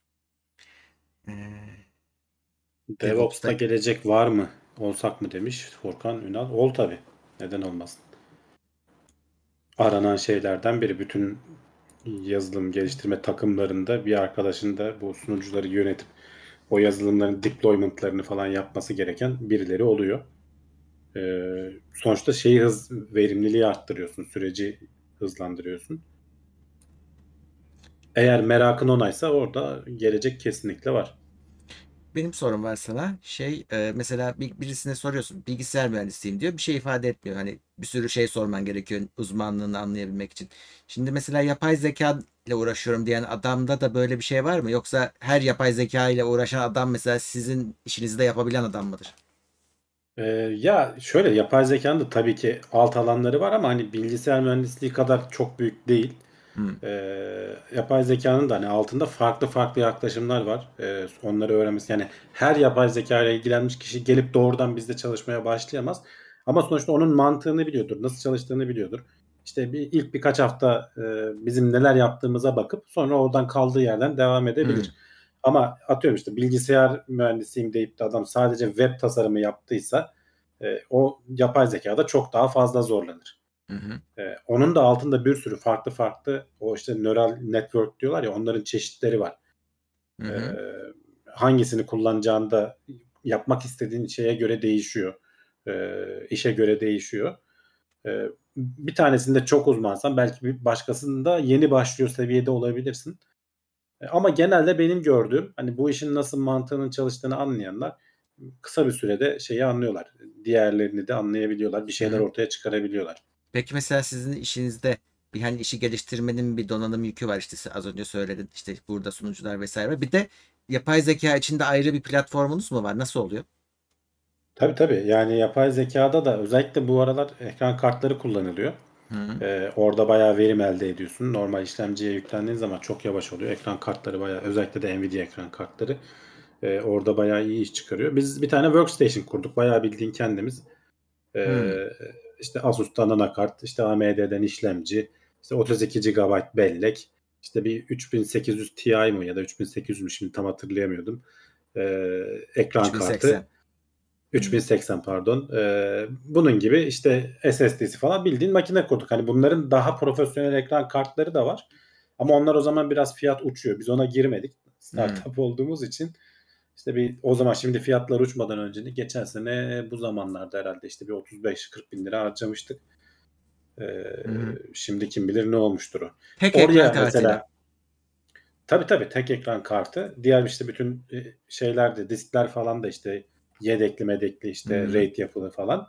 Ee, DevOps'ta gelecek var mı? Olsak mı demiş Furkan Ünal. Ol tabii. Neden olmasın? Aranan şeylerden biri. Bütün yazılım geliştirme takımlarında bir arkadaşın da bu sunucuları yönetip o yazılımların deployment'larını falan yapması gereken birileri oluyor. Ee, sonuçta şeyi hız verimliliği arttırıyorsun, süreci hızlandırıyorsun. Eğer merakın onaysa orada gelecek kesinlikle var. Benim sorum var sana. Şey e, mesela bir, birisine soruyorsun, bilgisayar mühendisiyim diyor, bir şey ifade etmiyor. Hani bir sürü şey sorman gerekiyor uzmanlığını anlayabilmek için. Şimdi mesela yapay zeka ile uğraşıyorum diyen adamda da böyle bir şey var mı? Yoksa her yapay zeka ile uğraşan adam mesela sizin işinizi de yapabilen adam mıdır? Ee, ya şöyle, yapay zekanın da tabii ki alt alanları var ama hani bilgisayar mühendisliği kadar çok büyük değil. Hmm. Ee, yapay zekanın da hani altında farklı farklı yaklaşımlar var. Ee, onları öğrenmesi, yani her yapay zeka ile ilgilenmiş kişi gelip doğrudan bizde çalışmaya başlayamaz. Ama sonuçta onun mantığını biliyordur, nasıl çalıştığını biliyordur. İşte bir, ilk birkaç hafta e, bizim neler yaptığımıza bakıp sonra oradan kaldığı yerden devam edebilir. Hmm. Ama atıyorum işte bilgisayar mühendisiyim deyip de adam sadece web tasarımı yaptıysa e, o yapay zekada çok daha fazla zorlanır. Hı hı. E, onun da altında bir sürü farklı farklı o işte neural network diyorlar ya, onların çeşitleri var. Hı hı. E, hangisini kullanacağını da yapmak istediğin şeye göre değişiyor. E, işe göre değişiyor. E, bir tanesinde çok uzmansan belki bir başkasında yeni başlıyor seviyede olabilirsin. Ama genelde benim gördüğüm hani bu işin nasıl mantığının çalıştığını anlayanlar kısa bir sürede şeyi anlıyorlar. Diğerlerini de anlayabiliyorlar. Bir şeyler ortaya çıkarabiliyorlar. Peki mesela sizin işinizde bir hani işi geliştirmenin bir donanım yükü var, işte az önce söyledin, işte burada sunucular vesaire. Bir de yapay zeka içinde ayrı bir platformunuz mu var? Nasıl oluyor? Tabii tabii. Yani yapay zekada da özellikle bu aralar ekran kartları kullanılıyor. Ee, orada bayağı verim elde ediyorsun. Normal işlemciye yüklendiğin zaman çok yavaş oluyor. Ekran kartları bayağı, özellikle de Nvidia ekran kartları e, orada bayağı iyi iş çıkarıyor. Biz bir tane workstation kurduk. Bayağı bildiğin kendimiz. Ee, hmm. İşte Asus'tan anakart, işte A M D'den işlemci, işte otuz iki gigabayt bellek, işte bir üç bin sekiz yüz Ti mi ya da üç bin sekiz yüz mü, şimdi tam hatırlayamıyordum. Ee, ekran üç bin seksen. Kartı. üç bin seksen pardon. Ee, bunun gibi işte S S D'si falan bildiğin makine kurduk. Hani bunların daha profesyonel ekran kartları da var. Ama onlar o zaman biraz fiyat uçuyor. Biz ona girmedik. Startup hmm. olduğumuz için işte bir o zaman, şimdi fiyatlar uçmadan önce geçen sene bu zamanlarda herhalde işte bir otuz beş kırk bin lira harcamıştık. Ee, hmm. Şimdi kim bilir ne olmuştur o. Tek oraya ekran mesela. Tabii tabii tek ekran kartı. Diğer işte bütün şeyler de, diskler falan da işte yedekli medekli işte hmm. RAID yapılı falan.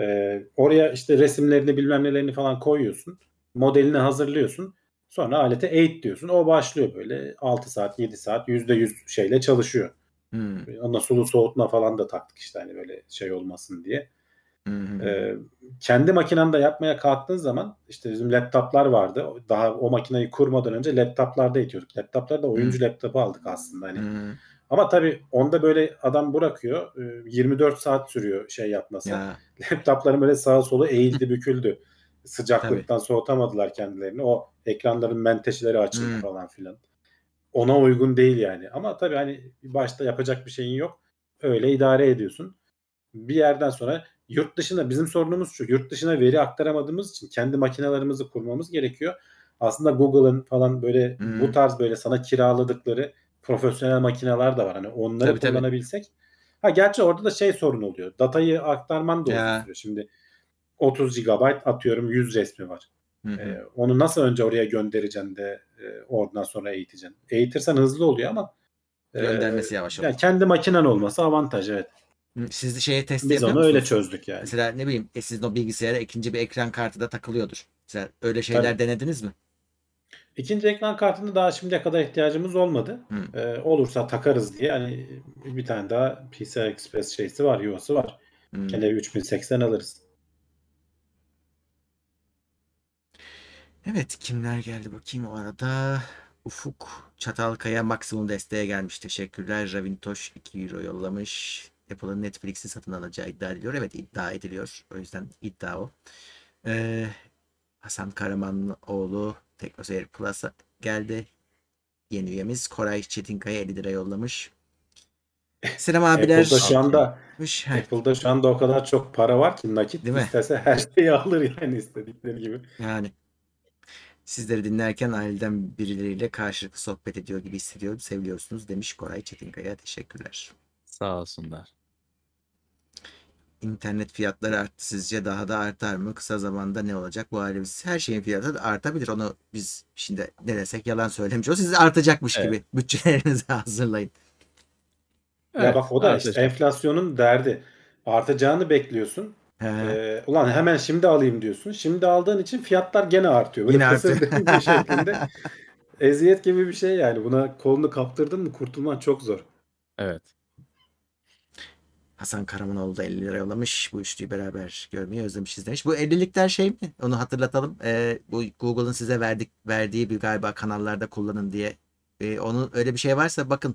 Ee, oraya işte resimlerini bilmem nelerini falan koyuyorsun. Modelini hazırlıyorsun. Sonra alete eğit diyorsun. O başlıyor böyle altı saat yedi saat yüzde yüz şeyle çalışıyor. Hmm. Ondan sulu soğutma falan da taktık işte hani böyle şey olmasın diye. Hmm. Ee, kendi makinanda yapmaya kalktığın zaman işte bizim laptoplar vardı. Daha o makineyi kurmadan önce laptoplarda eğitiyorduk. Laptoplarda oyuncu hmm. laptopu aldık aslında hani. Hmm. Ama tabii onda böyle adam bırakıyor, yirmi dört saat sürüyor şey yapması. Ya. Laptopların böyle sağa sola eğildi büküldü. Sıcaklıktan tabii. soğutamadılar kendilerini. O ekranların menteşeleri açıldı hmm. falan filan. Ona uygun değil yani. Ama tabii hani başta yapacak bir şeyin yok. Öyle idare ediyorsun. Bir yerden sonra yurt dışına, bizim sorunumuz şu, yurt dışına veri aktaramadığımız için kendi makinelerimizi kurmamız gerekiyor. Aslında Google'ın falan böyle hmm. bu tarz böyle sana kiraladıkları profesyonel makineler de var. Hani onları tabii, kullanabilsek. Tabii. Ha gerçi orada da şey sorun oluyor. Datayı aktarman da oluyor. Şimdi otuz gigabayt atıyorum yüz resmi var. Ee, onu nasıl önce oraya göndereceksin de e, oradan sonra eğiteceksin. Eğitirsen hızlı oluyor ama e, göndermesi yavaş oluyor. Yani kendi makinen olması avantaj, evet. Siz de şeye test yapıyor musunuz? Biz onu öyle çözdük yani. Mesela ne bileyim e, sizin o bilgisayara ikinci bir ekran kartı da takılıyordur. Mesela öyle şeyler Tabii. denediniz mi? İkinci ekran kartını daha şimdiye kadar ihtiyacımız olmadı. Ee, olursa takarız diye. Yani bir tane daha P C I Express şeysi var, yuvası var. Gene üç bin seksen alırız. Evet, kimler geldi bakayım o arada. Ufuk Çatalkaya maksimum desteğe gelmiş. Teşekkürler. Ravintoş iki euro yollamış. Apple'ın Netflix'i satın alacağı iddia ediliyor. Evet, iddia ediliyor. O yüzden iddia o. Ee, Hasan Karamanoğlu Tekno Seyir Plus'a geldi. Yeni üyemiz Koray Çetinkaya elli lira yollamış. Selam abiler. Apple'da şu anda, Apple'da şu anda o kadar çok para var ki nakit istese her şeyi alır yani istedikleri gibi. Yani. Sizleri dinlerken aileden birileriyle karşılıklı sohbet ediyor gibi hissediyorum. Seviyorsunuz demiş Koray Çetinkaya. Teşekkürler. Sağ olsunlar. İnternet fiyatları arttı. Sizce daha da artar mı? Kısa zamanda ne olacak bu halimiz? Her şeyin fiyatı artabilir. Onu biz şimdi ne desek yalan söylemiş. O size artacakmış evet. gibi. Bütçelerinizi hazırlayın. Evet, ya bak o da artacak. İşte enflasyonun derdi. Artacağını bekliyorsun. Ee, ulan hemen şimdi alayım diyorsun. Şimdi aldığın için fiyatlar gene artıyor. Böyle bir şeklinde eziyet gibi bir şey yani. Buna kolunu kaptırdın mı kurtulman çok zor. Evet. Hasan Karamanoğlu da elli lira yollamış. Bu üçlüyü beraber görmeyi özlemişiz demiş. Bu ellilikler şey mi? Onu hatırlatalım. Ee, bu Google'ın size verdik, verdiği bir galiba kanallarda kullanın diye. Ee, onun öyle bir şey varsa bakın.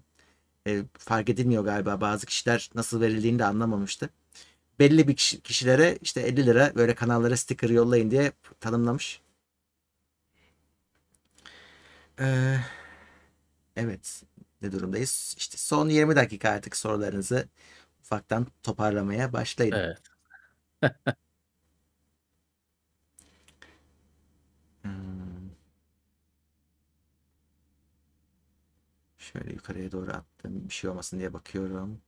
Ee, fark edilmiyor galiba. Bazı kişiler nasıl verildiğini de anlamamıştı. Belli bir kişilere işte elli lira böyle kanallara sticker yollayın diye tanımlamış. Ee, evet. Ne durumdayız? İşte son yirmi dakika artık sorularınızı ufaktan toparlamaya başlayın. Evet. hmm. Şöyle yukarıya doğru attım. Bir şey olmasın diye bakıyorum.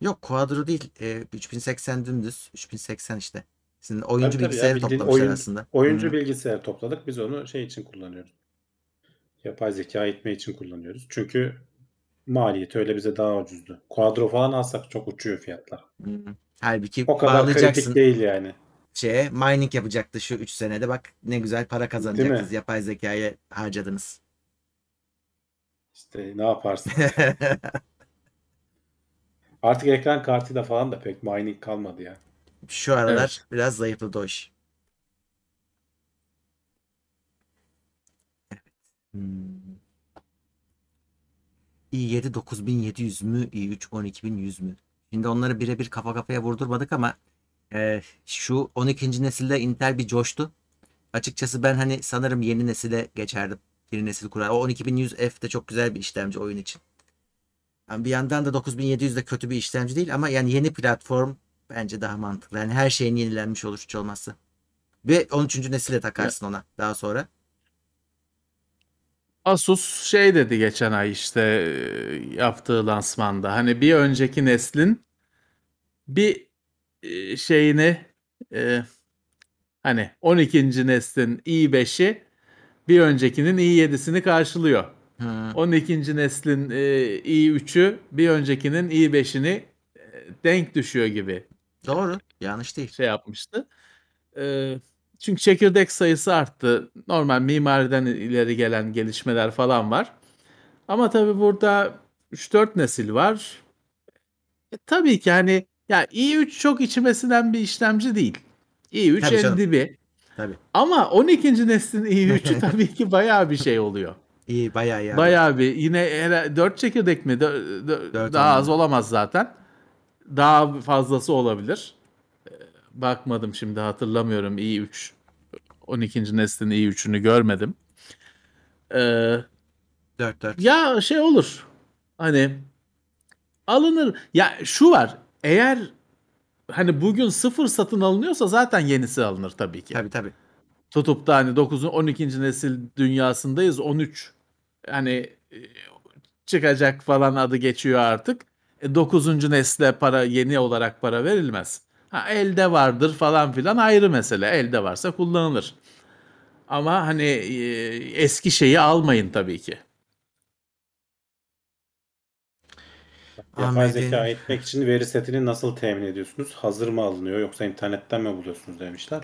Yok kuadro değil. E, üç bin seksen dümdüz. üç bin seksen işte. Sizin oyuncu bilgisayarı toplamışlar oyun, aslında. Oyuncu hmm. bilgisayarı topladık. Biz onu şey için kullanıyoruz. Yapay zeka eğitme için kullanıyoruz. Çünkü maliyeti öyle bize daha ucuzdu. Kuadro falan alsak çok uçuyor fiyatlar. Hmm. Halbuki o kadar kritik değil yani. Şeye, mining yapacaktı şu üç senede. Bak ne güzel para kazanacaktınız. Yapay zekaya harcadınız. İşte ne yaparsın? Artık ekran kartıyla falan da pek mining kalmadı ya. Şu aralar evet. biraz zayıfladı o iş. Evet. Hmm. i yedi dokuz bin yedi yüz mü? i üç on iki bin yüz mü? Şimdi onları birebir kafa kafaya vurdurmadık ama e, şu on ikinci nesilde Intel bir coştu. Açıkçası ben hani sanırım yeni nesile geçerdim. Yeni nesil kurar. O on iki bin yüz F de çok güzel bir işlemci oyun için. Bir yandan da dokuz bin yedi yüz de kötü bir işlemci değil ama yani yeni platform bence daha mantıklı. Yani her şeyin yenilenmiş olur hiç olmazsa. Ve on üçüncü nesile takarsın ona daha sonra. Asus şey dedi geçen ay işte yaptığı lansmanda. Hani bir önceki neslin bir şeyini e, hani on ikinci neslin i beşi bir öncekinin i yedisini karşılıyor. Hmm. on ikinci neslin e, i üçü bir öncekinin i beşini e, denk düşüyor gibi. Doğru. Yanlış değil. Şey yapmıştı. E, çünkü çekirdek sayısı arttı. Normal mimariden ileri gelen gelişmeler falan var. Ama tabii burada üç dört nesil var. E, tabii ki hani ya i üç çok içime sinen bir işlemci değil. i üç en dibi. Tabii. Ama on ikinci neslin i üçü tabii ki bayağı bir şey oluyor. İyi bayağı yani. Bayağı bir yine dört çekirdek mi? Dör, dör, dört daha az olamaz zaten. Daha fazlası olabilir. Bakmadım şimdi hatırlamıyorum. i üç on ikinci neslin i üçünü görmedim. Ee, dört dört. Ya şey olur. Hani alınır. Ya şu var. Eğer hani bugün sıfır satın alınıyorsa zaten yenisi alınır tabii ki. Tabii tabii. Tutup da hani dokuz on ikinci nesil dünyasındayız. on üç hani çıkacak falan adı geçiyor artık. dokuzuncu nesle para yeni olarak para verilmez. Ha, elde vardır falan filan ayrı mesele. Elde varsa kullanılır. Ama hani e, eski şeyi almayın tabii ki. Yapay zeka eğitmek için veri setini nasıl temin ediyorsunuz? Hazır mı alınıyor yoksa internetten mi buluyorsunuz demişler.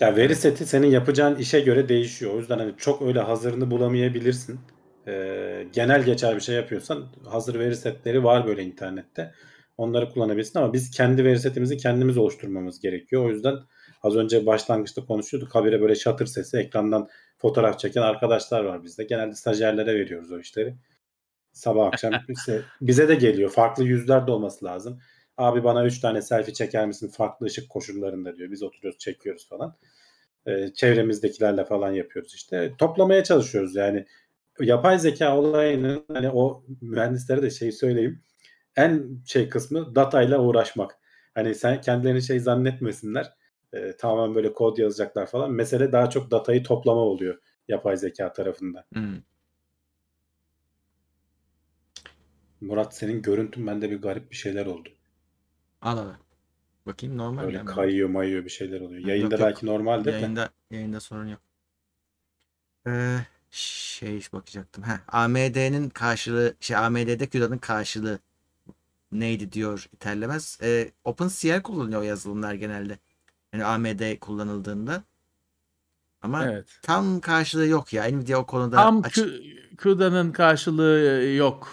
Ya veri seti senin yapacağın işe göre değişiyor. O yüzden hani çok öyle hazırını bulamayabilirsin. Ee, genel geçer bir şey yapıyorsan hazır veri setleri var böyle internette. Onları kullanabilirsin ama biz kendi veri setimizi kendimiz oluşturmamız gerekiyor. O yüzden az önce başlangıçta konuşuyorduk. Habire böyle şatır sesi ekrandan fotoğraf çeken arkadaşlar var bizde. Genelde stajyerlere veriyoruz o işleri. Sabah akşam işte bize de geliyor. Farklı yüzler de olması lazım. Abi bana üç tane selfie çeker misin farklı ışık koşullarında diyor. Biz oturuyoruz çekiyoruz falan. Ee, çevremizdekilerle falan yapıyoruz işte. Toplamaya çalışıyoruz yani. Yapay zeka olayının hani o mühendislere de şey söyleyeyim. En şey kısmı datayla uğraşmak. Hani sen kendilerini şey zannetmesinler. E, tamamen böyle kod yazacaklar falan. Mesele daha çok datayı toplama oluyor yapay zeka tarafında. Hmm. Murat senin görüntün bende bir garip bir şeyler oldu. Al al. Bakayım normal. Öyle kayıyor mayıyor bir şeyler oluyor. Yayında yok, belki yok. Normaldir. Yayında, de. Yayında sorun yok. Eee. Şey bakacaktım. Heh, A M D'nin karşılığı, şey A M D'de Q D A'nın karşılığı neydi diyor terlemez. Ee, OpenSea kullanıyor yazılımlar genelde. Yani A M D kullanıldığında. Ama evet. Tam karşılığı yok ya. Nvidia o konuda tam açık... Q D A'nın karşılığı yok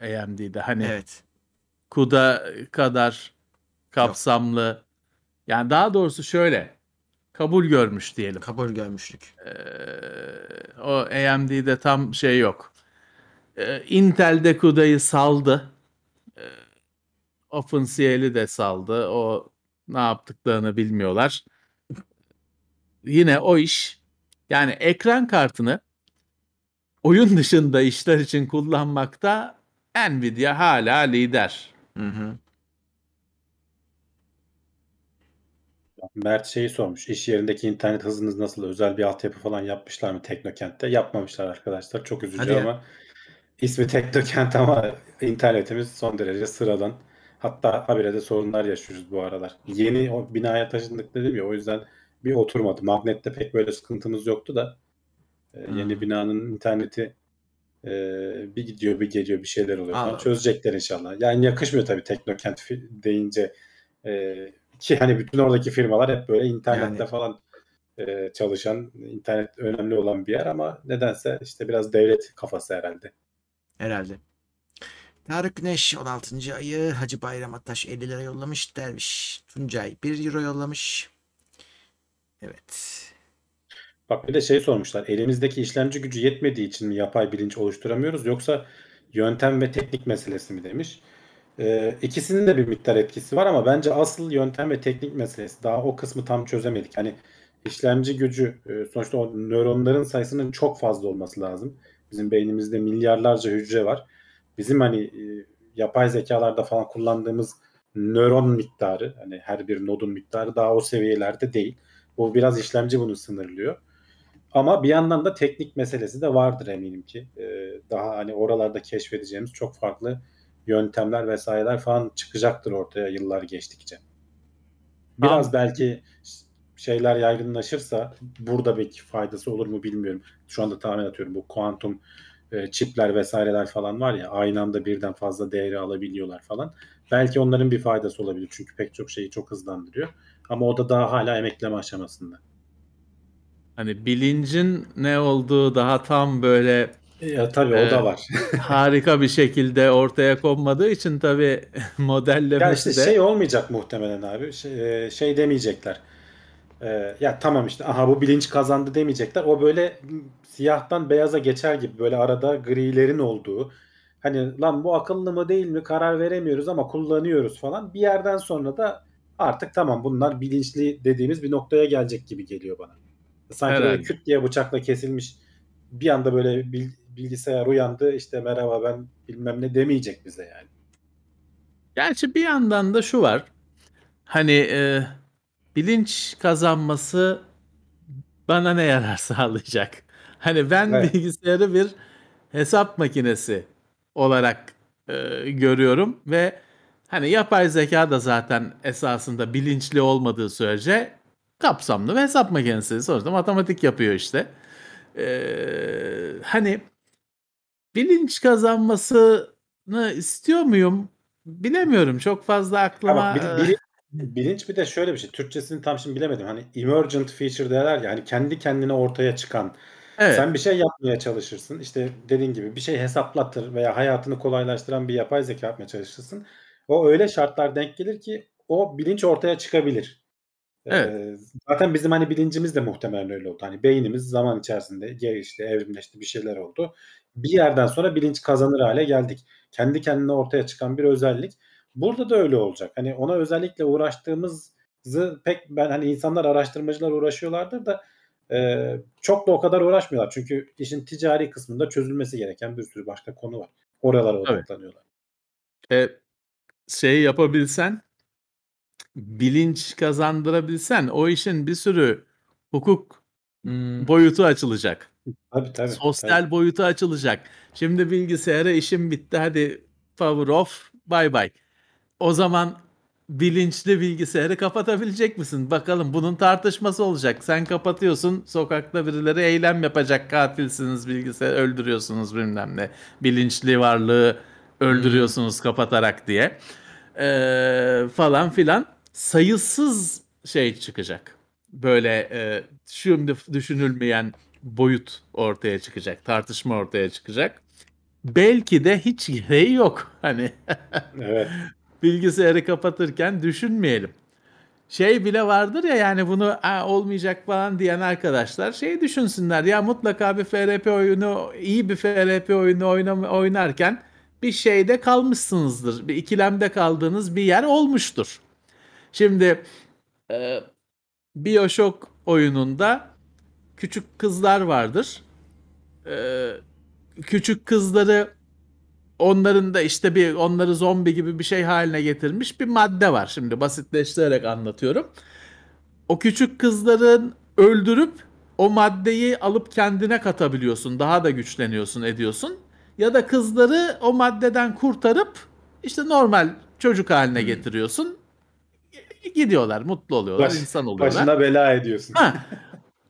A M D'de. Hani evet. Q D A kadar kapsamlı. Yok. Yani daha doğrusu şöyle. Kabul görmüş diyelim. Kabul görmüşlük. Ee, o A M D'de tam şey yok. Ee, Intel'de Q D A'yı saldı. Ee, OpenSea'li de saldı. O ne yaptıklarını bilmiyorlar. Yine o iş. Yani ekran kartını oyun dışında işler için kullanmakta Nvidia hala lider. Hı hı. Mert şeyi sormuş. İş yerindeki internet hızınız nasıl? Özel bir altyapı falan yapmışlar mı Teknokent'te? Yapmamışlar arkadaşlar. Çok üzücü ama ismi Teknokent ama internetimiz son derece sıradan. Hatta habire de sorunlar yaşıyoruz bu aralar. Yeni o binaya taşındık dedim ya o yüzden bir oturmadı. Magnet'te pek böyle sıkıntımız yoktu da ee, yeni hmm. binanın interneti e, bir gidiyor bir geliyor bir şeyler oluyor. Aa, çözecekler inşallah. Yani yakışmıyor tabii Teknokent deyince e, ki hani bütün oradaki firmalar hep böyle internette yani. Falan e, çalışan, internet önemli olan bir yer ama nedense işte biraz devlet kafası herhalde. Herhalde. Tarık Güneş on altıncı ayı Hacı Bayram Ataş elli lira yollamış. Derviş Tuncay bir euro yollamış. Evet. Bak bir de şey sormuşlar. Elimizdeki işlemci gücü yetmediği için mi yapay bilinç oluşturamıyoruz yoksa yöntem ve teknik meselesi mi demiş. Ee, ikisinin de bir miktar etkisi var ama bence asıl yöntem ve teknik meselesi. Daha o kısmı tam çözemedik. Hani işlemci gücü sonuçta o nöronların sayısının çok fazla olması lazım. Bizim beynimizde milyarlarca hücre var. Bizim hani yapay zekalarda falan kullandığımız nöron miktarı, hani her bir nodun miktarı daha o seviyelerde değil. Bu biraz işlemci bunu sınırlıyor. Ama bir yandan da teknik meselesi de vardır eminim ki. Ee, daha hani oralarda keşfedeceğimiz çok farklı yöntemler vesaireler falan çıkacaktır ortaya yıllar geçtikçe. Biraz tamam. Belki şeyler yaygınlaşırsa burada belki faydası olur mu bilmiyorum. Şu anda tahmin atıyorum bu kuantum e, çipler vesaireler falan var ya aynı anda birden fazla değeri alabiliyorlar falan. Belki onların bir faydası olabilir çünkü pek çok şeyi çok hızlandırıyor. Ama o da daha hala emekleme aşamasında. Hani bilincin ne olduğu daha tam böyle ya tabii o ee, da var. Harika bir şekilde ortaya konmadığı için tabii modellemesi ya işte de... şey olmayacak muhtemelen abi. Şey, şey demeyecekler. Ee, ya tamam işte aha bu bilinç kazandı demeyecekler. O böyle siyahtan beyaza geçer gibi böyle arada grilerin olduğu. Hani lan bu akıllı mı değil mi karar veremiyoruz ama kullanıyoruz falan. Bir yerden sonra da artık tamam bunlar bilinçli dediğimiz bir noktaya gelecek gibi geliyor bana. Sanki böyle küt diye bıçakla kesilmiş bir anda böyle bilgisayar uyandı işte merhaba ben bilmem ne demeyecek bize yani. Gerçi bir yandan da şu var. Hani e, bilinç kazanması bana ne yarar sağlayacak? Hani ben evet. Bilgisayarı bir hesap makinesi olarak e, görüyorum ve hani yapay zeka da zaten esasında bilinçli olmadığı sürece kapsamlı ve hesap makinesi, sonuçta matematik yapıyor işte. Ee, hani bilinç kazanmasını istiyor muyum bilemiyorum. Çok fazla aklıma... Ama bilinç, bilinç bir de şöyle bir şey. Türkçesini tam şimdi bilemedim. Hani emergent feature derler ya, hani kendi kendine ortaya çıkan. Evet. Sen bir şey yapmaya çalışırsın. İşte dediğin gibi bir şey hesaplatır veya hayatını kolaylaştıran bir yapay zeka yapmaya çalışırsın. O öyle şartlar denk gelir ki o bilinç ortaya çıkabilir. Evet. Zaten bizim hani bilincimiz de muhtemelen öyle oldu. Hani beynimiz zaman içerisinde gelişti, evrimleşti, bir şeyler oldu. Bir yerden sonra bilinç kazanır hale geldik. Kendi kendine ortaya çıkan bir özellik. Burada da öyle olacak. Hani ona özellikle uğraştığımızı pek ben hani insanlar, araştırmacılar uğraşıyorlardır da e, çok da o kadar uğraşmıyorlar. Çünkü işin ticari kısmında çözülmesi gereken bir sürü başka konu var. Oralara odaklanıyorlar. Evet. E, şeyi yapabilsen, bilinç kazandırabilsen, o işin bir sürü hukuk hmm. boyutu açılacak. Tabii, tabii, Sosyal tabii. boyutu açılacak. Şimdi bilgisayara işim bitti, hadi power off, bye bye. O zaman bilinçli bilgisayarı kapatabilecek misin? Bakalım, bunun tartışması olacak. Sen kapatıyorsun, sokakta birileri eylem yapacak, katilsiniz, bilgisayarı öldürüyorsunuz bilmem ne. Bilinçli varlığı öldürüyorsunuz hmm. kapatarak diye. Ee, falan filan. Sayısız şey çıkacak. Böyle e, şimdi düşünülmeyen boyut ortaya çıkacak. Tartışma ortaya çıkacak. Belki de hiç gereği yok. Hani evet. Bilgisayarı kapatırken düşünmeyelim. Şey bile vardır ya, yani bunu olmayacak falan diyen arkadaşlar şey düşünsünler. Ya mutlaka bir F R P oyunu, iyi bir F R P oyunu oynam- oynarken bir şeyde kalmışsınızdır. Bir ikilemde kaldığınız bir yer olmuştur. Şimdi e, BioShock oyununda küçük kızlar vardır. E, küçük kızları, onların da işte bir, onları zombi gibi bir şey haline getirmiş bir madde var. Şimdi basitleştirerek anlatıyorum. O küçük kızların öldürüp o maddeyi alıp kendine katabiliyorsun. Daha da güçleniyorsun, ediyorsun. Ya da kızları o maddeden kurtarıp işte normal çocuk haline getiriyorsun. Gidiyorlar, mutlu oluyorlar, Baş, insan oluyorlar. Başına bela ediyorsun. Ha,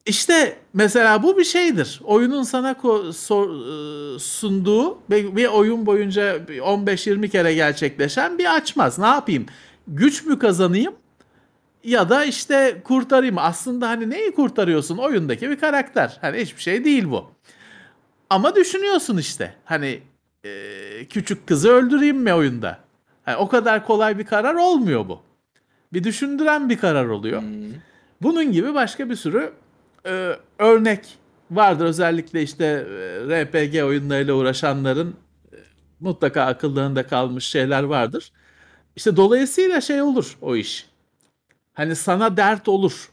işte mesela bu bir şeydir. Oyunun sana ko- so- sunduğu ve bir oyun boyunca on beş yirmi kere gerçekleşen bir açmaz. Ne yapayım? Güç mü kazanayım? Ya da işte kurtarayım. Aslında hani neyi kurtarıyorsun? Oyundaki bir karakter. Hani hiçbir şey değil bu. Ama düşünüyorsun işte, hani e, küçük kızı öldüreyim mi oyunda? Yani o kadar kolay bir karar olmuyor bu. Bir düşündüren bir karar oluyor. Hmm. Bunun gibi başka bir sürü e, örnek vardır. Özellikle işte e, R P G oyunlarıyla uğraşanların e, mutlaka akıllarında kalmış şeyler vardır. İşte dolayısıyla şey olur o iş. Hani sana dert olur.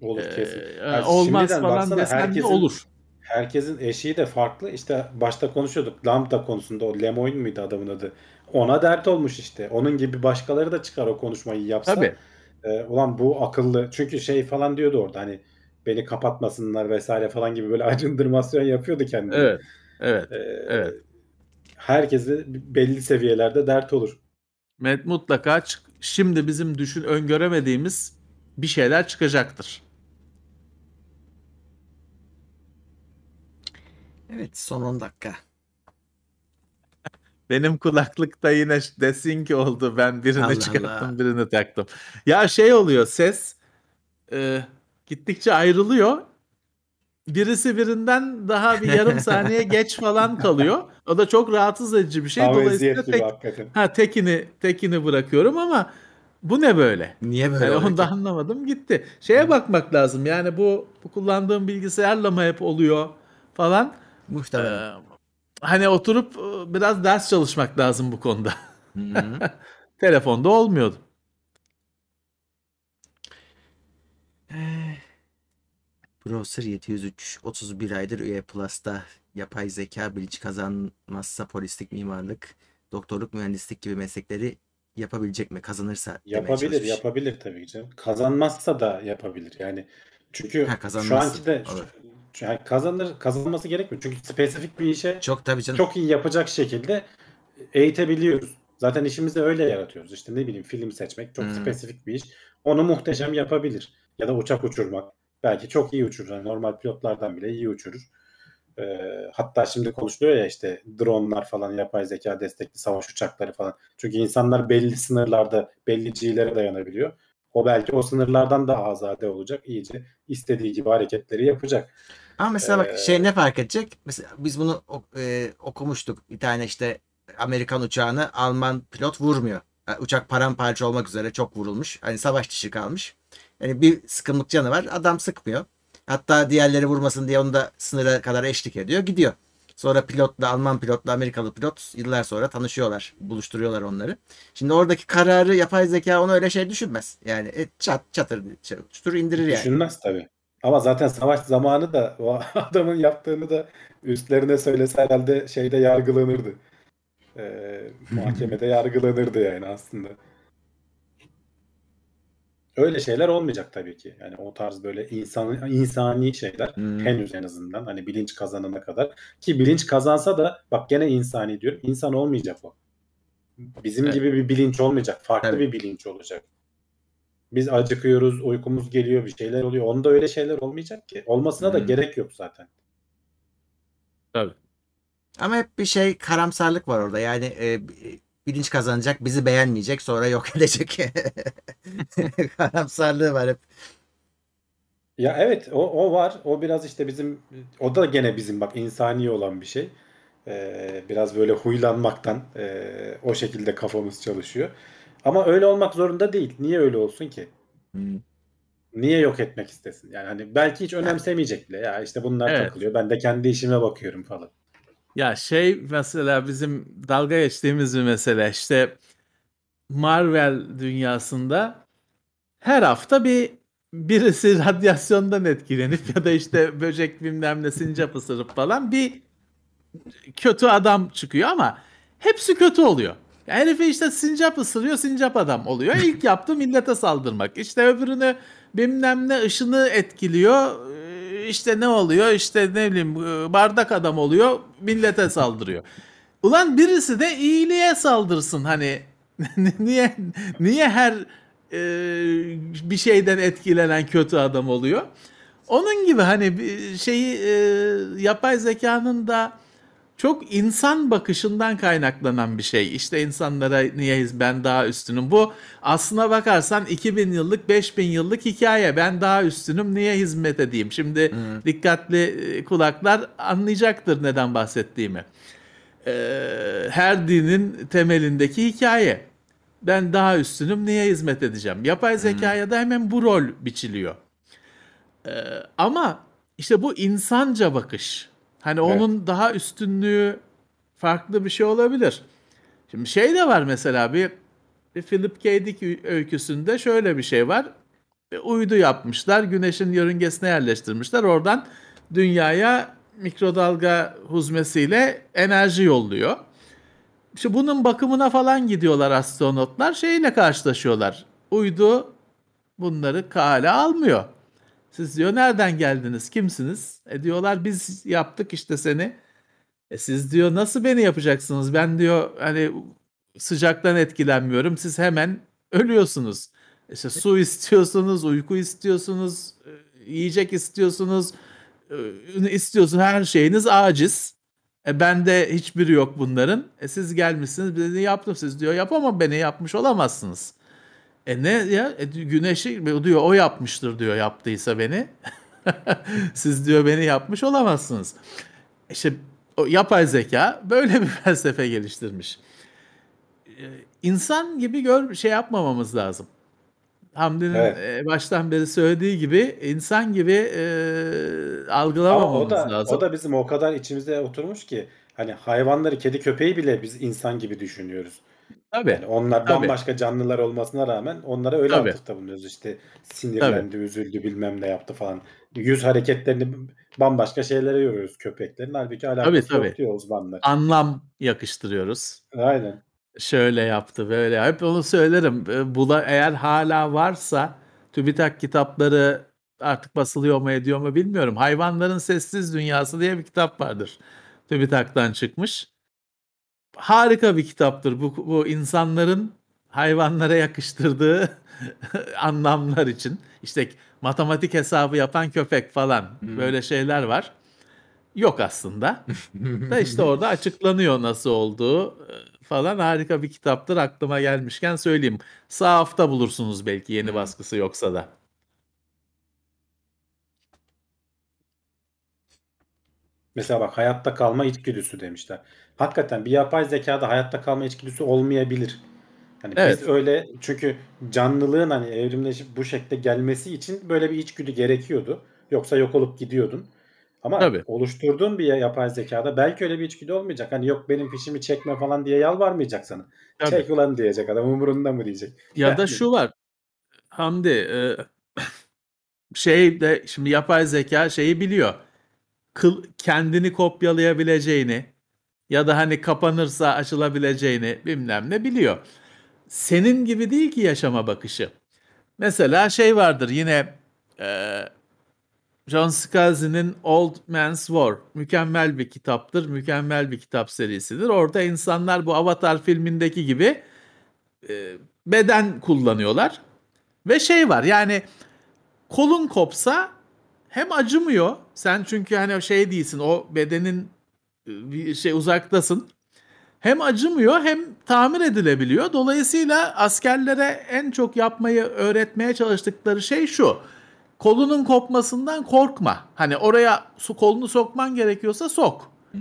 Olur kesin. Yani e, olmaz falan desen herkesin... de olur. Herkesin eşiği de farklı. İşte başta konuşuyorduk. LaMDA konusunda, o Lemoyne muydu adamın adı? Ona dert olmuş işte. Onun gibi başkaları da çıkar o konuşmayı yapsa. Tabii. E, ulan bu akıllı. Çünkü şey falan diyordu orada, hani beni kapatmasınlar vesaire falan gibi böyle acındırmasyon yapıyordu kendini. Evet. Evet. E, evet. Herkese belli seviyelerde dert olur. Mutlaka çık- şimdi bizim düşün öngöremediğimiz bir şeyler çıkacaktır. Evet, son on dakika. Benim kulaklıkta yine desin ki oldu, ben birini Allah çıkarttım Allah. birini taktım. Ya şey oluyor, ses e, gittikçe ayrılıyor. Birisi birinden daha bir yarım saniye geç falan kalıyor. O da çok rahatsız edici bir şey. Ama dolayısıyla tek, ha, tekini tekini bırakıyorum ama bu ne böyle? Niye böyle? Yani onu da anlamadım gitti. Şeye bakmak lazım yani, bu, bu kullandığım bilgisayarla mı hep oluyor falan. Muhtemelen. Ee, hani oturup biraz ders çalışmak lazım bu konuda. Telefonda olmuyordu. Ee, Browser yedi yüz üç otuz bir aydır üye Plus'ta. Yapay zeka bilinç kazanmazsa polislik, mimarlık, doktorluk, mühendislik gibi meslekleri yapabilecek mi? Kazanırsa yapabilir, yapabilir tabii canım. Kazanmazsa da yapabilir. Yani çünkü ha, şu anki de olur. Yani kazanır, kazanması gerekmiyor. Çünkü spesifik bir işe çok, tabii canım, çok iyi yapacak şekilde eğitebiliyoruz. Zaten işimizi öyle yaratıyoruz. İşte ne bileyim film seçmek çok hmm. spesifik bir iş. Onu muhteşem yapabilir. Ya da uçak uçurmak. Belki çok iyi uçurur. Yani normal pilotlardan bile iyi uçurur. Ee, hatta şimdi konuşuluyor ya işte dronelar falan, yapay zeka destekli savaş uçakları falan. Çünkü insanlar belli sınırlarda, belli G'lere dayanabiliyor. O belki o sınırlardan daha azade olacak. İyice istediği gibi hareketleri yapacak. Ama mesela bak ee, şey ne fark edecek? Mesela biz bunu e, okumuştuk. Bir tane işte Amerikan uçağını Alman pilot vurmuyor. Yani uçak paramparça olmak üzere çok vurulmuş. Hani savaş dışı kalmış. Yani bir sıkımlık canı var. Adam sıkmıyor. Hatta diğerleri vurmasın diye onu da sınıra kadar eşlik ediyor. Gidiyor. Sonra pilotla, Alman pilotla Amerikalı pilot yıllar sonra tanışıyorlar. Buluşturuyorlar onları. Şimdi oradaki kararı yapay zeka onu öyle şey düşünmez. Yani e, çat çatır çatır indirir yani. Düşünmez tabii. Ama zaten savaş zamanı da o adamın yaptığını da üstlerine söylese herhalde şeyde yargılanırdı. E, mahkemede yargılanırdı yani aslında. Öyle şeyler olmayacak tabii ki. Yani o tarz böyle insan, insani şeyler hmm. henüz en azından hani bilinç kazanana kadar, ki bilinç kazansa da bak gene insani diyorum. İnsan olmayacak o. Bizim evet. gibi bir bilinç olmayacak. Farklı evet. bir bilinç olacak. Biz acıkıyoruz, uykumuz geliyor, bir şeyler oluyor. Onda öyle şeyler olmayacak ki. Olmasına hmm. da gerek yok zaten. Tabii. Ama hep bir şey karamsarlık var orada. Yani e, bilinç kazanacak, bizi beğenmeyecek, sonra yok edecek. Karamsarlığı var hep. Ya evet, o, o var. O biraz işte bizim, o da gene bizim bak insani olan bir şey. Ee, biraz böyle huylanmaktan e, o şekilde kafamız çalışıyor. Ama öyle olmak zorunda değil. Niye öyle olsun ki? Hmm. Niye yok etmek istesin? Yani hani belki hiç önemsemeyecek bile. Ya işte bunlar evet. takılıyor. Ben de kendi işime bakıyorum falan. Ya şey mesela bizim dalga geçtiğimiz bir mesele, işte Marvel dünyasında her hafta bir birisi radyasyondan etkilenip ya da işte böcek bilmem ne sincap ısırıp falan bir kötü adam çıkıyor ama hepsi kötü oluyor. Yani herife işte sincap ısırıyor, sincap adam oluyor. İlk yaptığı millete saldırmak. İşte öbürünü bilmem ne ışını etkiliyor. İşte ne oluyor? İşte ne bileyim bardak adam oluyor. Millete saldırıyor. Ulan birisi de iyiliğe saldırsın. Hani niye niye her e, bir şeyden etkilenen kötü adam oluyor? Onun gibi hani şeyi e, yapay zekanın da çok insan bakışından kaynaklanan bir şey. İşte insanlara niyeyiz ben daha üstünüm. Bu aslına bakarsan iki bin yıllık, beş bin yıllık hikaye. Ben daha üstünüm, niye hizmet edeyim? Şimdi hmm. dikkatli kulaklar anlayacaktır neden bahsettiğimi. Ee, her dinin temelindeki hikaye. Ben daha üstünüm, niye hizmet edeceğim? Yapay zekaya hmm. da hemen bu rol biçiliyor. Ee, ama işte bu insanca bakış. Hani evet. onun daha üstünlüğü farklı bir şey olabilir. Şimdi şey de var mesela bir, bir Philip K. Dick öyküsünde şöyle bir şey var. Bir uydu yapmışlar, güneşin yörüngesine yerleştirmişler. Oradan dünyaya mikrodalga huzmesiyle enerji yolluyor. İşte bunun bakımına falan gidiyorlar astronotlar. Şeyle karşılaşıyorlar. Uydu bunları kale almıyor. Siz diyor nereden geldiniz, kimsiniz? E diyorlar biz yaptık işte seni. E siz diyor nasıl beni yapacaksınız? Ben diyor hani sıcaktan etkilenmiyorum. Siz hemen ölüyorsunuz. İşte su istiyorsunuz, uyku istiyorsunuz, yiyecek istiyorsunuz, istiyorsunuz, her şeyiniz aciz. E bende hiçbiri yok bunların. E siz gelmişsiniz, beni yaptım. Siz diyor yapamam, beni yapmış olamazsınız. E ne ya e güneşi diyor o yapmıştır diyor yaptıysa beni. Siz diyor beni yapmış olamazsınız. İşte o yapay zeka böyle bir felsefe geliştirmiş. E, insan gibi gör şey yapmamamız lazım. Hamdi'nin evet. e, baştan beri söylediği gibi insan gibi e, algılamamamız o da, lazım. O da bizim o kadar içimize oturmuş ki hani hayvanları, kedi köpeği bile biz insan gibi düşünüyoruz. Tabii. Yani onlar tabii. bambaşka canlılar olmasına rağmen onlara öyle tabii. atıfta bulunuyoruz. İşte sinirlendi, tabii. üzüldü, bilmem ne yaptı falan. Yüz hareketlerini bambaşka şeylere yoruyoruz köpeklerin. Halbuki alakası tabii, yok diyor uzmanlar. Anlam yakıştırıyoruz. Aynen. Şöyle yaptı, böyle. Hep onu söylerim. Bula, eğer hala varsa TÜBİTAK kitapları artık basılıyor mu ediyor mu bilmiyorum. Hayvanların Sessiz Dünyası diye bir kitap vardır. TÜBİTAK'tan çıkmış. harika bir kitaptır. Bu, bu insanların hayvanlara yakıştırdığı anlamlar için. İşte matematik hesabı yapan köpek falan hmm. böyle şeyler var. Yok aslında. Da işte orada açıklanıyor nasıl olduğu falan. Harika bir kitaptır. Aklıma gelmişken söyleyeyim. Sağ hafta bulursunuz belki yeni hmm. baskısı yoksa da. Mesela bak, hayatta kalma içgüdüsü demişler. Hakikaten bir yapay zekada hayatta kalma içgüdüsü olmayabilir. Hani evet. Biz öyle, çünkü canlılığın hani evrimleşip bu şekilde gelmesi için böyle bir içgüdü gerekiyordu. Yoksa yok olup gidiyordun. Ama tabii, oluşturduğun bir yapay zekada belki öyle bir içgüdü olmayacak. Hani yok benim fişimi çekme falan diye yalvarmayacak sana. Tabii. Çek ulan diyecek adam, umurunda mı diyecek. Ya yani da şu var Hamdi, e, şey de şimdi yapay zeka şeyi biliyor. Kıl, kendini kopyalayabileceğini ya da hani kapanırsa açılabileceğini bilmem ne biliyor. Senin gibi değil ki yaşama bakışı. Mesela şey vardır yine e, John Scalzi'nin Old Man's War. Mükemmel bir kitaptır. Mükemmel bir kitap serisidir. Orada insanlar bu Avatar filmindeki gibi e, beden kullanıyorlar. Ve şey var, yani kolun kopsa hem acımıyor. Sen çünkü hani şey değilsin, o bedenin şey uzaktasın. Hem acımıyor hem tamir edilebiliyor. Dolayısıyla askerlere en çok yapmayı öğretmeye çalıştıkları şey şu. Kolunun kopmasından korkma. Hani oraya kolunu sokman gerekiyorsa sok. Hmm.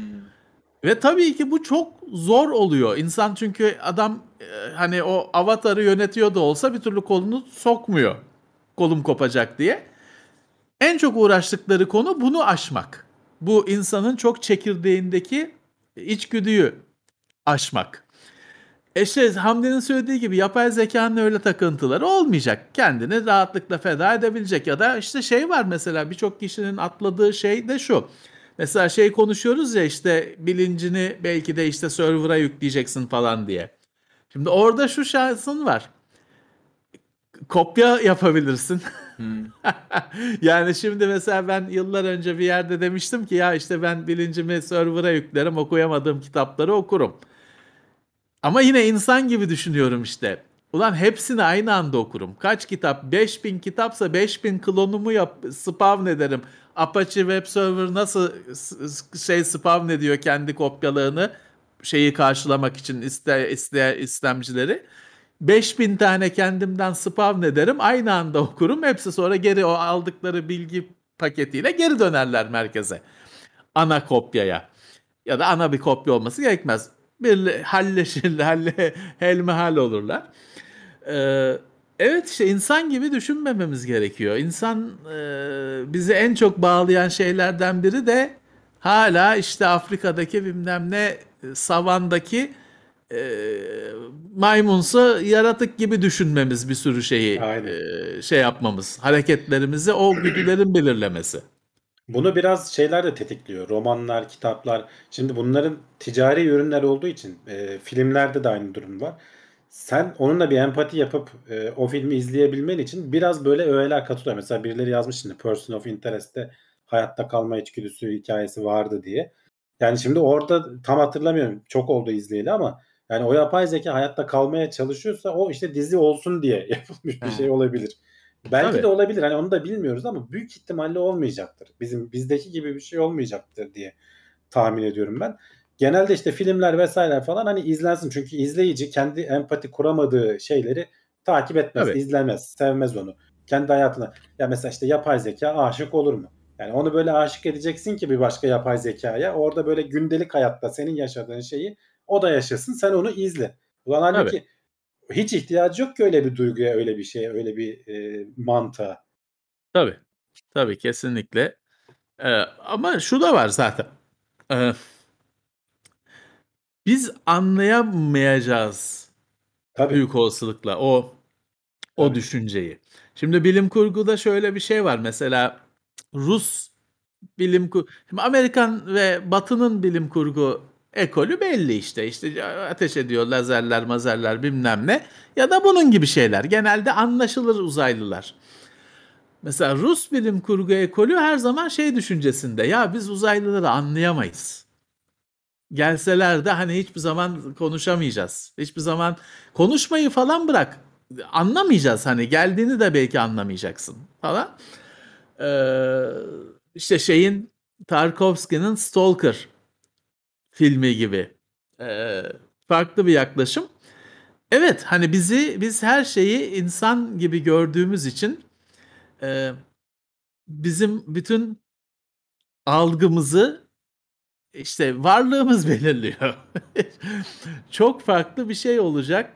Ve tabii ki bu çok zor oluyor. İnsan çünkü adam hani o avatarı yönetiyor da olsa bir türlü kolunu sokmuyor. Kolum kopacak diye. En çok uğraştıkları konu bunu aşmak. Bu insanın çok çekirdeğindeki içgüdüyü aşmak. E işte Hamdi'nin söylediği gibi yapay zekanın öyle takıntıları olmayacak. Kendini rahatlıkla feda edebilecek. Ya da işte şey var mesela, birçok kişinin atladığı şey de şu. Mesela şey konuşuyoruz ya, işte bilincini belki de işte server'a yükleyeceksin falan diye. Şimdi orada şu şansın var. Kopya yapabilirsin. Hmm. Yani şimdi mesela ben yıllar önce bir yerde demiştim ki ya işte ben bilincimi server'a yüklerim, okuyamadığım kitapları okurum. Ama yine insan gibi düşünüyorum işte. Ulan hepsini aynı anda okurum. Kaç kitap? beş bin kitapsa beş bin klonumu yap, spawn ederim. Apache Web Server nasıl şey spawn ediyor kendi kopyalarını şeyi karşılamak için iste, iste, istemcileri. beş bin tane kendimden spawn ederim, aynı anda okurum, hepsi sonra geri o aldıkları bilgi paketiyle geri dönerler merkeze, ana kopyaya. Ya da ana bir kopya olması gerekmez, bir halleşirler, halle, helmihal olurlar. Ee, evet işte insan gibi düşünmememiz gerekiyor. İnsan e, bizi en çok bağlayan şeylerden biri de hala işte Afrika'daki bilmem ne savandaki E, maymunsu yaratık gibi düşünmemiz, bir sürü şeyi e, şey yapmamız, hareketlerimizi o güdülerin belirlemesi. Bunu biraz şeyler de tetikliyor. Romanlar, kitaplar. Şimdi bunların ticari ürünler olduğu için e, filmlerde de aynı durum var. Sen onunla bir empati yapıp e, o filmi izleyebilmen için biraz böyle öğeler katılıyor. Mesela birileri yazmış şimdi Person of Interest'te hayatta kalma içgüdüsü hikayesi vardı diye. Yani şimdi orada tam hatırlamıyorum. Çok oldu izleyeli ama yani o yapay zeka hayatta kalmaya çalışıyorsa o işte dizi olsun diye yapılmış bir şey olabilir. Belki tabii de olabilir. Hani onu da bilmiyoruz ama büyük ihtimalle olmayacaktır. Bizim bizdeki gibi bir şey olmayacaktır diye tahmin ediyorum ben. Genelde işte filmler vesaire falan hani izlensin. Çünkü izleyici kendi empati kuramadığı şeyleri takip etmez, tabii, izlemez, sevmez onu. Kendi hayatına. Ya mesela işte yapay zeka aşık olur mu? Yani onu böyle aşık edeceksin ki bir başka yapay zekaya. Orada böyle gündelik hayatta senin yaşadığın şeyi o da yaşasın, sen onu izle. Ulan hani ki hiç ihtiyacı yok ki öyle bir duyguya, öyle bir şeye, öyle bir e, mantığa. Tabii. Tabii kesinlikle. Ee, ama şu da var zaten. Ee, biz anlayamayacağız. Tabii. Büyük olasılıkla o o tabii düşünceyi. Şimdi bilim kurguda şöyle bir şey var. Mesela Rus bilim kurgu. Şimdi Amerikan ve Batı'nın bilim kurgu ekolü belli işte. İşte ateş ediyor, lazerler, mazerler bilmem ne. Ya da bunun gibi şeyler. Genelde anlaşılır uzaylılar. Mesela Rus bilim kurgu ekolü her zaman şey düşüncesinde. Ya biz uzaylıları anlayamayız. gelseler de hani hiçbir zaman konuşamayacağız. Hiçbir zaman konuşmayı falan bırak. Anlamayacağız, hani geldiğini de belki anlamayacaksın falan. Ee, işte şeyin, Tarkovski'nin Stalker filmi gibi ee, farklı bir yaklaşım. Evet, hani bizi biz her şeyi insan gibi gördüğümüz için e, bizim bütün algımızı, işte varlığımız belirliyor. Çok farklı bir şey olacak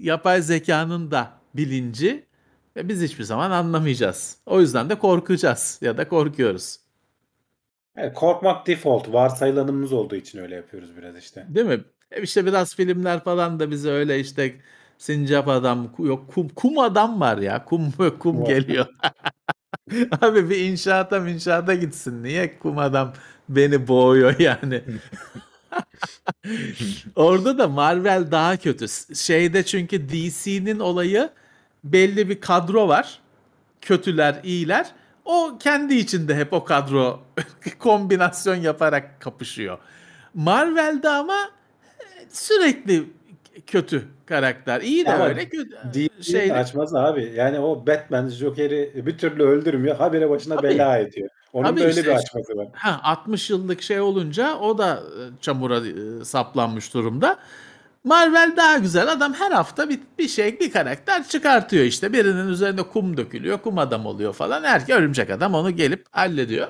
yapay zekanın da bilinci ve biz hiçbir zaman anlamayacağız. O yüzden de korkacağız ya da korkuyoruz. Yani korkmak default, varsayılanımız olduğu için öyle yapıyoruz biraz işte. Değil mi? İşte biraz filmler falan da bize öyle, işte sincap adam, yok kum, kum adam var ya, kum kum geliyor. Abi bir inşaata inşaata gitsin, niye kum adam beni boğuyor yani. Orada da Marvel daha kötü. Şeyde çünkü D C'nin olayı, belli bir kadro var. Kötüler, iyiler. O kendi içinde hep o kadro kombinasyon yaparak kapışıyor. Marvel'de ama sürekli kötü karakter. İyi de ama öyle kötü. Şeyle... Açmaz abi. Yani o Batman, Joker'i bir türlü öldürmüyor. Habire başına abi, bela ediyor. Onun abi böyle işte, bir açması var. Ha, altmış yıllık şey olunca o da çamura e, saplanmış durumda. Marvel daha güzel. Adam her hafta bir, bir şey, bir karakter çıkartıyor işte. Birinin üzerinde kum dökülüyor. Kum adam oluyor falan. Erkek örümcek adam onu gelip hallediyor.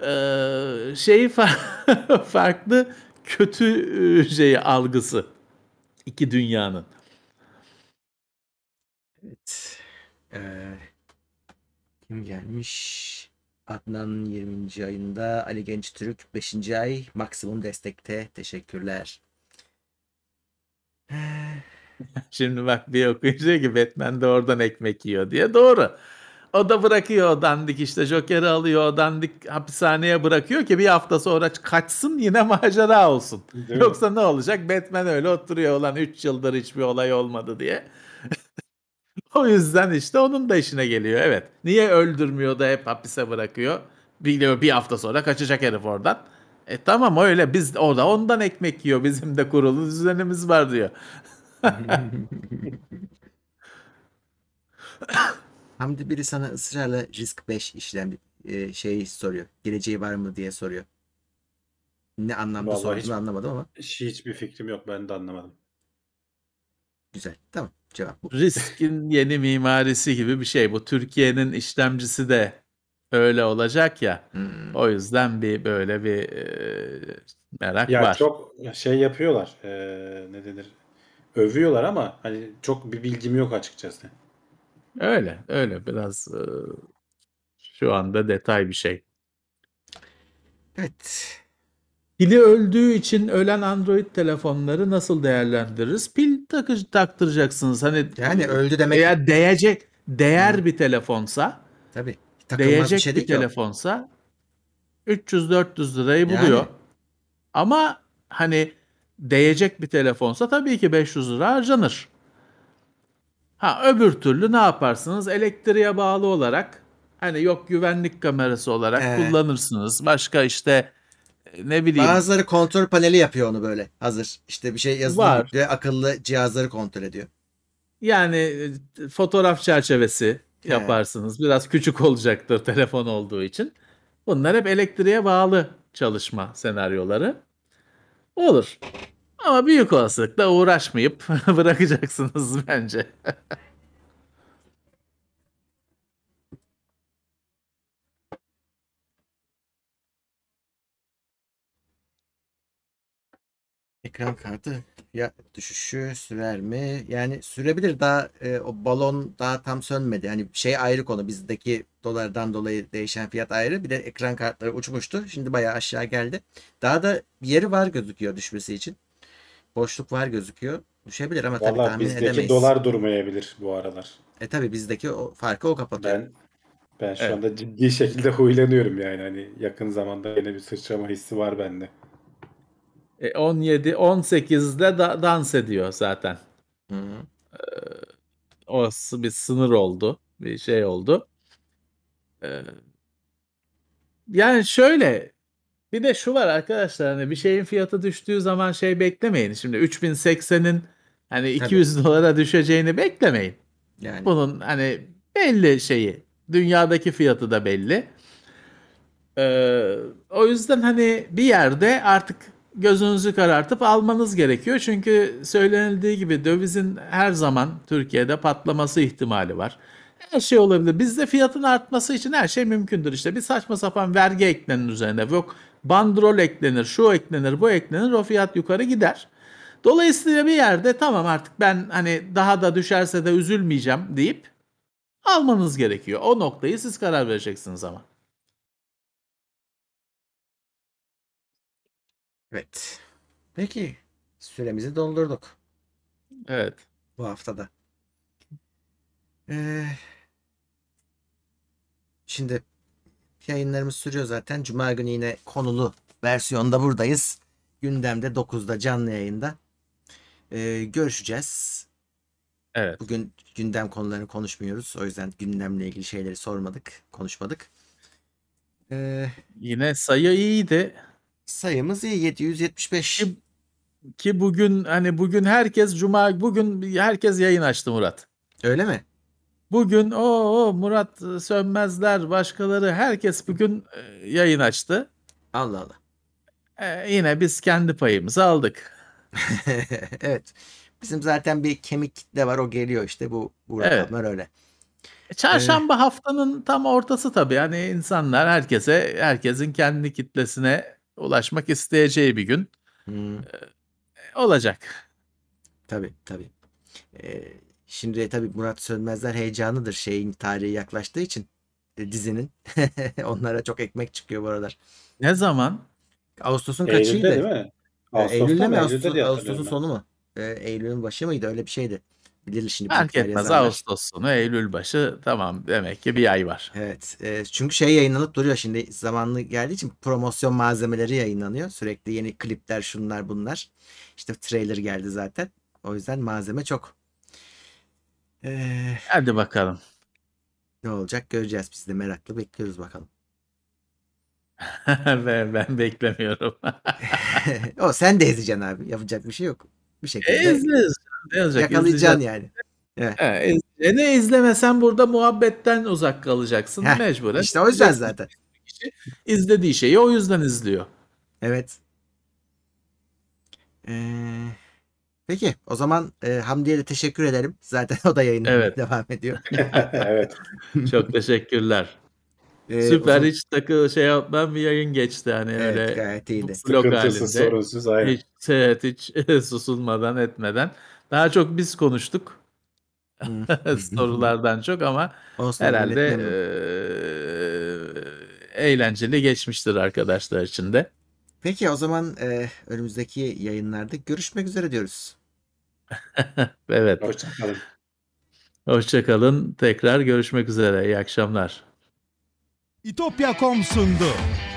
Ee, şeyi fa- farklı kötü şeyi, algısı. İki dünyanın. Evet. Ee, kim gelmiş? Adnan yirminci ayında. Ali Gençtürk beşinci ay. Maksimum destekte. Teşekkürler. Şimdi bak, bir okuyucu ki Batman de oradan ekmek yiyor diye. Doğru. O da bırakıyor o dandik, işte Joker'i alıyor, o dandik hapishaneye bırakıyor ki bir hafta sonra kaçsın, yine macera olsun. Değil Yoksa mi? Ne olacak? Batman öyle oturuyor, olan üç yıldır hiçbir olay olmadı diye. O yüzden işte onun da işine geliyor. Evet. Niye öldürmüyor da hep hapise bırakıyor? Biliyor bir hafta sonra kaçacak herif oradan. E tamam, öyle, biz orada ondan ekmek yiyor, bizim de kurulu düzenimiz var diyor. Hamdi, biri sana ısrarla Risk beş işlem e, şeyi soruyor. Geleceği var mı diye soruyor. Ne anlamda sorduğunu anlamadım ama. Hiçbir fikrim yok, ben de anlamadım. Güzel, tamam, cevap bu. Risk'in yeni mimarisi gibi bir şey bu. Türkiye'nin işlemcisi de öyle olacak ya. Hmm. O yüzden bir böyle bir e, merak ya var. Ya çok şey yapıyorlar. E, ne denir? Övüyorlar ama hani çok bir bilgim yok açıkçası. Öyle, öyle biraz e, şu anda detay bir şey. Evet. Pili öldüğü için ölen Android telefonları nasıl değerlendiririz? Pil takı, taktıracaksınız. Hani yani öldü demek. Eğer değecek, değer hmm. bir telefonsa. Tabii. Değecek bir, şey bir telefonsa üç yüz dört yüz lirayı buluyor. Yani. Ama hani değecek bir telefonsa tabii ki beş yüz lira harcanır. Ha, öbür türlü ne yaparsınız? Elektriğe bağlı olarak, hani yok güvenlik kamerası olarak ee, kullanırsınız. Başka işte ne bileyim. Bazıları kontrol paneli yapıyor onu böyle. Hazır. İşte bir şey yazılıyor diye akıllı cihazları kontrol ediyor. Yani fotoğraf çerçevesi ee. yaparsınız. Biraz küçük olacaktır telefon olduğu için. Bunlar hep elektriğe bağlı çalışma senaryoları. Olur. Ama büyük olasılıkla uğraşmayıp bırakacaksınız bence. Ekran kartı ya düşüşü sürer mi? Yani sürebilir, daha e, o balon daha tam sönmedi. Hani şey ayrı konu, bizdeki dolardan dolayı değişen fiyat ayrı. Bir de ekran kartları uçmuştu. Şimdi bayağı aşağı geldi. Daha da yeri var gözüküyor düşmesi için. Boşluk var gözüküyor. Düşebilir ama vallahi tabii tahmin bizdeki edemeyiz. Bizdeki dolar durmayabilir bu aralar. E tabii bizdeki o farkı o kapatıyor. Ben, ben şu evet. anda ciddi şekilde huylanıyorum yani. Hani yakın zamanda yine bir sıçrama hissi var bende. E on yedi on sekizde da, dans ediyor zaten. Hı hı. E, o bir sınır oldu. Bir şey oldu. E, yani şöyle Bir de şu var arkadaşlar, hani bir şeyin fiyatı düştüğü zaman şey beklemeyin. Şimdi üç bin seksenin hani iki yüz Tabii. dolara düşeceğini beklemeyin. Yani. Bunun hani belli şeyi, dünyadaki fiyatı da belli. Ee, o yüzden hani bir yerde artık gözünüzü karartıp almanız gerekiyor. Çünkü söylenildiği gibi dövizin her zaman Türkiye'de patlaması ihtimali var. Her şey olabilir. Bizde fiyatın artması için her şey mümkündür işte. Bir saçma sapan vergi eklenir üzerine. Yok bandrol eklenir, şu eklenir, bu eklenir. O fiyat yukarı gider. Dolayısıyla bir yerde tamam artık ben hani daha da düşerse de üzülmeyeceğim deyip almanız gerekiyor. O noktayı siz karar vereceksiniz ama. Evet. Peki. Süremizi doldurduk. Evet. Bu haftada. Ee, şimdi yayınlarımız sürüyor zaten. Cuma günü yine konulu versiyonda buradayız. Gündemde dokuzda canlı yayında. Ee, görüşeceğiz. Evet. Bugün gündem konularını konuşmuyoruz. O yüzden gündemle ilgili şeyleri sormadık, konuşmadık. Ee, yine sayı iyiydi. Sayımız iyi, yedi yüz yetmiş beş. Ki, ki bugün hani bugün herkes cuma bugün herkes yayın açtı Murat. Öyle mi? Bugün o Murat Sönmezler, başkaları, herkes bugün yayın açtı. Allah Allah. Ee, yine biz kendi payımızı aldık. Evet. Bizim zaten bir kemik kitle var, o geliyor işte bu, bu rakamlar evet. Öyle. Çarşamba ee, haftanın tam ortası tabii. Yani insanlar herkese, herkesin kendi kitlesine ulaşmak isteyeceği bir gün hmm. ee, olacak. Tabii tabii. Ee, Şimdi tabii Murat Sönmezler heyecanıdır şeyin tarihi yaklaştığı için e, dizinin. Onlara çok ekmek çıkıyor bu aralar. Ne zaman? Ağustos'un Eylül'de kaçıydı? Eylül'de değil mi? Eylül'de mi? Ağustos, Ağustos'un sonu mu? E, Eylül'ün başı mıydı? Öyle bir şeydi. Bilir şimdi. Fark etmez, Ağustos sonu, Eylül başı, tamam, demek ki bir ay var. Evet. E, çünkü şey yayınlanıp duruyor şimdi, zamanlı geldiği için promosyon malzemeleri yayınlanıyor. Sürekli yeni klipler, şunlar bunlar. İşte trailer geldi zaten. O yüzden malzeme çok. Ee, Hadi bakalım. Ne olacak göreceğiz. Biz de meraklı bekliyoruz bakalım. ben, ben beklemiyorum. O sen de ezeceksin abi. Yapacak bir şey yok. Bir şekilde ezeceğiz. Yakalayacaksın yani. Evet. Evet, ez, ne izlemesen burada muhabbetten uzak kalacaksın. Heh, mecburen. İşte o yüzden zaten. İzlediği şeyi o yüzden izliyor. Evet. Eee... Peki o zaman e, Hamdi'ye de teşekkür edelim. Zaten o da yayına evet. devam ediyor. Evet. Çok teşekkürler. Ee, Süper uzun... hiç takı şey yapmam, bir yayın geçti hani evet, öyle. Gayet iyiydi. Sıkıntısız, sorunsuz, aynen. Hiç, evet, hiç susulmadan etmeden. Daha çok biz konuştuk. Sorulardan çok ama olsun, herhalde e, eğlenceli geçmiştir arkadaşlar için de. Peki o zaman e, önümüzdeki yayınlarda görüşmek üzere diyoruz. Evet. Hoşçakalın. Hoşçakalın. Tekrar görüşmek üzere. İyi akşamlar. İtopya nokta com sundu.